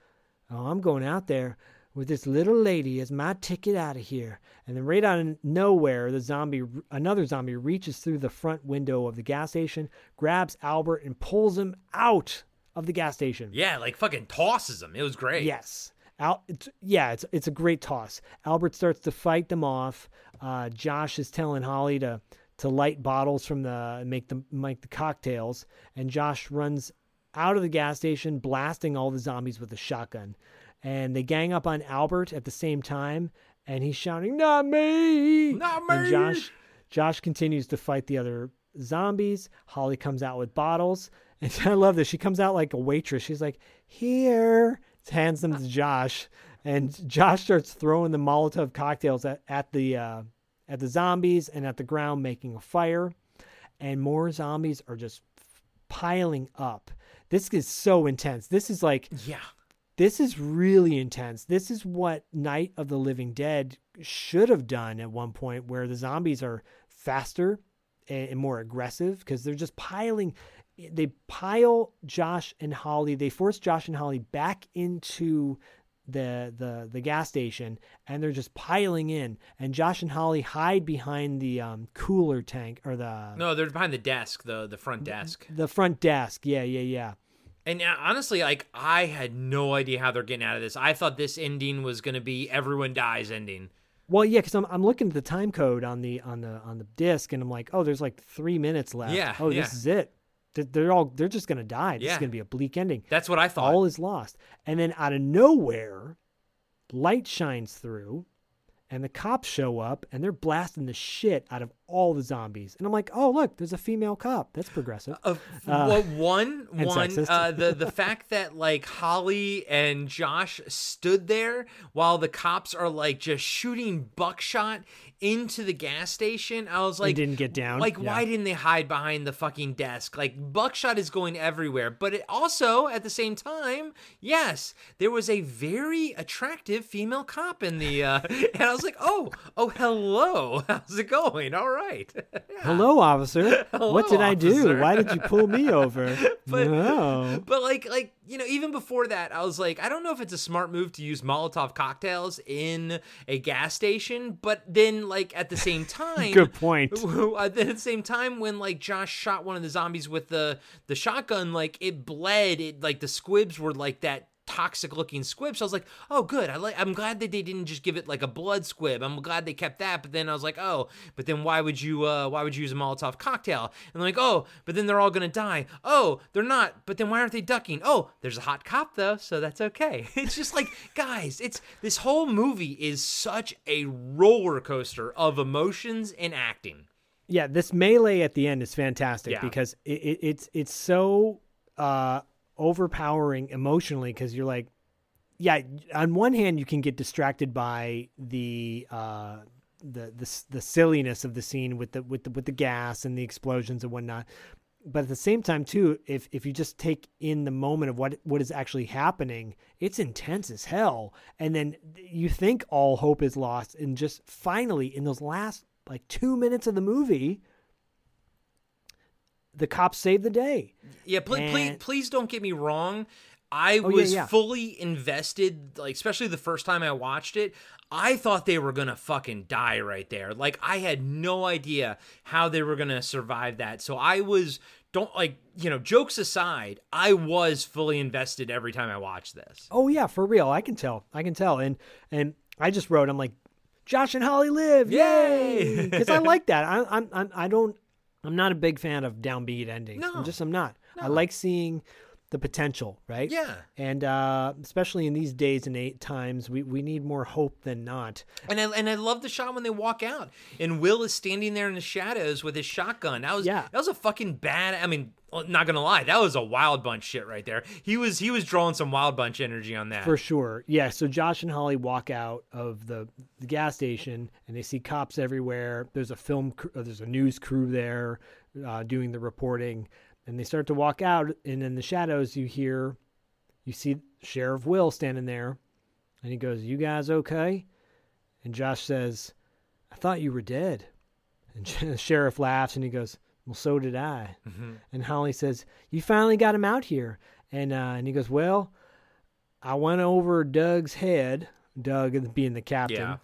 oh, I'm going out there with this little lady as my ticket out of here. And then right out of nowhere, the zombie, another zombie reaches through the front window of the gas station, grabs Albert and pulls him out of the gas station. Yeah, like fucking tosses him. It was great. Yes. Al- it's, yeah, it's it's a great toss. Albert starts to fight them off. Uh, Josh is telling Holly to to light bottles from the make the make the cocktails, and Josh runs out of the gas station, blasting all the zombies with a shotgun. And they gang up on Albert at the same time, and he's shouting, "Not me! Not me!" And Josh Josh continues to fight the other zombies. Holly comes out with bottles. And I love this. She comes out like a waitress. She's like, here, hands them to Josh. And Josh starts throwing the Molotov cocktails at, at the uh, at the zombies and at the ground, making a fire. And more zombies are just piling up. This is so intense. This is like, yeah, this is really intense. This is what Night of the Living Dead should have done at one point, where the zombies are faster and, and more aggressive, because they're just piling. They pile Josh and Holly. They force Josh and Holly back into the the the gas station, and they're just piling in, and Josh and Holly hide behind the um cooler tank, or the no they're behind the desk, the the front desk the front desk yeah yeah yeah and honestly, like, I had no idea how they're getting out of this. I thought this ending was going to be everyone dies ending. Well, yeah, because I'm I'm looking at the time code on the on the on the disc, and I'm like, oh, there's like three minutes left. Yeah, oh, yeah. This is it. They're all they're just gonna die. This yeah. is gonna be a bleak ending. That's what I thought. All is lost. And then out of nowhere, light shines through, and the cops show up, and they're blasting the shit out of all the zombies. And I'm like, oh, look, there's a female cop. That's progressive. Uh, uh, well, one one uh, the the fact that, like, Holly and Josh stood there while the cops are, like, just shooting buckshot into the gas station. I was like, they didn't get down. Like, yeah. Why didn't they hide behind the fucking desk? Like, buckshot is going everywhere. But it also, at the same time, yes, there was a very attractive female cop in the, uh, and I was like, oh, oh, hello. How's it going? All right. Yeah. Hello, officer. Hello, what did officer. I do? Why did you pull me over? but, no. but like, like, you know, even before that, I was like, I don't know if it's a smart move to use Molotov cocktails in a gas station, but then, like, at the same time... Good point. At the same time, when, like, Josh shot one of the zombies with the, the shotgun, like, it bled. It, like, the squibs were, like, that toxic-looking squib. So I was like, oh, good. I like, I'm glad that they didn't just give it, like, a blood squib. I'm glad they kept that. But then I was like, oh, but then why would you uh, why would you use a Molotov cocktail? And they're like, oh, but then they're all going to die. Oh, they're not. But then why aren't they ducking? Oh, there's a hot cop, though, so that's okay. It's just like, guys, it's this whole movie is such a roller coaster of emotions and acting. Yeah, this melee at the end is fantastic yeah. because it, it, it's, it's so... Uh, overpowering emotionally, because you're like, yeah, on one hand you can get distracted by the uh the the, the silliness of the scene with the, with the with the gas and the explosions and whatnot, but at the same time too, if if you just take in the moment of what what is actually happening, it's intense as hell. And then you think all hope is lost, and just finally in those last like two minutes of the movie, the cops saved the day. Yeah, please, and... please, please don't get me wrong. I oh, was yeah, yeah. fully invested, like, especially the first time I watched it. I thought they were going to fucking die right there. Like, I had no idea how they were going to survive that. So I was, don't, like, you know, jokes aside, I was fully invested every time I watched this. Oh, yeah, for real. I can tell. I can tell. And, and I just wrote, I'm like, Josh and Holly live. Yay! Because I like that. I, I'm, I'm, I don't. I'm not a big fan of downbeat endings. No. I'm just, I'm not. No. I like seeing the potential, right? Yeah. And uh, especially in these days and eight times, we, we need more hope than not. And I, and I love the shot when they walk out, and Will is standing there in the shadows with his shotgun. That was, yeah. that was a fucking bad, I mean, not going to lie, that was a Wild Bunch shit right there. He was, he was drawing some Wild Bunch energy on that. For sure. Yeah. So Josh and Holly walk out of the, the gas station, and they see cops everywhere. There's a film, there's a news crew there uh, doing the reporting. And they start to walk out, and in the shadows you hear, you see Sheriff Will standing there, and he goes, "You guys okay?" And Josh says, "I thought you were dead." And the sheriff laughs, and he goes, "Well, so did I." Mm-hmm. And Holly says, "You finally got him out here." And, uh, and he goes, "Well, I went over Doug's head," Doug being the captain, yeah.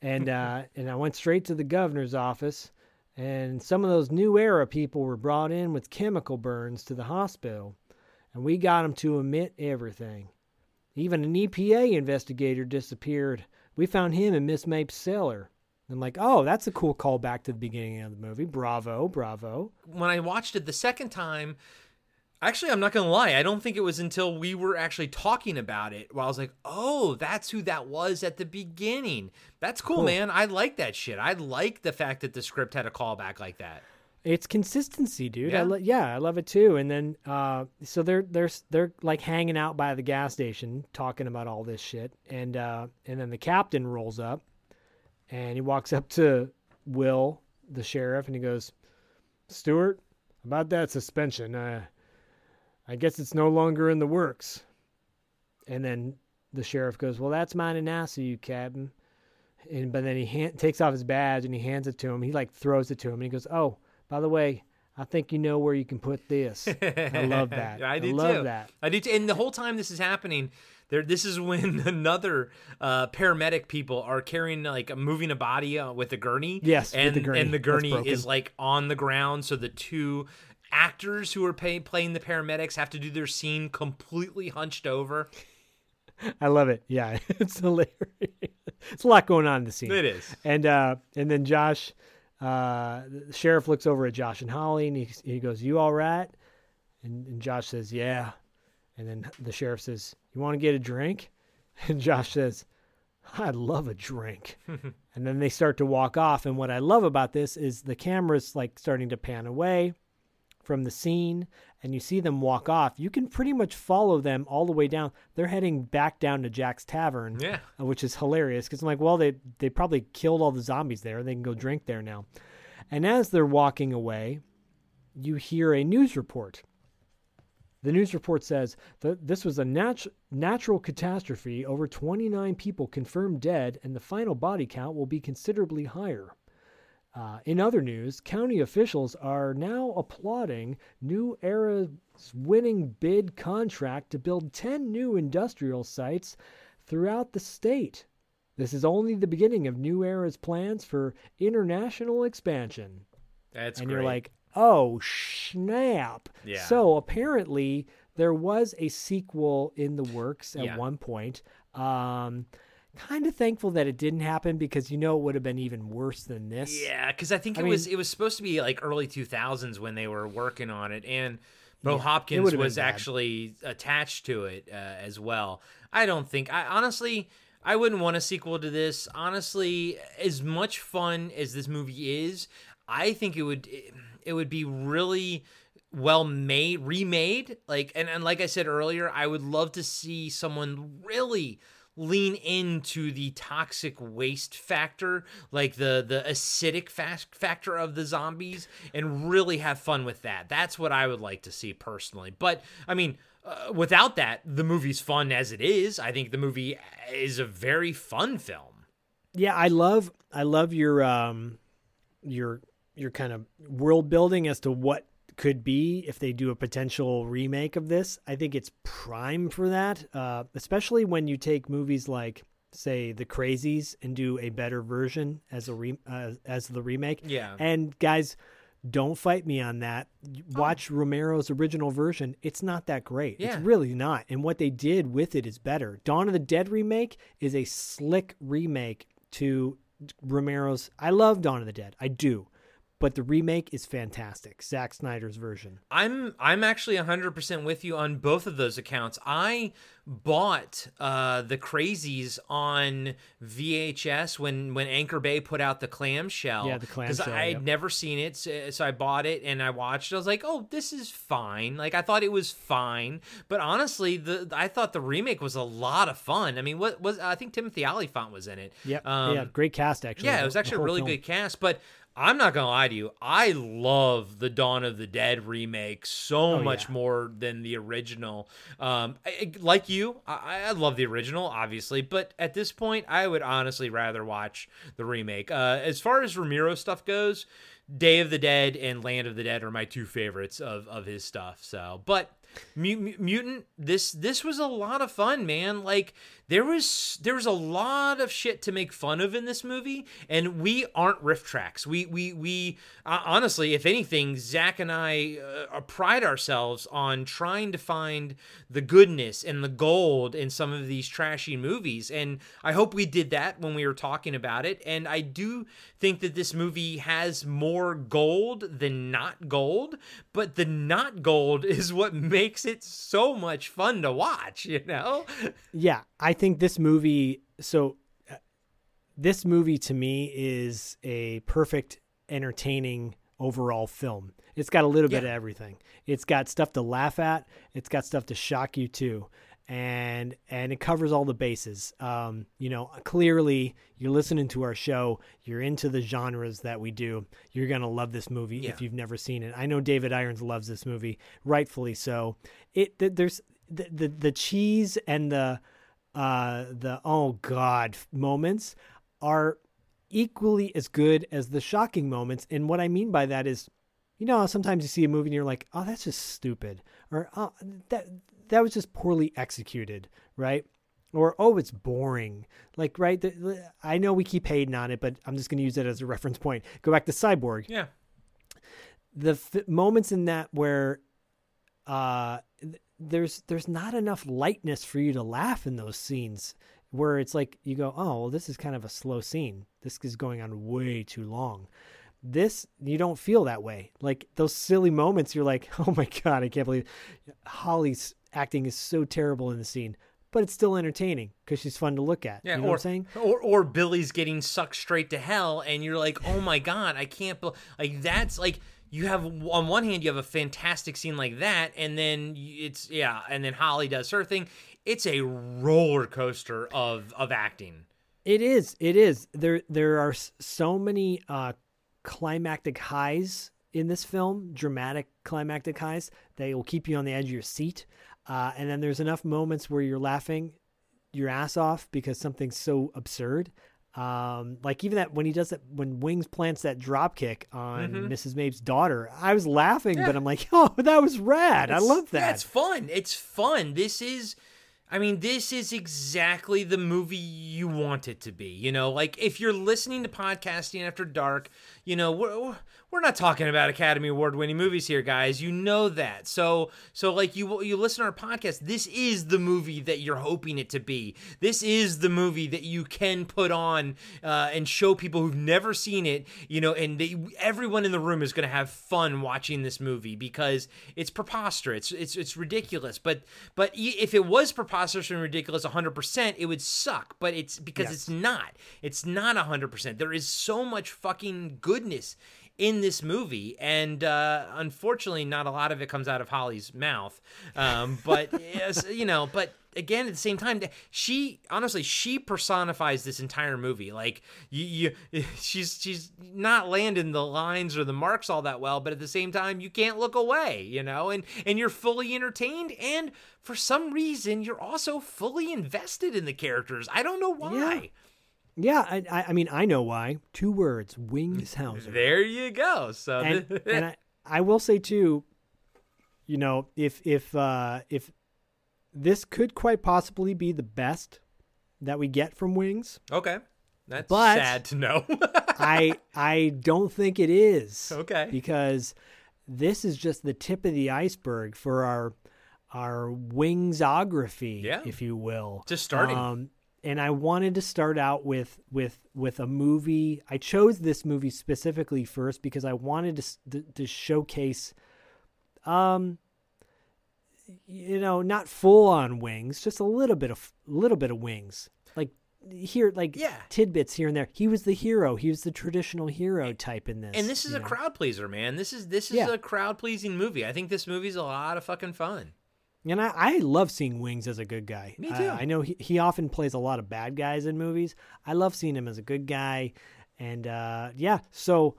and uh, and I went straight to the governor's office. And some of those New Era people were brought in with chemical burns to the hospital, and we got them to admit everything. Even an E P A investigator disappeared. We found him in Miss Mapes' cellar. I'm like, oh, that's a cool callback to the beginning of the movie. Bravo, bravo. When I watched it the second time, actually, I'm not going to lie, I don't think it was until we were actually talking about it where I was like, oh, that's who that was at the beginning. That's cool, cool, man. I like that shit. I like the fact that the script had a callback like that. It's consistency, dude. Yeah, I, lo- yeah, I love it too. And then uh, so they're they're they're like hanging out by the gas station talking about all this shit. And, uh, and then the captain rolls up, and he walks up to Will, the sheriff, and he goes, "Stewart, about that suspension, uh, I guess it's no longer in the works." And then the sheriff goes, well, that's mine and now, so you, Captain. And but then he hand, takes off his badge and he hands it to him. He like throws it to him and he goes, oh, by the way, I think you know where you can put this. I love that. I, I do love too. that. I do too. And the whole time this is happening, there this is when another uh, paramedic people are carrying like moving a body uh, with a gurney. Yes, and with the gurney, and the gurney is like on the ground. So the two actors who are pay, playing the paramedics have to do their scene completely hunched over. I love it. Yeah, it's hilarious. It's a lot going on in the scene. It is. And uh, and then Josh. Uh, the sheriff looks over at Josh and Holly and he, he goes, you all right? And, and Josh says, yeah. And then the sheriff says, you want to get a drink? And Josh says, I'd love a drink. And then they start to walk off. And what I love about this is the camera's like starting to pan away from the scene and you see them walk off. You can pretty much follow them all the way down. They're heading back down to Jack's Tavern, yeah, which is hilarious because I'm like, well, they they probably killed all the zombies there and they can go drink there now. And as they're walking away, you hear a news report. The news report says that this was a nat- natural catastrophe. Over twenty-nine people confirmed dead and the final body count will be considerably higher. Uh, in other news, county officials are now applauding New Era's winning bid contract to build ten new industrial sites throughout the state. This is only the beginning of New Era's plans for international expansion. That's and great. And you're like, oh, snap. Yeah. So apparently there was a sequel in the works at yeah. one point. Um Kind of thankful that it didn't happen because, you know, it would have been even worse than this. Yeah, because I think I it mean, was it was supposed to be like early two thousands when they were working on it. And Bo yeah, Hopkins was actually attached to it uh, as well. I don't think I honestly I wouldn't want a sequel to this. Honestly, as much fun as this movie is, I think it would it would be really well made, remade. Like and, and like I said earlier, I would love to see someone really lean into the toxic waste factor, like the the acidic fast factor of the zombies, and really have fun with that. That's what I would like to see personally. But I mean, uh, without that, the movie's fun as it is. I think the movie is a very fun film. Yeah, I love I love your um your your kind of world building as to what could be if they do a potential remake of this. I think it's prime for that, uh, especially when you take movies like, say, The Crazies and do a better version as a re- uh, as the remake. Yeah. And guys, don't fight me on that. Watch oh. Romero's original version. It's not that great. Yeah. It's really not. And what they did with it is better. Dawn of the Dead remake is a slick remake to Romero's. I love Dawn of the Dead. I do. But the remake is fantastic, Zack Snyder's version. I'm I'm actually one hundred percent with you on both of those accounts. I bought uh, The Crazies on V H S when, when Anchor Bay put out the clamshell. Yeah, the clamshell. Because I had yep. never seen it, so, so I bought it and I watched it. I was like, oh, this is fine. Like, I thought it was fine. But honestly, the I thought the remake was a lot of fun. I mean, what was I think Timothy Olyphant was in it. Yep. Um, yeah, great cast, actually. Yeah, it was actually a really film. good cast, but I'm not going to lie to you. I love the Dawn of the Dead remake so oh, much yeah. more than the original. Um, I, like you, I, I love the original, obviously, but at this point, I would honestly rather watch the remake. Uh, as far as Romero stuff goes, Day of the Dead and Land of the Dead are my two favorites of, of his stuff. So, but Mutant, this this was a lot of fun, man. Like there was there was a lot of shit to make fun of in this movie, and we aren't riff tracks. We we we uh, honestly, if anything, Zach and I uh, pride ourselves on trying to find the goodness and the gold in some of these trashy movies, and I hope we did that when we were talking about it. And I do think that this movie has more gold than not gold, but the not gold is what makes makes it so much fun to watch, you know? Yeah, I think this movie, so uh, this movie to me is a perfect entertaining overall film. It's got a little yeah. bit of everything. It's got stuff to laugh at. It's got stuff to shock you too. And, and it covers all the bases. Um, you know, clearly you're listening to our show. You're into the genres that we do. You're going to love this movie yeah. if you've never seen it. I know David Irons loves this movie, rightfully so. It, there's the, the, the cheese and the, uh, the oh God moments are equally as good as the shocking moments. And what I mean by that is, you know, sometimes you see a movie and you're like, oh, that's just stupid. Or oh, that that was just poorly executed, right? Or, oh, it's boring. Like, right? The, the, I know we keep hating on it, but I'm just going to use it as a reference point. Go back to Cyborg. Yeah. The f- moments in that where uh, th- there's there's not enough lightness for you to laugh in those scenes where it's like you go, oh, well, this is kind of a slow scene. This is going on way too long. This, you don't feel that way. Like, those silly moments, you're like, oh, my God, I can't believe it. Holly's acting is so terrible in the scene. But it's still entertaining because she's fun to look at. Yeah, you know or, what I'm saying? Or, or Billy's getting sucked straight to hell, and you're like, oh, my God, I can't believe. Like, that's, like, you have, on one hand, you have a fantastic scene like that, and then it's, yeah, and then Holly does her thing. It's a roller coaster of, of acting. It is. It is. There, there are so many uh, climactic highs in this film, dramatic climactic highs, that will keep you on the edge of your seat. Uh, and then there's enough moments where you're laughing your ass off because something's so absurd. Um, like even that when he does that, when Wings plants that drop kick on mm-hmm. Missus Mapes' daughter, I was laughing, yeah. but I'm like, oh, that was rad. It's, I love that. Yeah, it's fun. It's fun. This is, I mean, this is exactly the movie you want it to be. You know, like if you're listening to Podcasting After Dark, you know, we're, we're not talking about Academy Award-winning movies here, guys. You know that. So, so like, you you listen to our podcast, this is the movie that you're hoping it to be. This is the movie that you can put on uh, and show people who've never seen it, you know, and they, everyone in the room is going to have fun watching this movie because it's preposterous. It's, it's it's ridiculous. But but if it was preposterous and ridiculous one hundred percent, it would suck. But it's because yes. it's not. It's not one hundred percent. There is so much fucking goodness in this movie, and uh, unfortunately, not a lot of it comes out of Holly's mouth. Um, but yes, you know, but again, at the same time, she honestly she personifies this entire movie. Like you, you she's she's not landing the lines or the marks all that well, but at the same time, you can't look away, you know, and and you're fully entertained, and for some reason, you're also fully invested in the characters. I don't know why. Yeah. Yeah, I I mean, I know why. Two words, Wings Hauser. There you go. So and, and I, I will say, too, you know, if if uh, if this could quite possibly be the best that we get from Wings. Okay. That's but sad to know. I I don't think it is. Okay. Because this is just the tip of the iceberg for our, our wingsography, yeah. if you will. Just starting. Um, And I wanted to start out with with with a movie. I chose this movie specifically first because I wanted to to, to showcase, um, you know, not full on Wings, just a little bit of little bit of Wings, like here, like yeah. tidbits here and there. He was the hero. He was the traditional hero type in this. And this is a know? crowd pleaser, man. This is this is yeah. a crowd pleasing movie. I think this movie's a lot of fucking fun. And I, I love seeing Wings as a good guy. Me too. Uh, I know he, he often plays a lot of bad guys in movies. I love seeing him as a good guy. And uh, yeah, so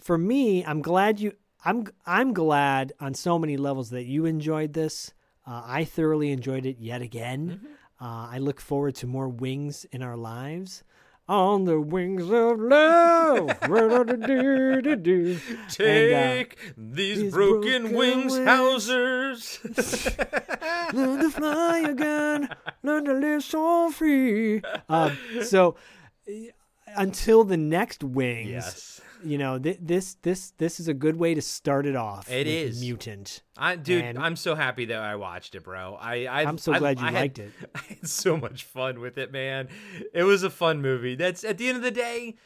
for me, I'm glad you I'm I'm glad on so many levels that you enjoyed this. Uh, I thoroughly enjoyed it yet again. Mm-hmm. Uh, I look forward to more Wings in our lives. On the wings of love. Take and, uh, these, these broken, broken wings, wings. Hausers. Learn to fly again. Learn to live so free. Uh, so until the next Wings, yes. you know, th- this this this is a good way to start it off. It is. Mutant. I, dude, and I'm so happy that I watched it, bro. I, I, I'm so I, glad you I liked had, it. I had so much fun with it, man. It was a fun movie. That's at the end of the day,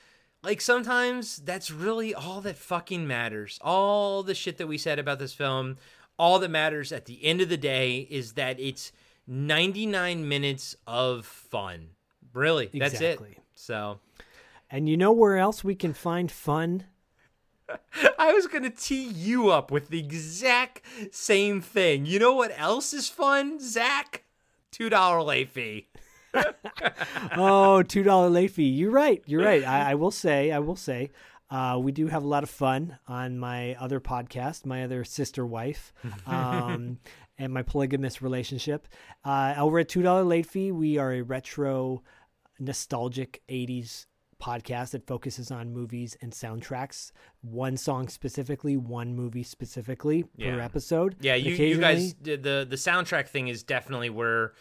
like sometimes that's really all that fucking matters. All the shit that we said about this film, all that matters at the end of the day is that it's ninety-nine minutes of fun. Really, that's exactly. it. So, and you know where else we can find fun? I was going to tee you up with the exact same thing. You know what else is fun, Zach? two dollars late fee. Oh, two dollars late fee. You're right. You're right. I, I will say, I will say, uh, we do have a lot of fun on my other podcast, my other sister wife. Um, and my polygamous relationship. Uh, over a two dollars late fee, we are a retro, nostalgic eighties podcast that focuses on movies and soundtracks. One song specifically, one movie specifically yeah. per episode. Yeah, you, you guys, the, the soundtrack thing is definitely where,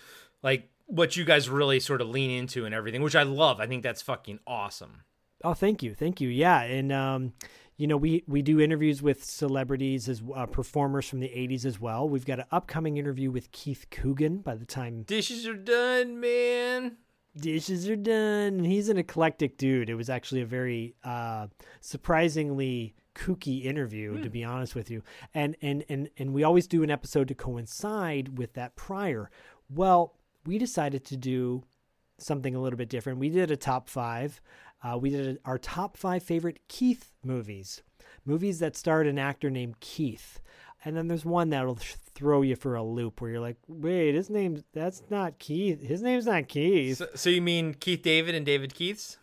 like, what you guys really sort of lean into and everything, which I love. I think that's fucking awesome. Oh, thank you. Thank you. Yeah. And, um, you know, we, we do interviews with celebrities as uh, performers from the eighties as well. We've got an upcoming interview with Keith Coogan by the time... Dishes are done, man. Dishes are done. And he's an eclectic dude. It was actually a very uh, surprisingly kooky interview, mm. to be honest with you. And, and, and, and we always do an episode to coincide with that prior. Well, we decided to do something a little bit different. We did a top five. Uh, we did our top five favorite Keith movies, movies that starred an actor named Keith. And then there's one that'll th- throw you for a loop where you're like, wait, his name, that's not Keith. His name's not Keith. So, so you mean Keith David and David Keiths?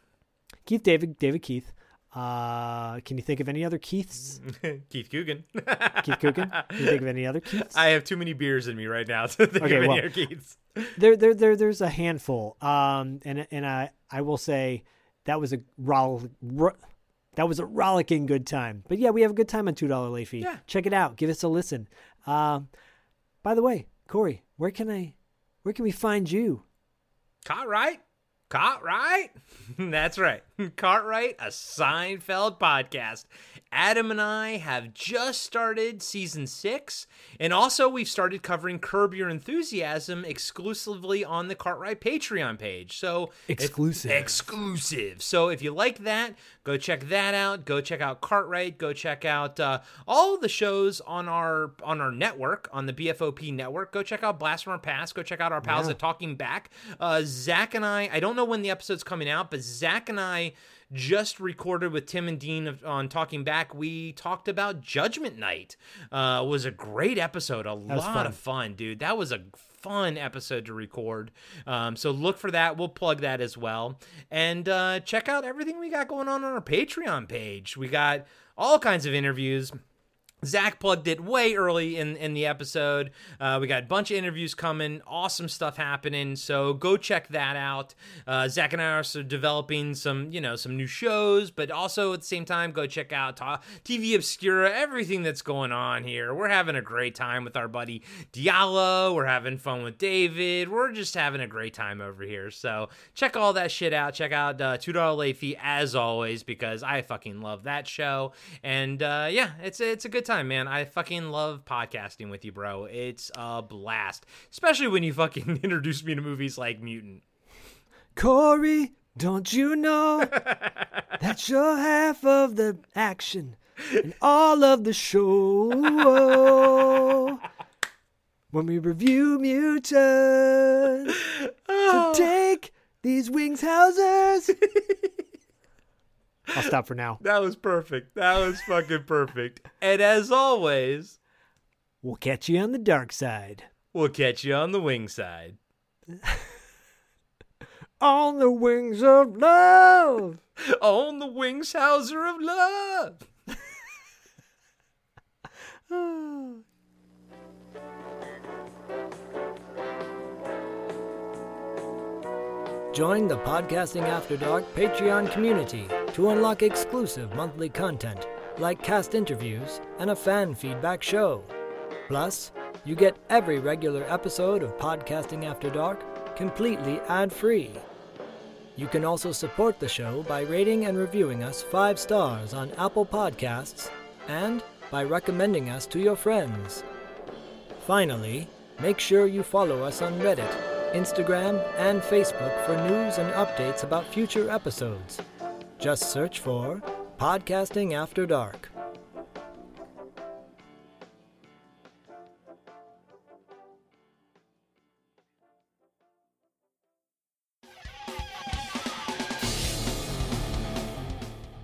Keith David, David Keith. Uh, can you think of any other Keiths? Keith Coogan. Keith Coogan. Can you think of any other Keiths? I have too many beers in me right now to think okay, of any well, other Keiths. There, there, there, there's a handful. Um, and and I, I will say... That was a rollick, ro- that was a rollicking good time. But yeah, we have a good time on two dollars late fee. Yeah. Check it out. Give us a listen. Um, by the way, Corey, where can I, where can we find you? Cartwright, Cartwright. That's right, Cartwright, a Seinfeld podcast. Adam and I have just started season six, and also we've started covering Curb Your Enthusiasm exclusively on the Cartwright Patreon page. So exclusive, exclusive. So if you like that, go check that out. Go check out Cartwright. Go check out uh, all the shows on our on our network, on the B F O P network. Go check out Blast from Our Past. Go check out our pals yeah. at Talking Back. Uh, Zach and I. I don't know when the episode's coming out, but Zach and I just recorded with Tim and Dean of, on Talking Back. We talked about Judgment Night. Uh, was a great episode. A lot fun. of fun, dude. That was a fun episode to record. Um, so look for that. We'll plug that as well. And uh, check out everything we got going on on our Patreon page. We got all kinds of interviews. Zach plugged it way early in, in the episode. Uh, we got a bunch of interviews coming, awesome stuff happening. So go check that out. Uh, Zach and I are also developing some, you know, some new shows, but also at the same time, go check out T V Obscura, everything that's going on here. We're having a great time with our buddy Diallo. We're having fun with David. We're just having a great time over here. So check all that shit out. Check out uh, two dollars late fee as always, because I fucking love that show. And uh, yeah, it's it's a good time, man. I fucking love podcasting with you, bro. It's a blast, especially when you fucking introduce me to movies like Mutant. Corey, don't you know that you're half of the action and all of the show when we review Mutant? Oh. So take these Wings Hausers. I'll stop for now. That was perfect. That was fucking perfect. And as always, we'll catch you on the dark side. We'll catch you on the wing side. On the wings of love. On the Wings Hauser of love. Oh. Join the Podcasting After Dark Patreon community to unlock exclusive monthly content like cast interviews and a fan feedback show. Plus, you get every regular episode of Podcasting After Dark completely ad-free. You can also support the show by rating and reviewing us five stars on Apple Podcasts and by recommending us to your friends. Finally, make sure you follow us on Reddit, Instagram, and Facebook for news and updates about future episodes. Just search for Podcasting After Dark.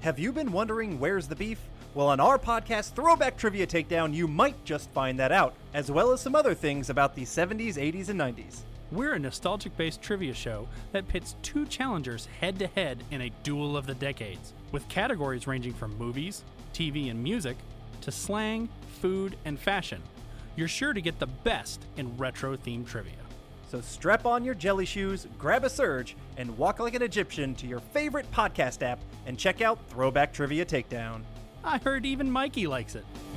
Have you been wondering where's the beef? Well, on our podcast, Throwback Trivia Takedown, you might just find that out, as well as some other things about the seventies, eighties, and nineties. We're a nostalgic-based trivia show that pits two challengers head-to-head in a duel of the decades, with categories ranging from movies, T V and music, to slang, food, and fashion. you're sure to get the best in retro-themed trivia. So strap on your jelly shoes, grab a surge, and walk like an Egyptian to your favorite podcast app and check out Throwback Trivia Takedown. I heard even Mikey likes it.